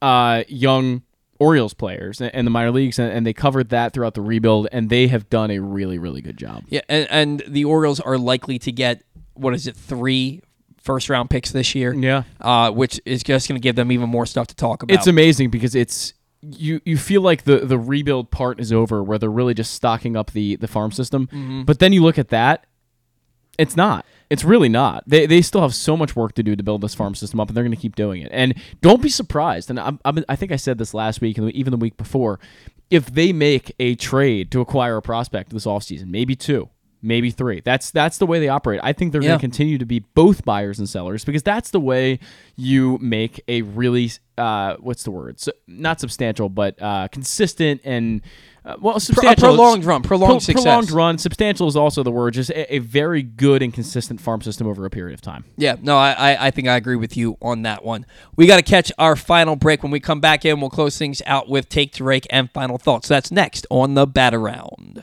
young Orioles players and the minor leagues, and they covered that throughout the rebuild, and they have done a really, really good job. Yeah, and the Orioles are likely to get, 3 first-round picks this year? Yeah. Which is just going to give them even more stuff to talk about. It's amazing because it's you feel like the rebuild part is over, where they're really just stocking up the farm system, but then you look at that, it's not. It's really not. They still have so much work to do to build this farm system up, and they're going to keep doing it. And don't be surprised. And I think I said this last week and even the week before. If they make a trade to acquire a prospect this offseason, maybe 2, maybe 3. That's the way they operate. I think they're going to continue to be both buyers and sellers, because that's the way you make a really So, not substantial, but consistent and substantial. A prolonged success. Prolonged run. Substantial is also the word. Just a very good and consistent farm system over a period of time. Yeah, no, I think I agree with you on that one. We got to catch our final break. When we come back in, we'll close things out with Take to Rake and Final Thoughts. That's next on the Bat Around.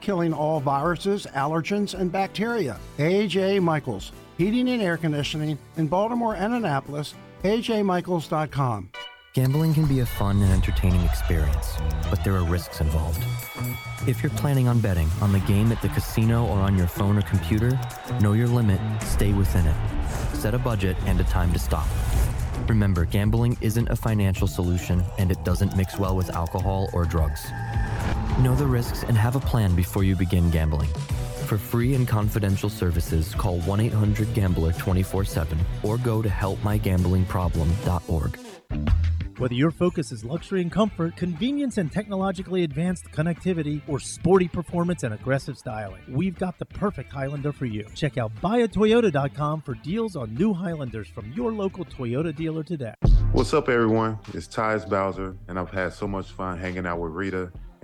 killing all viruses, allergens, and bacteria? AJ Michaels, Heating and Air Conditioning in Baltimore and Annapolis, ajmichaels.com. Gambling can be a fun and entertaining experience, but there are risks involved. If you're planning on betting on the game at the casino or on your phone or computer, know your limit, stay within it. Set a budget and a time to stop. Remember, gambling isn't a financial solution, and it doesn't mix well with alcohol or drugs. Know the risks and have a plan before you begin gambling. For free and confidential services, call 1-800-GAMBLER 24/7 or go to HelpMyGamblingProblem.org. Whether your focus is luxury and comfort, convenience and technologically advanced connectivity, or sporty performance and aggressive styling, we've got the perfect Highlander for you. Check out buyatoyota.com for deals on new Highlanders from your local Toyota dealer today. What's up, everyone? It's Tyus Bowser, and I've had so much fun hanging out with Rita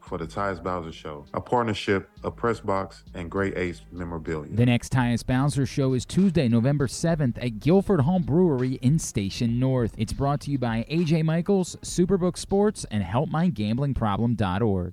for the Tyus Bowser Show, a partnership of PressBox and Great Ace Memorabilia. The next Tyus Bowser Show is Tuesday, November 7th at Guilford Home Brewery in Station North. It's brought to you by AJ Michaels, Superbook Sports, and HelpMyGamblingProblem.org.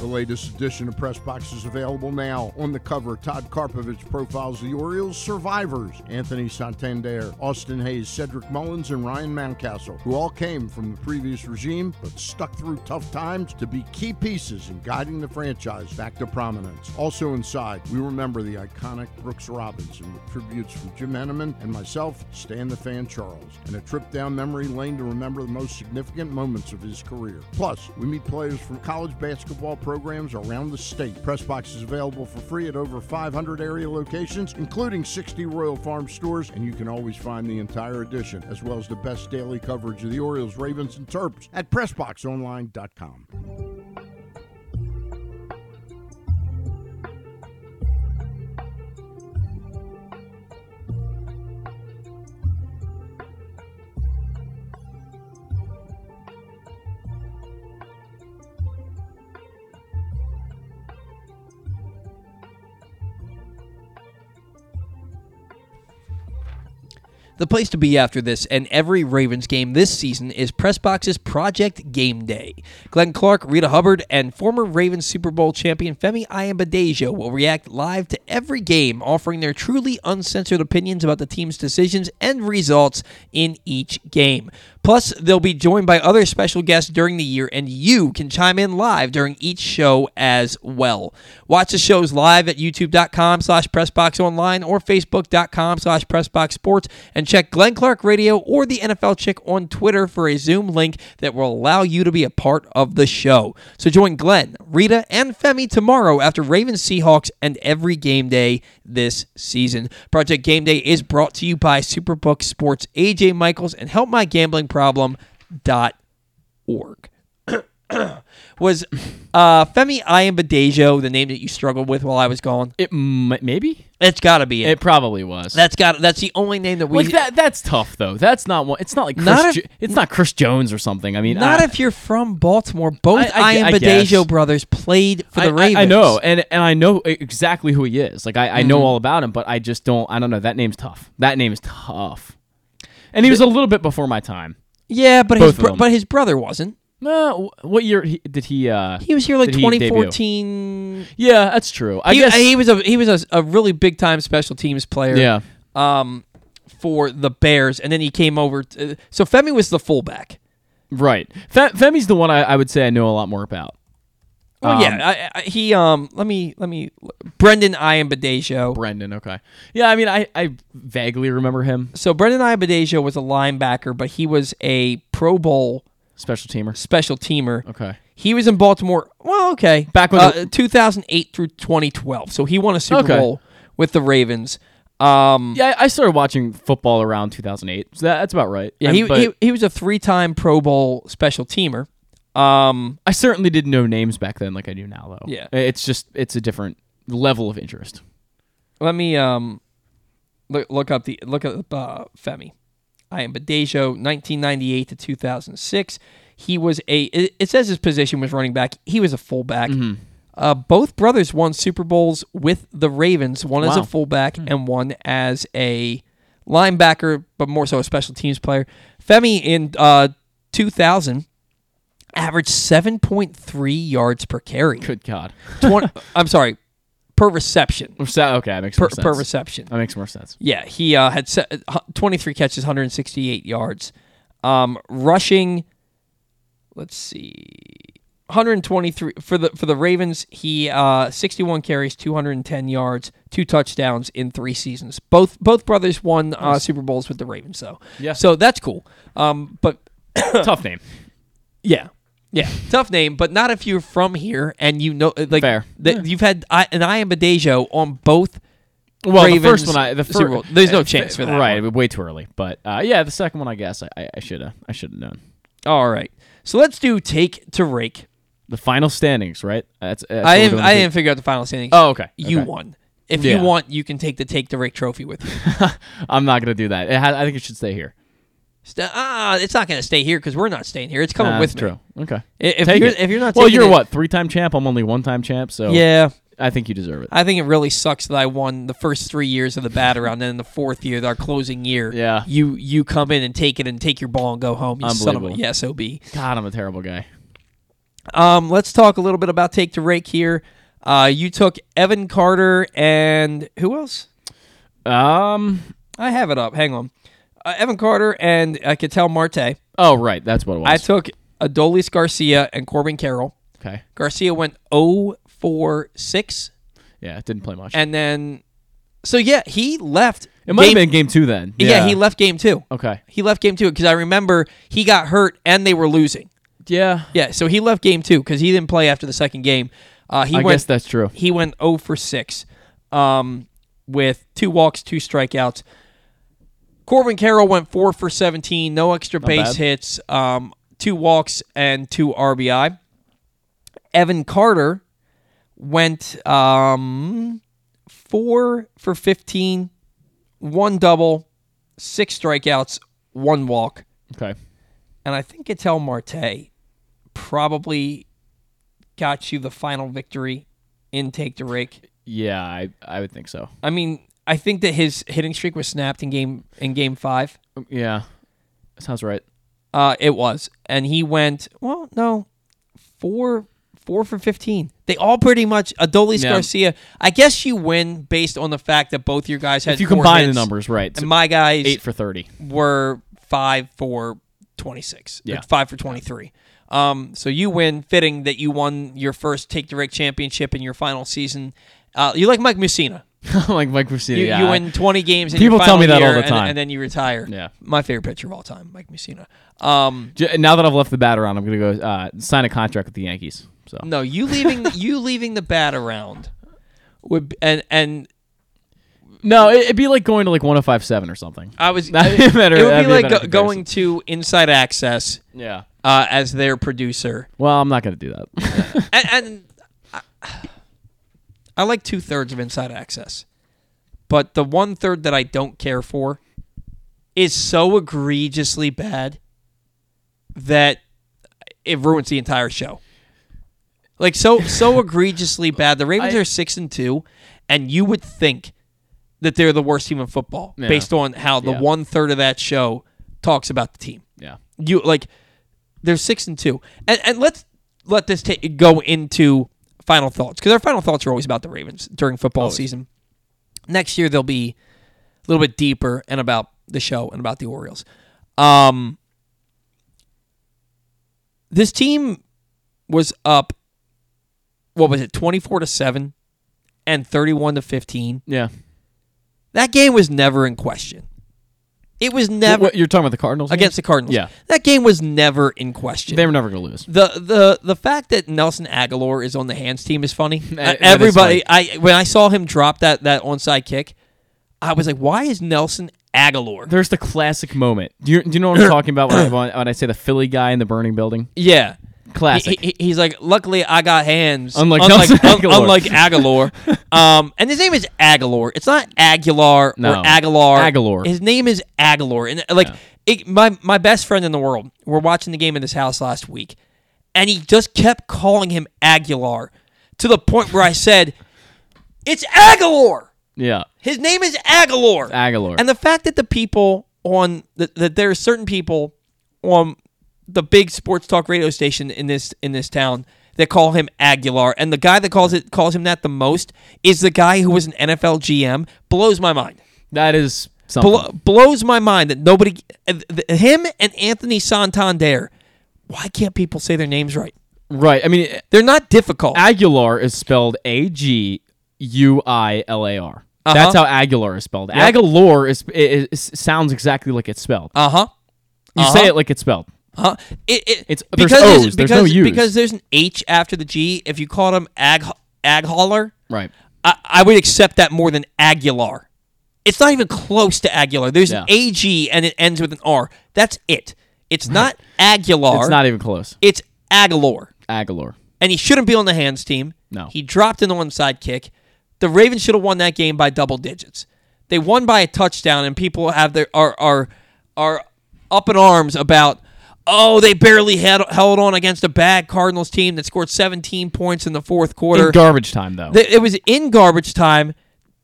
The latest edition of Press Box is available now. On the cover, Todd Karpovich profiles the Orioles survivors, Anthony Santander, Austin Hayes, Cedric Mullins, and Ryan Mountcastle, who all came from the previous regime but stuck through tough times to be key pieces in guiding the franchise back to prominence. Also inside, we remember the iconic Brooks Robinson with tributes from Jim Henneman and myself, Stan the Fan Charles, and a trip down memory lane to remember the most significant moments of his career. Plus, we meet players from college basketball programs around the state. PressBox is available for free at over 500 area locations, including 60 Royal Farm stores, and you can always find the entire edition, as well as the best daily coverage of the Orioles, Ravens, and Terps at PressBoxOnline.com. The place to be after this and every Ravens game this season is PressBox's Project Game Day. Glenn Clark, Rita Hubbard, and former Ravens Super Bowl champion Femi Ayanbadejo will react live to every game, offering their truly uncensored opinions about the team's decisions and results in each game. Plus, they'll be joined by other special guests during the year, and you can chime in live during each show as well. Watch the shows live at youtube.com/PressBoxOnline or facebook.com/PressBoxSports, and check Glenn Clark Radio or the NFL Chick on Twitter for a Zoom link that will allow you to be a part of the show. So join Glenn, Rita, and Femi tomorrow after Ravens, Seahawks, and every game day this season. Project Game Day is brought to you by Superbook Sports, AJ Michaels, and HelpMyGamblingProblem.org. Was Femi Ayanbadejo the name that you struggled with while I was gone? Maybe? It's got to be it. It probably was. That's the only name that we... Like that's tough, though. That's not one... It's not like Chris... it's not Chris Jones or something. I mean... Not if you're from Baltimore. Both Ayanbadejo brothers played for the Ravens. I know, and I know exactly who he is. Like, I know all about him, but I just don't... I don't know. That name's tough. That name is tough. And he was a little bit before my time. Yeah, but his brother wasn't. No, what year did he? He was here like 2014. Yeah, that's true. I guess he was a really big time special teams player. Yeah. For the Bears, and then he came over. So Femi was the fullback, right? Femi's the one I would say I know a lot more about. Oh yeah, let me Brandon Ayanbadejo. Brandon, okay. Yeah, I mean I vaguely remember him. So Brandon Ayanbadejo was a linebacker, but he was a Pro Bowl. Special teamer. Okay. He was in Baltimore. Well, okay. Back when 2008 through 2012. So he won a Super Bowl with the Ravens. Yeah, I started watching football around 2008. So that's about right. Yeah, he was a 3-time Pro Bowl special teamer. I certainly didn't know names back then like I do now, though. Yeah. It's a different level of interest. Let me look up Femi. Ayanbadejo, 1998 to 2006. He was it says his position was running back. He was a fullback. Mm-hmm. Both brothers won Super Bowls with the Ravens, one as a fullback and one as a linebacker, but more so a special teams player. Femi in 2000 averaged 7.3 yards per carry. Good God. I'm sorry, per reception. Okay, that makes more sense. Per reception. That makes more sense. Yeah, he had 23 catches, 168 yards. Rushing, let's see, 123 for the Ravens. He 61 carries, 210 yards, 2 touchdowns in 3 seasons. Both brothers won Super Bowls with the Ravens, though. Yeah. So that's cool. But tough name. Yeah, tough name. But not if you're from here and you know, like, fair. You've had an Ian Badejo on both. Well, Ravens, the first one, Super Bowl. There's no chance for that. Right, one. Way too early. But yeah, the second one, I guess I should have known. All right, so let's do take to rake. The final standings, right? That's I didn't figure out the final standings. Oh, okay. You won. If you want, you can take the Take to Rake trophy with you. I'm not going to do that. I think it should stay here. It's not going to stay here because we're not staying here. It's coming with me. True. Okay. If you're not taking you're what? 3-time champ? I'm only 1-time champ, so yeah. I think you deserve it. I think it really sucks that I won the first 3 years of the bat around, and then in the 4th year, our closing year, yeah. you come in and take it and take your ball and go home. You son of a SOB. God, I'm a terrible guy. Let's talk a little bit about Take to Rake here. You took Evan Carter and who else? I have it up. Hang on. Evan Carter and Ketel Marte. Oh, right. That's what it was. I took Adolis García and Corbin Carroll. Okay. Garcia went 0-4-6. Yeah, didn't play much. And then, so yeah, he left. It might have been game 2 then. Yeah, he left game 2. Okay. He left game 2 because I remember he got hurt and they were losing. Yeah. Yeah, so he left game 2 because he didn't play after the second game. I guess that's true. He went 0-for-6 with 2 walks, 2 strikeouts. Corbin Carroll went 4-for-17, no extra base hits, 2 walks and 2 RBI. Evan Carter went 4-for-15, 1 double, 6 strikeouts, 1 walk. Okay. And I think Ketel Marte probably got you the final victory in Take to Rake. Yeah, I would think so. I mean, I think that his hitting streak was snapped in game 5. Yeah, sounds right. It was. And he went, 4-for-15. They all pretty much, Adolis Garcia. I guess you win based on the fact that both your guys had 4 hits. If you combine the numbers, right. So and my guys 8-for-30. Were 5-for-26. Yeah. 5-for-23. Yeah. So you win, fitting that you won your first Take to Rake championship in your final season. You like Mike Mussina. Like Mike Mussina, yeah. You win 20 games in your final year. People tell me that all the time. And then you retire. Yeah. My favorite pitcher of all time, Mike Mussina. Now that I've left the bat around, I'm going to go sign a contract with the Yankees. So no, you leaving the bat around would and no, it'd be like going to like 105.7 or something. It would be like going to Inside Access. Yeah. As their producer. Well, I'm not going to do that. I like 2/3 of Inside Access, but the 1/3 that I don't care for is so egregiously bad that it ruins the entire show. Like so egregiously bad. The Ravens are 6-2, and you would think that they're the worst team in football based on how the 1/3 of that show talks about the team. Yeah, you like they're 6-2, and let's let this go into final thoughts, because our final thoughts are always about the Ravens during football season. Next year, they'll be a little bit deeper and about the show and about the Orioles. This team was up, 24-7 and 31-15. Yeah. That game was never in question. It was never. You're talking about the Cardinals against the Cardinals. Yeah, that game was never in question. They were never going to lose. The fact that Nelson Aguilar is on the hands team is funny. When I saw him drop that onside kick, I was like, why is Nelson Aguilar? There's the classic moment. Do you know what I'm talking about when I say the Philly guy in the burning building? Yeah, classic. He's like, luckily I got hands. Unlike Aguilar. And his name is Aguilar. It's not Aguilar or Aguilar. Aguilar. His name is Aguilar. And my best friend in the world, we're watching the game in this house last week, and he just kept calling him Aguilar to the point where I said, it's Aguilar. Yeah. His name is Aguilar. Aguilar. And the fact that there are certain people on the big sports talk radio station in this town that call him Aguilar, and the guy that calls him that the most is the guy who was an NFL GM. Blows my mind. That is something. Blows my mind that nobody, him and Anthony Santander, why can't people say their names right? Right. I mean, they're not difficult. Aguilar is spelled Aguilar. Uh-huh. That's how Aguilar is spelled. Yep. Aguilar sounds exactly like it's spelled. Uh-huh. You say it like it's spelled. Huh? There's no U's. Because there's an H after the G. If you called him Agholler, right? I would accept that more than Aguilar. It's not even close to Aguilar. There's an A-G and it ends with an R. That's it. It's not Aguilar. It's not even close. It's Aguilar. Aguilar. And he shouldn't be on the hands team. No. He dropped an onside kick. The Ravens should have won that game by double digits. They won by a touchdown, and people are up in arms about, oh, they barely held on against a bad Cardinals team that scored 17 points in the fourth quarter. In garbage time, though. It was in garbage time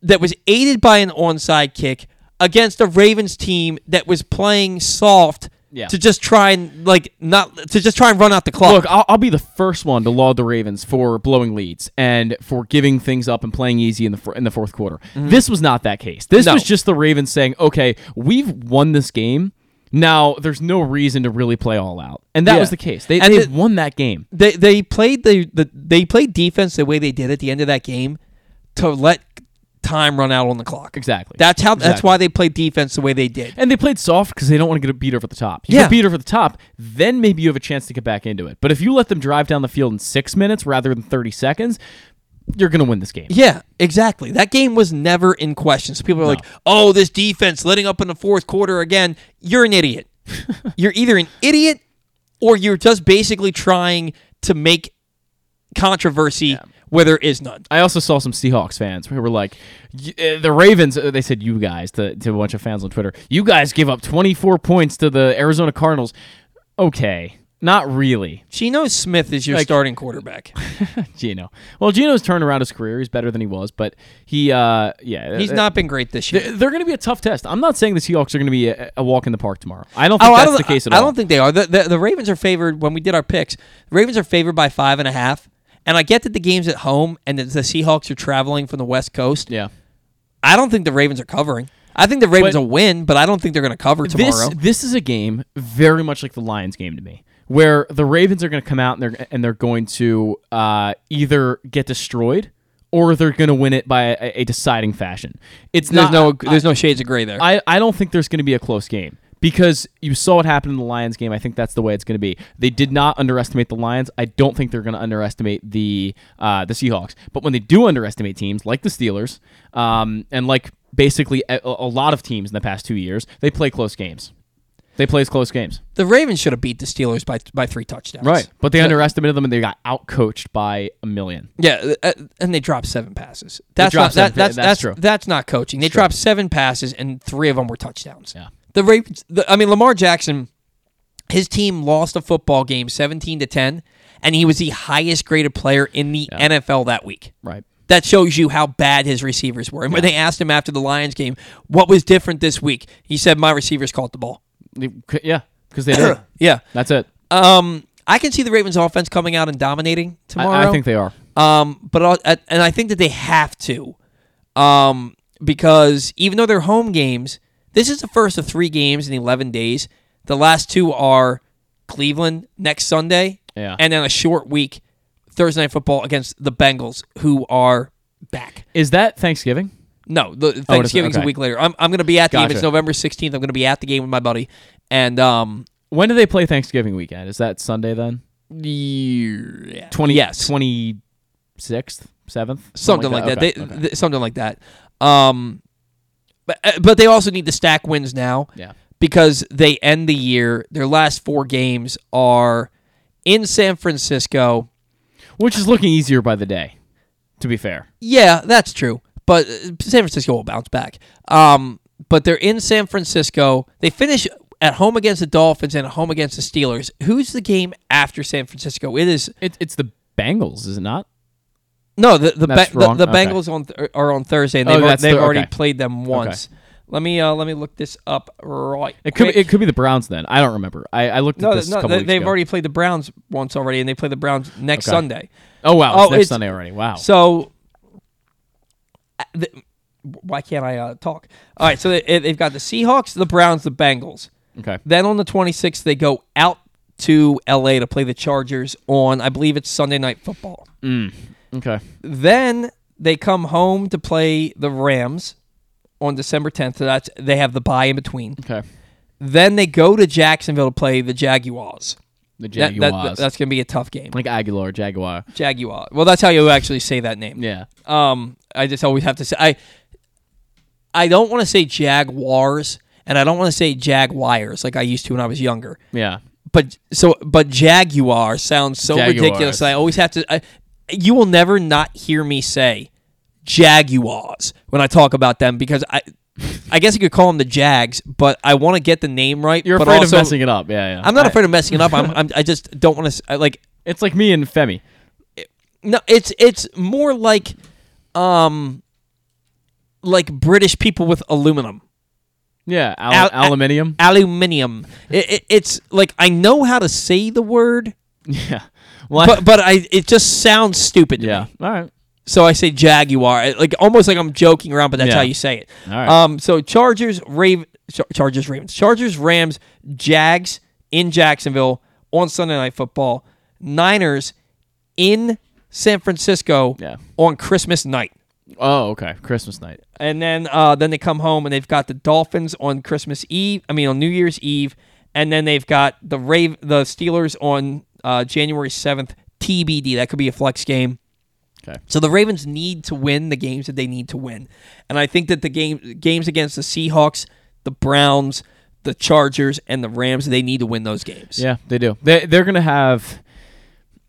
that was aided by an onside kick against a Ravens team that was playing soft to just try and run out the clock. Look, I'll be the first one to laud the Ravens for blowing leads and for giving things up and playing easy in the fourth quarter. Mm-hmm. This was not that case. This was just the Ravens saying, okay, we've won this game. Now, there's no reason to really play all out, and that was the case. They won that game. They played they played defense the way they did at the end of that game to let time run out on the clock. Exactly. That's why they played defense the way they did. And they played soft because they don't want to get beat over the top. You get beat over the top, then maybe you have a chance to get back into it. But if you let them drive down the field in 6 minutes rather than 30 seconds, you're going to win this game. Yeah, exactly. That game was never in question. So people are like, oh, this defense letting up in the fourth quarter again. You're an idiot. You're either an idiot or you're just basically trying to make controversy where there is none. I also saw some Seahawks fans who were like, the Ravens, they said you guys, to a bunch of fans on Twitter, you guys give up 24 points to the Arizona Cardinals. Okay. Not really. Geno Smith is your starting quarterback. Geno. Well, Geno's turned around his career. He's better than he was, but he's not been great this year. They're going to be a tough test. I'm not saying the Seahawks are going to be a walk in the park tomorrow. I don't think that's the case at all. I don't think they are. The Ravens are favored. When we did our picks, the Ravens are favored by 5.5. And I get that the game's at home and that the Seahawks are traveling from the West Coast. Yeah. I don't think the Ravens are covering. I think the Ravens will win, but I don't think they're going to cover tomorrow. This is a game very much like the Lions game to me, where the Ravens are going to come out and they're going to either get destroyed or they're going to win it by a deciding fashion. There's no shades of gray there. I don't think there's going to be a close game because you saw what happened in the Lions game. I think that's the way it's going to be. They did not underestimate the Lions. I don't think they're going to underestimate the Seahawks. But when they do underestimate teams like the Steelers and like basically a lot of teams in the past 2 years, they play close games. They play close games. The Ravens should have beat the Steelers by 3 touchdowns. Right, but they underestimated them and they got outcoached by 1 million. Yeah, and they dropped 7 passes. That's true. That's not coaching. They dropped 7 passes and 3 of them were touchdowns. Yeah, the Ravens. Lamar Jackson, his team lost a football game 17-10, and he was the highest graded player in the NFL that week. Right. That shows you how bad his receivers were. And when they asked him after the Lions game, what was different this week, he said, "My receivers caught the ball." Yeah, because they did. Yeah. That's it. I can see the Ravens offense coming out and dominating tomorrow. I think they are. But I think that they have to because even though they're home games, this is the first of 3 games in 11 days. The last 2 are Cleveland next Sunday and then a short week, Thursday Night Football against the Bengals, who are back. Is that Thanksgiving? No, Thanksgiving's a week later. I'm going to be at the game. It's November 16th. I'm going to be at the game with my buddy. And when do they play Thanksgiving weekend? Is that Sunday then? Yeah. 26th, 7th? Something like that. Something like that. But they also need to stack wins now because they end the year. Their last 4 games are in San Francisco. Which is looking easier by the day, to be fair. Yeah, that's true. But San Francisco will bounce back. But they're in San Francisco. They finish at home against the Dolphins and at home against the Steelers. Who's the game after San Francisco? It's the Bengals, is it not? No, the Bengals are on Thursday, and they've already played them once. Okay. Let me look this up right quick. It could be the Browns then. I don't remember. I looked at this a couple weeks ago. They've already played the Browns once already, and they play the Browns next Sunday. Oh, wow. It's next Sunday already. Wow. So why can't I talk? All right, so they've got the Seahawks, the Browns, the Bengals. Okay. Then on the 26th, they go out to L.A. to play the Chargers on, I believe it's Sunday Night Football. Mm. Okay. Then they come home to play the Rams on December 10th, so that's they have the bye in between. Okay. Then they go to Jacksonville to play the Jaguars. That's going to be a tough game. Like Aguilar, Jaguar. Well, that's how you actually say that name. Yeah. I just always have to say I don't want to say Jaguars, and I don't want to say Jaguars like I used to when I was younger. Yeah. But Jaguar sounds so ridiculous that I always have to. You will never not hear me say Jaguars when I talk about them, because I guess you could call them the Jags, but I want to get the name right. You're afraid of messing it up. Yeah. I'm not afraid of messing it up. I just don't want to like. It's like me and Femi. It's more like British people with aluminum. Yeah, aluminium. Aluminium. It's like I know how to say the word. Yeah. Well, but it just sounds stupid to me. Yeah. All right. So I say Jaguar, like almost like I'm joking around, but that's how you say it. All right. So Chargers, Rams, Jags in Jacksonville on Sunday Night Football, Niners in San Francisco on Christmas night. Oh, okay, Christmas night. And then they come home and they've got the Dolphins on Christmas Eve. I mean on New Year's Eve, and then they've got the Steelers on January 7th. TBD. That could be a flex game. Okay. So the Ravens need to win the games that they need to win. And I think that the games against the Seahawks, the Browns, the Chargers, and the Rams, they need to win those games. Yeah, they do. They're going to have...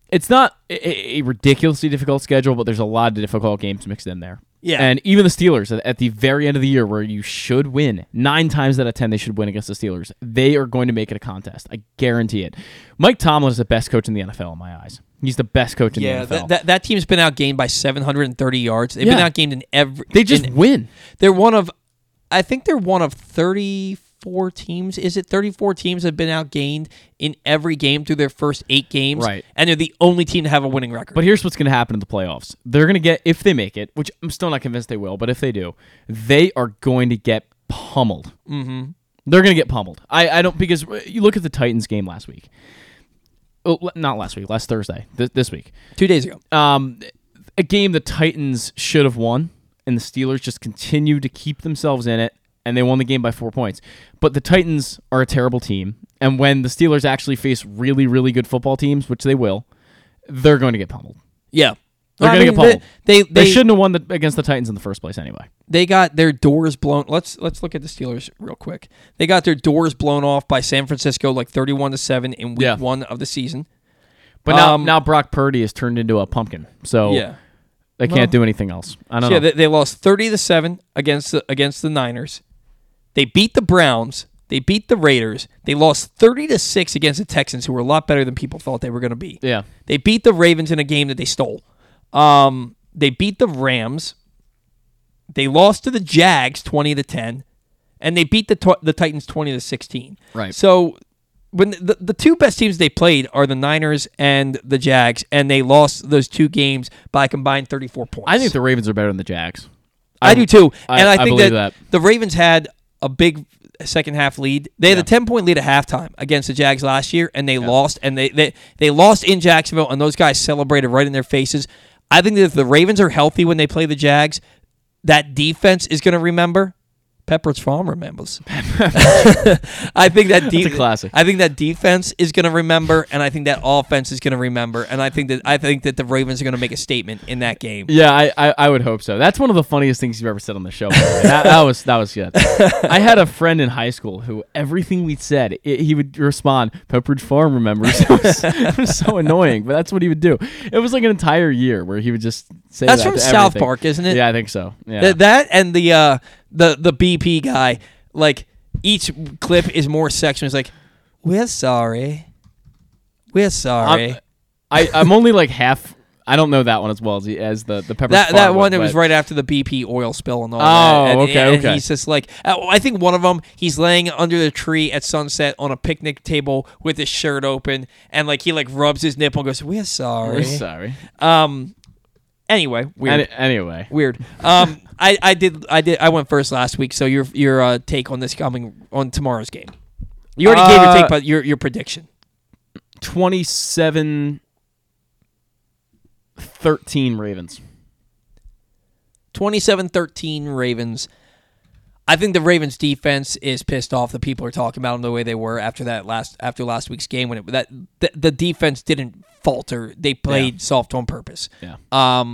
It's not a ridiculously difficult schedule, but there's a lot of difficult games mixed in there. Yeah. And even the Steelers, at the very end of the year where you should win, 9 times out of 10 they should win against the Steelers. They are going to make it a contest. I guarantee it. Mike Tomlin is the best coach in the NFL in my eyes. He's the best coach in the NFL. That team's been outgained by 730 yards. They've been outgained in every... They just win. They're one of... I think they're one of 34 teams. Is it 34 teams that have been outgained in every game through their first 8 games? Right. And they're the only team to have a winning record. But here's what's going to happen in the playoffs. They're going to get... If they make it, which I'm still not convinced they will, but if they do, they are going to get pummeled. Mm-hmm. They're going to get pummeled. I don't... Because you look at the Titans game last week. Oh, not last week, last Thursday, this week. 2 days ago. A game the Titans should have won, and the Steelers just continue to keep themselves in it, and they won the game by 4 points. But the Titans are a terrible team, and when the Steelers actually face really, really good football teams, which they will, they're going to get pummeled. Yeah. They're going to get pummeled. They shouldn't have won against the Titans in the first place anyway. They got their doors blown. Let's look at the Steelers real quick. They got their doors blown off by San Francisco, like 31-7 in week one of the season. But now Brock Purdy has turned into a pumpkin, so they can't do anything else. I don't know. They lost 30-7 against the Niners. They beat the Browns. They beat the Raiders. They lost 30-6 against the Texans, who were a lot better than people thought they were going to be. Yeah. They beat the Ravens in a game that they stole. They beat the Rams. They lost to the Jags 20-10, and they beat the Titans 20-16. Right. So when the two best teams they played are the Niners and the Jags, and they lost those 2 games by a combined 34 points. I think the Ravens are better than the Jags. I do too, and I think that the Ravens had a big second half lead. They had a 10-point lead at halftime against the Jags last year, and they lost, and they lost in Jacksonville, and those guys celebrated right in their faces. I think that if the Ravens are healthy when they play the Jags, that defense is going to remember. Pepperidge Farm remembers. I think that's a classic. I think that defense is going to remember, and I think that offense is going to remember, and I think that the Ravens are going to make a statement in that game. Yeah, I would hope so. That's one of the funniest things you've ever said on the show. That was good. I had a friend in high school who everything we said, he would respond, "Pepperidge Farm remembers." It was so annoying, but that's what he would do. It was like an entire year where he would just say that. That's from South Park, isn't it? Yeah, I think so. Yeah. That and the BP guy, like, each clip is more sections. It's like, we're sorry. I'm only, like, half I don't know that one as well as the Pepper. That one that was right after the BP oil spill and all that. Oh, okay, okay. He's just like, I think one of them, he's laying under the tree at sunset on a picnic table with his shirt open, and like he like rubs his nipple and goes, "We're sorry, we're sorry." Anyway, weird. Anyway, weird. I went first last week, so your take on this coming on tomorrow's game. You already gave your take, but your prediction. 27-13 Ravens. 27-13 Ravens. I think the Ravens defense is pissed off that people are talking about them the way they were after that last week's game when the defense didn't falter. They played soft on purpose. Yeah. I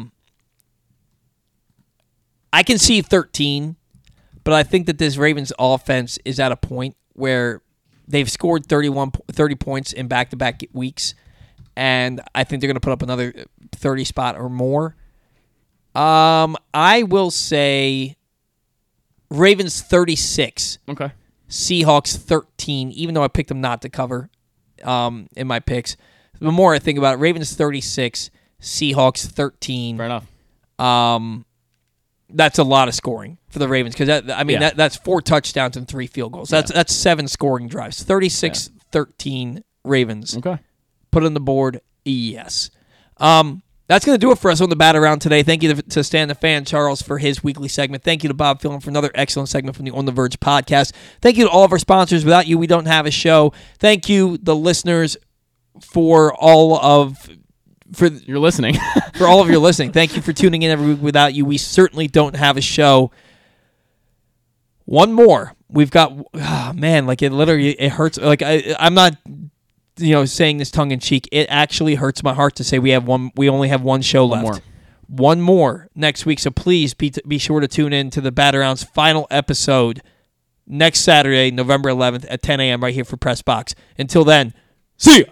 can see 13, but I think that this Ravens offense is at a point where they've scored 30 points in back-to-back weeks, and I think they're going to put up another 30 spot or more. I will say Ravens 36. Okay. Seahawks 13, even though I picked them not to cover in my picks. The more I think about it, Ravens 36, Seahawks 13. Fair enough. That's a lot of scoring for the Ravens because that's 4 touchdowns and 3 field goals. That's 7 scoring drives. 36-13 Ravens. Okay. Put on the board. Yes. That's going to do it for us on the Bat Around today. Thank you to Stan the Fan Charles for his weekly segment. Thank you to Bob Phelan for another excellent segment from the On the Verge podcast. Thank you to all of our sponsors. Without you, we don't have a show. Thank you, the listeners, for all of your listening. Thank you for tuning in every week. Without you, we certainly don't have a show. One more. We've got it literally it hurts. Like I'm not saying this tongue in cheek. It actually hurts my heart to say we only have one show left. One more next week, so please be sure to tune in to the Bat Around's final episode next Saturday, November 11th at 10 a.m. right here for PressBox. Until then, see ya.